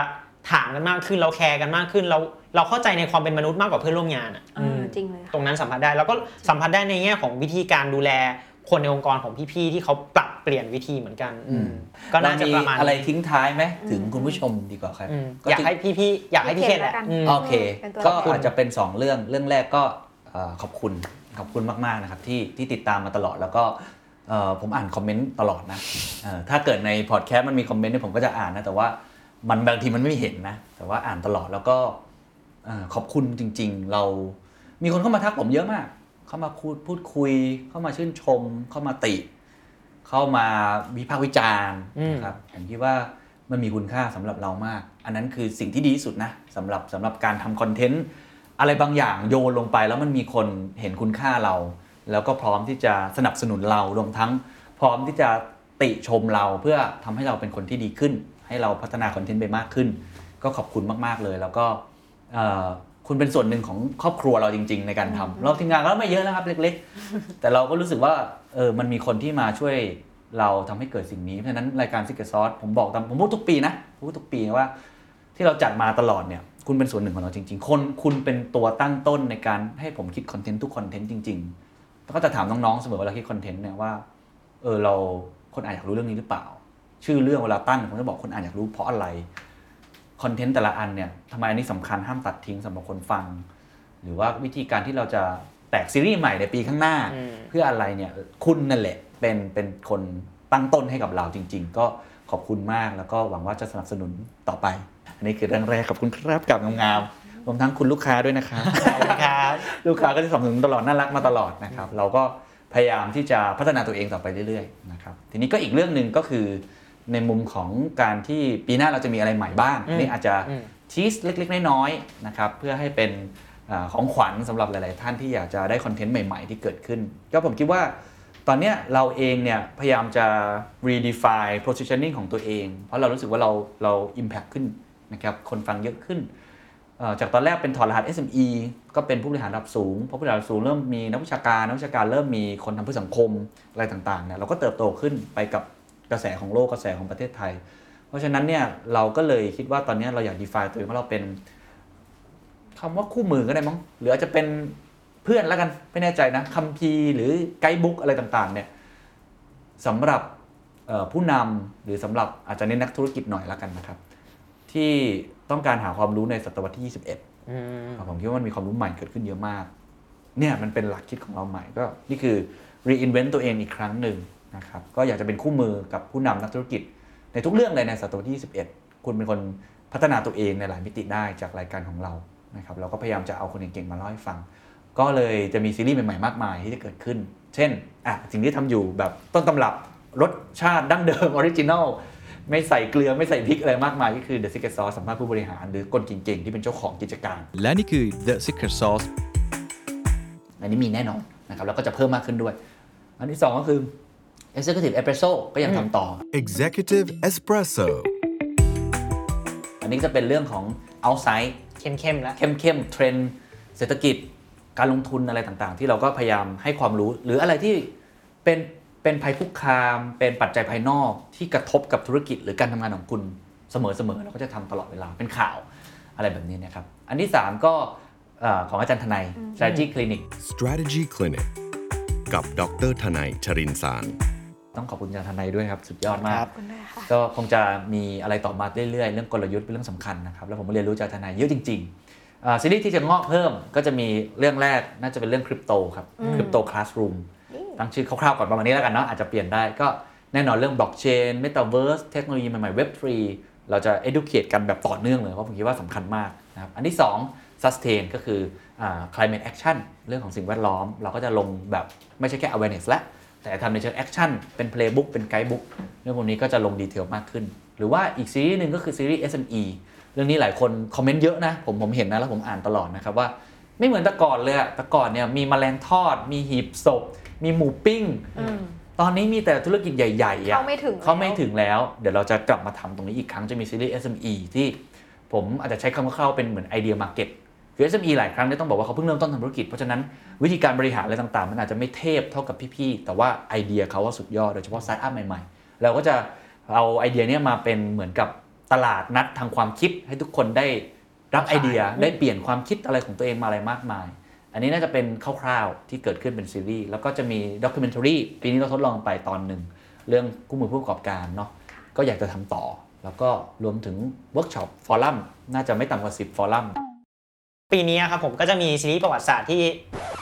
ถามกันมากขึ้นเราแคร์กันมากขึ้นเราเราเข้าใจในความเป็นมนุษย์มากกว่าเพื่อนร่วมงานอ่ะจริงเลยตรงนั้นสัมผัสได้แล้วก็สัมผัสได้ในแง่ของวิธีการดูแลคนในองค์กรของพี่ๆที่เขาปรับเปลี่ยนวิธีเหมือนกันก็น่าจะประมาณอะไรทิ้งท้ายไหมถึงคุณผู้ชมดีกว่าครับอยากให้พี่ๆอยากให้พี่เคนแหละโอเคก็อาจจะเป็นสองเรื่องเรื่องแรกก็ขอบคุณขอบคุณมากๆนะครับที่ที่ติดตามมาตลอดแล้วก็ผมอ่านคอมเมนต์ตลอดนะถ้าเกิดในพอดแคสต์มันมีคอมเมนต์เนี่ยผมก็จะอ่านนะแต่ว่ามันบางทีมันไม่เห็นนะแต่ว่าอ่านตลอดแล้วก็ขอบคุณจริงๆเรามีคนเข้ามาทักผมเยอะมากเข้ามาพูดพูดคุยเข้ามาชื่นชมเข้ามาติเข้ามาวิพากษ์วิจารณ์นะครับผมคิดว่ามันมีคุณค่าสำหรับเรามากอันนั้นคือสิ่งที่ดีที่สุดนะสำหรับสำหรับการทำคอนเทนต์อะไรบางอย่างโยนลงไปแล้วมันมีคนเห็นคุณค่าเราแล้วก็พร้อมที่จะสนับสนุนเรารวมทั้งพร้อมที่จะติชมเราเพื่อทำให้เราเป็นคนที่ดีขึ้นให้เราพัฒนาคอนเทนต์ไปมากขึ้นก็ขอบคุณมากๆเลยแล้วก็คุณเป็นส่วนหนึ่งของครอบครัวเราจริงๆในการทำเราทีมงานก็ไม่เยอะนะครับเล็กๆแต่เราก็รู้สึกว่าเออมันมีคนที่มาช่วยเราทำให้เกิดสิ่งนี้เพราะฉะนั้นรายการ Secret Sauce ผมบอกตามผมพูดทุกปีนะพูดทุกปีว่าที่เราจัดมาตลอดเนี่ยคุณเป็นส่วนหนึ่งของเราจริงๆคนคุณเป็นตัวตั้งต้นในการให้ผมคิดคอนเทนต์ทุกคอนเทนต์จริงๆแล้วก็จะถามน้องๆเสมอเวลาคิดคอนเทนต์เนี่ยว่าเออเราคนอ่านอยากรู้เรื่องนี้หรือเปล่าชื่อเรื่องเวลาตั้งผมจะบอกคนอ่านอยากรู้เพราะอะไรคอนเทนต์แต่ละอันเนี่ยทำไมอันนี้สำคัญห้ามตัดทิ้งสำหรับคนฟังหรือว่าวิธีการที่เราจะแตกซีรีส์ใหม่ในปีข้างหน้าเพื่ออะไรเนี่ยคุณนั่นแหละเป็นเป็นคนตั้งต้นให้กับเราจริงๆก็ขอบคุณมากแล้วก็หวังว่าจะสนับสนุนต่อไปอันนี้คือเรื่องแรกขอบคุณครับกับงามๆรวมทั้งคุณลูกค้าด้วยนะครับ ลูกค้าก็จะสนับสนุนตลอดน่ารักมาตลอดนะครับเราก็พยายามที่จะพัฒนาตัวเองต่อไปเรื่อยๆนะครับทีนี้ก็อีกเรื่องนึงก็คือในมุมของการที่ปีหน้าเราจะมีอะไรใหม่บ้างนี่อาจจะทีสเล็กๆน้อยๆนะครับเพื่อให้เป็นของขวัญสำหรับหลายๆท่านที่อยากจะได้คอนเทนต์ใหม่ๆที่เกิดขึ้นก็ผมคิดว่าตอนนี้เราเองเนี่ยพยายามจะ redefine positioning ของตัวเองเพราะเรารู้สึกว่าเราเรา impact ขึ้นนะครับคนฟังเยอะขึ้นจากตอนแรกเป็นถอดรหัส เอส เอ็ม อี ก็เป็นผู้บริหารระดับสูงเพราะผู้บริหารระดับสูงเริ่มมีนักวิชาการนักวิชาการเริ่มมีคนทำเพื่อสังคมอะไรต่างๆเนี่ยเราก็เติบโตขึ้นไปกับกระแสของโลกกระแสของประเทศไทยเพราะฉะนั้นเนี่ยเราก็เลยคิดว่าตอนนี้เราอยาก define ตัวเองว่าเราเป็นคำว่าคู่มือก็ได้มั้งหรืออาจจะเป็นเพื่อนแล้วกันไม่แน่ใจนะคัมภีร์หรือไกด์บุ๊กอะไรต่างๆเนี่ยสำหรับผู้นำหรือสำหรับอาจจะเน้นนักธุรกิจหน่อยแล้วกันนะครับที่ต้องการหาความรู้ในศตวรรษที่ยี่สิบเอ็ดผมคิดว่ามันมีความรู้ใหม่เกิดขึ้นเยอะมากเนี่ยมันเป็นหลักคิดของเราใหม่ก็นี่คือ reinvent ตัวเองอีกครั้งหนึ่งนะครับก็อยากจะเป็นคู่มือกับผู้นำนักธุรกิจในทุกเรื่องเลยในศตวรรษที่ยี่สิบเอ็ดคุณเป็นคนพัฒนาตัวเองในหลายมิติได้จากรายการของเรานะครับเราก็พยายามจะเอาคนเก่งๆมาเล่าให้ฟังก็เลยจะมีซีรีส์ใหม่ๆมากมายที่จะเกิดขึ้นเช่นอ่ะสิ่งที่ทำอยู่แบบต้นตำรับรสชาติดั้งเดิมออริจินัลไม่ใส่เกลือไม่ใส่พริกอะไรมากมายก็คือ The Secret Sauce สัมภาษณ์ผู้บริหารหรือคนเก่งๆที่เป็นเจ้าของกิจการและนี่คือ The Secret Sauce อันนี้มีแน่นอนนะครับแล้วก็จะเพิ่มมากขึ้นด้วยอันที่สองก็คือExecutive Espresso ก็ยังทำต่อ Executive Espresso อันนี้จะเป็นเรื่องของ outside เข้มๆแล้วเข้มๆเทรนด์เศรษฐกิจการลงทุนอะไรต่างๆที่เราก็พยายามให้ความรู้หรืออะไรที่เป็นเป็นภัยคุกคามเป็นปัจจัยภายนอกที่กระทบกับธุรกิจหรือการทำงานของคุณ เสมอๆเราก็จะทำตลอดเวลาเป็นข่าวอะไรแบบนี้นะครับอันที่สามก็ของอาจารย์ทนาย Strategy Clinic Strategy Clinic กับดร.ทนายชรินทร์สารต้องขอบคุณอาจารย์ทนายด้วยครับสุดยอดมากก็คงจะมีอะไรต่อมาเรื่อยๆเรื่องกลยุทธ์เป็นเรื่องสำคัญนะครับแล้วผมเรียนรู้จากอาจารย์ทนายเยอะจริงๆซีรีส์ที่จะงอกเพิ่มก็จะมีเรื่องแรกน่าจะเป็นเรื่องคริปโตครับคริปโตคลาสรูมตั้งชื่อคร่าวๆก่อนประมาณนี้แล้วกันเนาะอาจจะเปลี่ยนได้ก็แน่นอนเรื่องบล็อกเชนเมตาเวิร์สเทคโนโลยีใหม่ๆเว็บฟรีเราจะ educate กันแบบต่อเนื่องเลยเพราะผมคิดว่าสำคัญมากนะครับอันที่สอง sustain ก็คือ climate action เรื่องของสิ่งแวดล้อมเราก็จะลงแบบไม่ใช่แค่ awareness และแต่ทำในเชิง action เป็น playbook เป็น guidebook เรื่องพวกนี้ก็จะลงดีเทลมากขึ้นหรือว่าอีกซีรีส์หนึ่งก็คือซีรีส์ เอส เอ็ม อี เรื่องนี้หลายคนคอมเมนต์เยอะนะผมผมเห็นนะแล้วผมอ่านตลอดนะครับว่าไม่เหมือนแต่ก่อนเลยแต่ก่อนเนี่ยมีแมลงทอดมีหีบศพมีหมูปิ้งตอนนี้มีแต่ธุรกิจใหญ่ๆอ่ะเขาไม่ถึงเขาไม่ถึงแล้วเดี๋ยวเราจะกลับมาทำตรงนี้อีกครั้งจะมีซีรีส์ เอส เอ็ม อี ที่ผมอาจจะใช้คำเข้าเป็นเหมือนไอเดียมาร์เก็ตคือ เอส เอ็ม อี หลายครั้งเนี่ยต้องบอกว่าเขาเพิ่งเริ่มต้นทำธุรกิจเพราะฉะนั้นวิธีการบริหารอะไรต่างๆมันอาจจะไม่เทพเท่ากับพี่ๆแต่ว่าไอเดียเขาว่าสุดยอดโดยเฉพาะสตาร์ทอัพใหม่ๆเราก็จะเอาไอเดียนี้มาเป็นเหมือนกับตลาดนัดทางความคิดให้ทุกคนได้รับไอเดียได้เปลี่ยนความคิดอะไรของตัวเองมาอะไรมากมายอันนี้น่าจะเป็นคร่าวๆที่เกิดขึ้นเป็นซีรีส์แล้วก็จะมีด็อกคิวเมนทารีปีนี้เราทดลองไปตอนหนึ่งเรื่องคู่มือผู้ประกอบการเนาะก็อยากจะทำต่อแล้วก็รวมถึงเวิร์กช็อปฟอรัมน่าจะไม่ต่ำกว่าสิบฟอรัมปีนี้ครับผมก็จะมีซีรีส์ประวัติศาสตร์ที่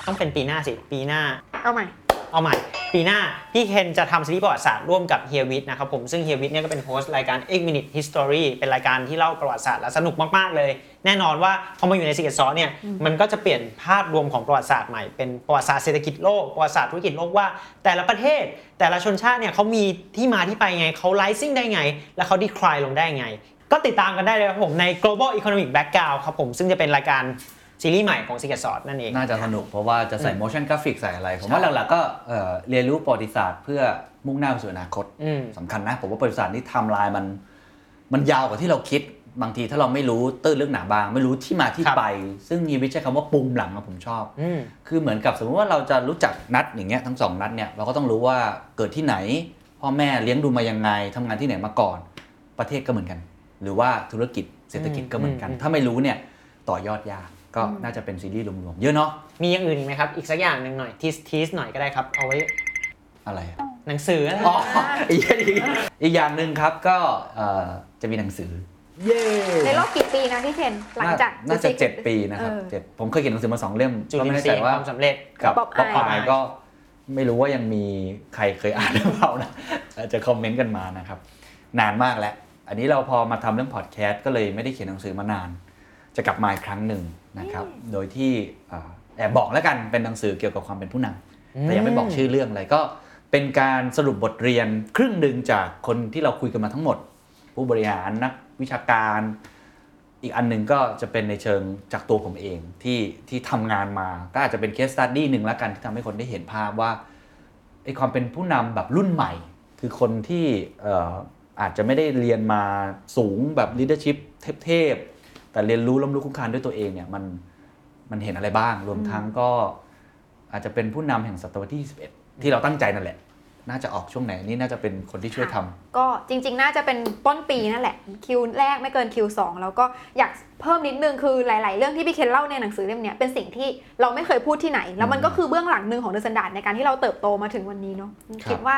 ต้องเป็นปีหน้าสิปีหน้าเอาใหม่เอาใหม่ปีหน้าพี่เคนจะทำซีรีส์ประวัติศาสตร์ร่วมกับเฮียวิทนะครับผมซึ่งเฮียวิทเนี่ยก็เป็นโฮสต์รายการเอ็ก มินิท ฮิสทอรี่ เป็นรายการที่เล่าประวัติศาสตร์และสนุกมากๆเลยแน่นอนว่าพอมาอยู่ใน Secret Sauce เนี่ยมันก็จะเปลี่ยนภาพรวมของประวัติศาสตร์ใหม่เป็นประวัติศาสตร์เศรษฐกิจโลกประวัติศาสตร์ธุรกิจโลกว่าแต่ละประเทศแต่ละชนชาติเนี่ยเขามีที่มาที่ไปไงเขา rising ได้ไงและเขา decline ลงได้ไงก็ติดตามกันได้เลยครับผมใน Global Economic Background ครับผมซึ่งจะเป็นรายการซีรีส์ใหม่ของ Secret Sauce นั่นเองน่าจะสนุกเพราะว่าจะใส่ motion graphic ใส่อะไรผมว่าหลักๆก็เรียนรู้ประวัติศาสตร์เพื่อมุ่งหน้าไปสู่อนาคตสำคัญนะผมว่าประวัติศาสตร์นี่ไทม์ไลน์มันมันยาวกว่าที่เราคิดบางทีถ้าเราไม่รู้ตื้นลึกหนาบางไม่รู้ที่มาที่ไปซึ่งมีวิชาคำว่าปุ่มหลังผมชอบคือเหมือนกับสมมติว่าเราจะรู้จักนัดอย่างเงี้ยทั้งสองนัดเนี่ยเราก็ต้องรู้ว่าเกิดที่ไหนพ่อแม่เลี้ยงดูมายังไงทำงานที่ไหนมาก่อนประเทศก็เหมือนกันหรือว่าธุรกิจเศรษฐกิจก็เหมือนกันถ้าไม่รู้เนี่ยต่อยอดยากก็น่าจะเป็นซีรีส์รวมๆเยอะเนาะมีอย่างอื่นไหมครับอีกสักอย่างหนึ่งหน่อยทีสทีสหน่อยก็ได้ครับเอาไว้อะไรหนังสืออ๋ออีกอย่างนึงครับก็จะมีหนังสือในรอบกี่ปีนะพี่เคนหลังจากน่าจะเจ็ดปีนะครับผมเคยเขียนหนังสือมาสองเล่มก็ไม่แน่ใจว่าความสำเร็จกับป๊อปอายก็ไม่รู้ว่ายังมีใครเคยอ่านหรือเปล่านะอาจจะคอมเมนต์กันมานะครับนานมากแล้วอันนี้เราพอมาทำเรื่องพอดแคสต์ก็เลยไม่ได้เขียนหนังสือมานานจะกลับมาอีกครั้งหนึ่งนะครับโดยที่แอบบอกแล้วกันเป็นหนังสือเกี่ยวกับความเป็นผู้นำแต่ยังไม่บอกชื่อเรื่องอะไรก็เป็นการสรุปบทเรียนครึ่งนึงจากคนที่เราคุยกันมาทั้งหมดผู้บริหารนักวิชาการอีกอันหนึ่งก็จะเป็นในเชิงจากตัวผมเองที่ที่ทำงานมาก็อาจจะเป็น case study หนึ่งละกันที่ทำให้คนได้เห็นภาพว่าไอ้ความเป็นผู้นำแบบรุ่นใหม่คือคนที่ เอ่อ อาจจะไม่ได้เรียนมาสูงแบบ leadership เทพๆแต่เรียนรู้ล้มลุกคลุกคลานด้วยตัวเองเนี่ยมันมันเห็นอะไรบ้างรวมทั้งก็อาจจะเป็นผู้นำแห่งศตวรรษที่ ยี่สิบเอ็ดที่เราตั้งใจนั่นแหละน่าจะออกช่วงไหนนี่น่าจะเป็นคนที่ช่วยทำก็จริงๆน่าจะเป็นต้นปีนั่นแหละคิวแรกไม่เกินคิวสองแล้วก็อยากเพิ่มนิดนึงคือหลายๆเรื่องที่พี่เคนเล่าในหนังสือเล่มนี้เป็นสิ่งที่เราไม่เคยพูดที่ไหนแล้วมันก็คือเบื้องหลังหนึ่งของเดอะสแตนดาร์ดในการที่เราเติบโตมาถึงวันนี้เนาะคิดว่า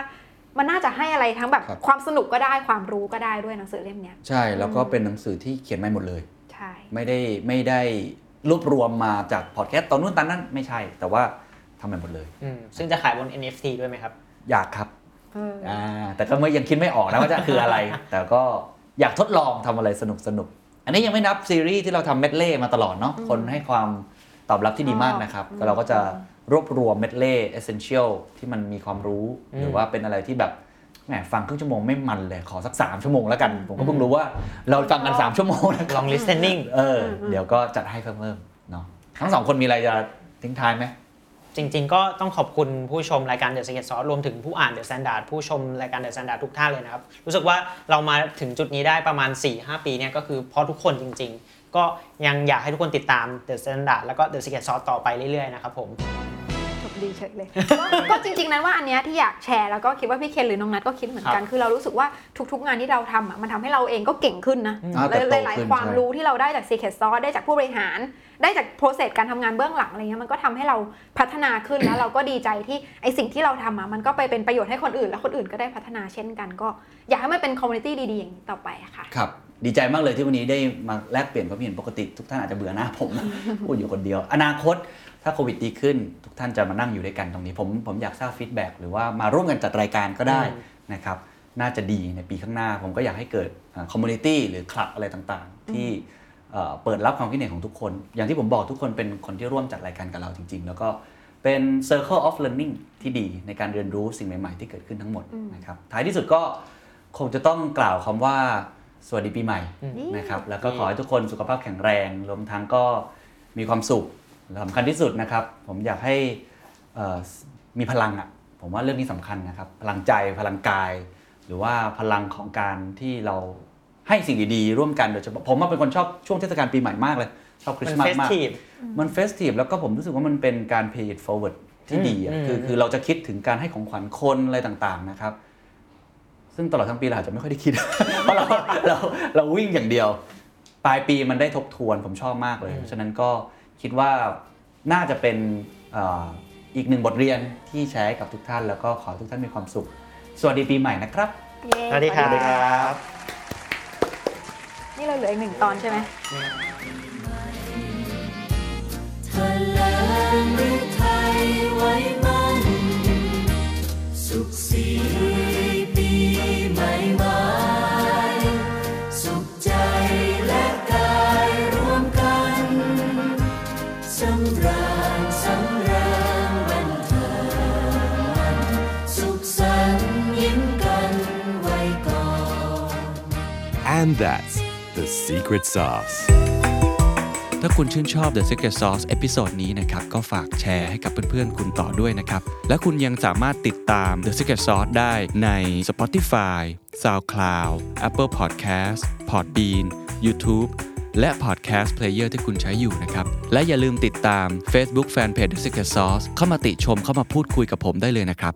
มันน่าจะให้อะไรทั้งแบบความสนุกก็ได้ความรู้ก็ได้ด้วยหนังสือเล่มนี้ใช่แล้วก็เป็นหนังสือที่เขียนใหม่หมดเลยใช่ไม่ได้ไม่ได้รวบรวมมาจากพอดแคสต์ตอนนู้นตอนนั้นไม่ใช่แต่ว่าทำใหม่หมดเลยซึ่งจะขายบน เอ็น เอฟ ที ด้วยไหมครับอยากครับอ่าแต่ก็ไม่ยังคิดไม่ออกนะว่าจะคืออะไรแต่ก็อยากทดลองทำอะไรสนุกสนุกอันนี้ยังไม่นับซีรีส์ที่เราทำเมดเล่มาตลอดเนาะคนให้ความตอบรับที่ดีมากนะครับก็เราก็จะรวบรวมเมดเล่เอเซนเชียลที่มันมีความรู้หรือว่าเป็นอะไรที่แบบแหมฟังครึ่งชั่วโมงไม่มันเลยขอสักสามชั่วโมงแล้วกันผมก็เพิ่งรู้ว่าเราฟังกันสามชั่วโมงลอง listening เออเดี๋ยวก็จัดให้เพิ่มเนาะทั้งสองคนมีอะไรจะทิ้งท้ายไหมจริงๆก็ต้องขอบคุณผู้ชมรายการ The Secret Sauce รวมถึงผู้อ่าน The Standard ผู้ชมรายการ The Standard ทุกท่านเลยนะครับรู้สึกว่าเรามาถึงจุดนี้ได้ประมาณ สี่ถึงห้า ปีเนี่ยก็คือเพราะทุกคนจริงๆก็ยังอยากให้ทุกคนติดตาม The Standard แล้วก็ The Secret Sauce ต่อไปเรื่อยๆนะครับผม ดีเฉยเลยก็จริงๆนั้นว่าอันเนี้ยที่อยากแชร์แล้วก็คิดว่าพี่เคนหรือน้องนัทก็คิดเหมือนกันคือเรารู้สึกว่าทุกๆงานที่เราทำอ่ะมันทำให้เราเองก็เก่งขึ้นนะหลายๆความรู้ที่เราได้จาก Secret Sauce ได้จากผู้บริหารได้จากโปรเซสการทำงานเบื้องหลังอะไรเงี้ยมันก็ทำให้เราพัฒนาขึ้นแล้วเราก็ดีใจที่ไอสิ่งที่เราทำอ่ะมันก็ไปเป็นประโยชน์ให้คนอื่นและคนอื่นก็ได้พัฒนาเช่นกันก็อยากให้มันเป็นคอมมูนิตี้ดีๆอย่างนี้ต่อไปค่ะครับดีใจมากเลยที่วันนี้ได้มาแลกเปลี่ยนความเห็นปกติทุกท่านอาจจะเบื่อหน้าผมพูดอยู่คนเดียวอนาคตถ้าโควิดดีขึ้นทุกท่านจะมานั่งอยู่ด้วยกันตรงนี้ผมผมอยากทราบฟีดแบ็กหรือว่ามาร่วมกันจัดรายการก็ได้นะครับน่าจะดีในปีข้างหน้าผมก็อยากให้เกิดคอมมูนิตี้หรือคลับอะไรต่างๆที่เปิดรับความคิดเห็นของทุกคนอย่างที่ผมบอกทุกคนเป็นคนที่ร่วมจัดรายการกับเราจริงๆแล้วก็เป็น Circle of Learning ที่ดีในการเรียนรู้สิ่งใหม่ๆที่เกิดขึ้นทั้งหมดนะครับท้ายที่สุดก็คงจะต้องกล่าวคำว่าสวัสดีปีใหม่นะครับแล้วก็ขอให้ทุกคนสุขภาพแข็งแรงรวมทั้งก็มีความสุขสำคัญที่สุดนะครับผมอยากให้มีพลังอ่ะผมว่าเรื่องนี้สำคัญนะครับพลังใจพลังกายหรือว่าพลังของการที่เราให้สิ่งดีๆร่วมกันโดยเฉพาะผมเป็นคนชอบช่วงเทศกาลปีใหม่มากเลยชอบคริสต์มาสมากมันเฟสทีฟแล้วก็ผมรู้สึกว่ามันเป็นการ pay it forward ที่ดีอ่ะคือคือเราจะคิดถึงการให้ของขวัญคนอะไรต่างๆนะครับซึ่งตลอดทั้งปีเราอาจจะไม่ค่อยได้คิดเพราะเราเราเราวิ่งอย่างเดียวปลายปีมันได้ทบทวนผมชอบมากเลยฉะนั้นก็คิดว่าน่าจะเป็นอีกหนึ่งบทเรียนที่ใช้กับทุกท่านแล้วก็ขอทุกท่านมีความสุขสวัสดีปีใหม่นะครับสวัสดีครับนี่เราเหลืออีกหนึ่งตอนใช่ไหมเธอแลหรือไทยไว้มั่นสุขสีปีใหม่หมายสุขใจและกายร่วมกันสำราญสำราญวันเธอวันสุขสันต์ยิ้มกันไว้ก่อน And that's The Secret Sauceถ้าคุณชื่นชอบ The Secret Sauce เอพิโซดนี้นะครับก็ฝากแชร์ให้กับเพื่อนๆคุณต่อด้วยนะครับและคุณยังสามารถติดตาม The Secret Sauce ได้ใน Spotify, SoundCloud, Apple Podcast, Podbean, YouTube และ Podcast Player ที่คุณใช้อยู่นะครับและอย่าลืมติดตาม Facebook Fanpage The Secret Sauce เข้ามาติชมเข้ามาพูดคุยกับผมได้เลยนะครับ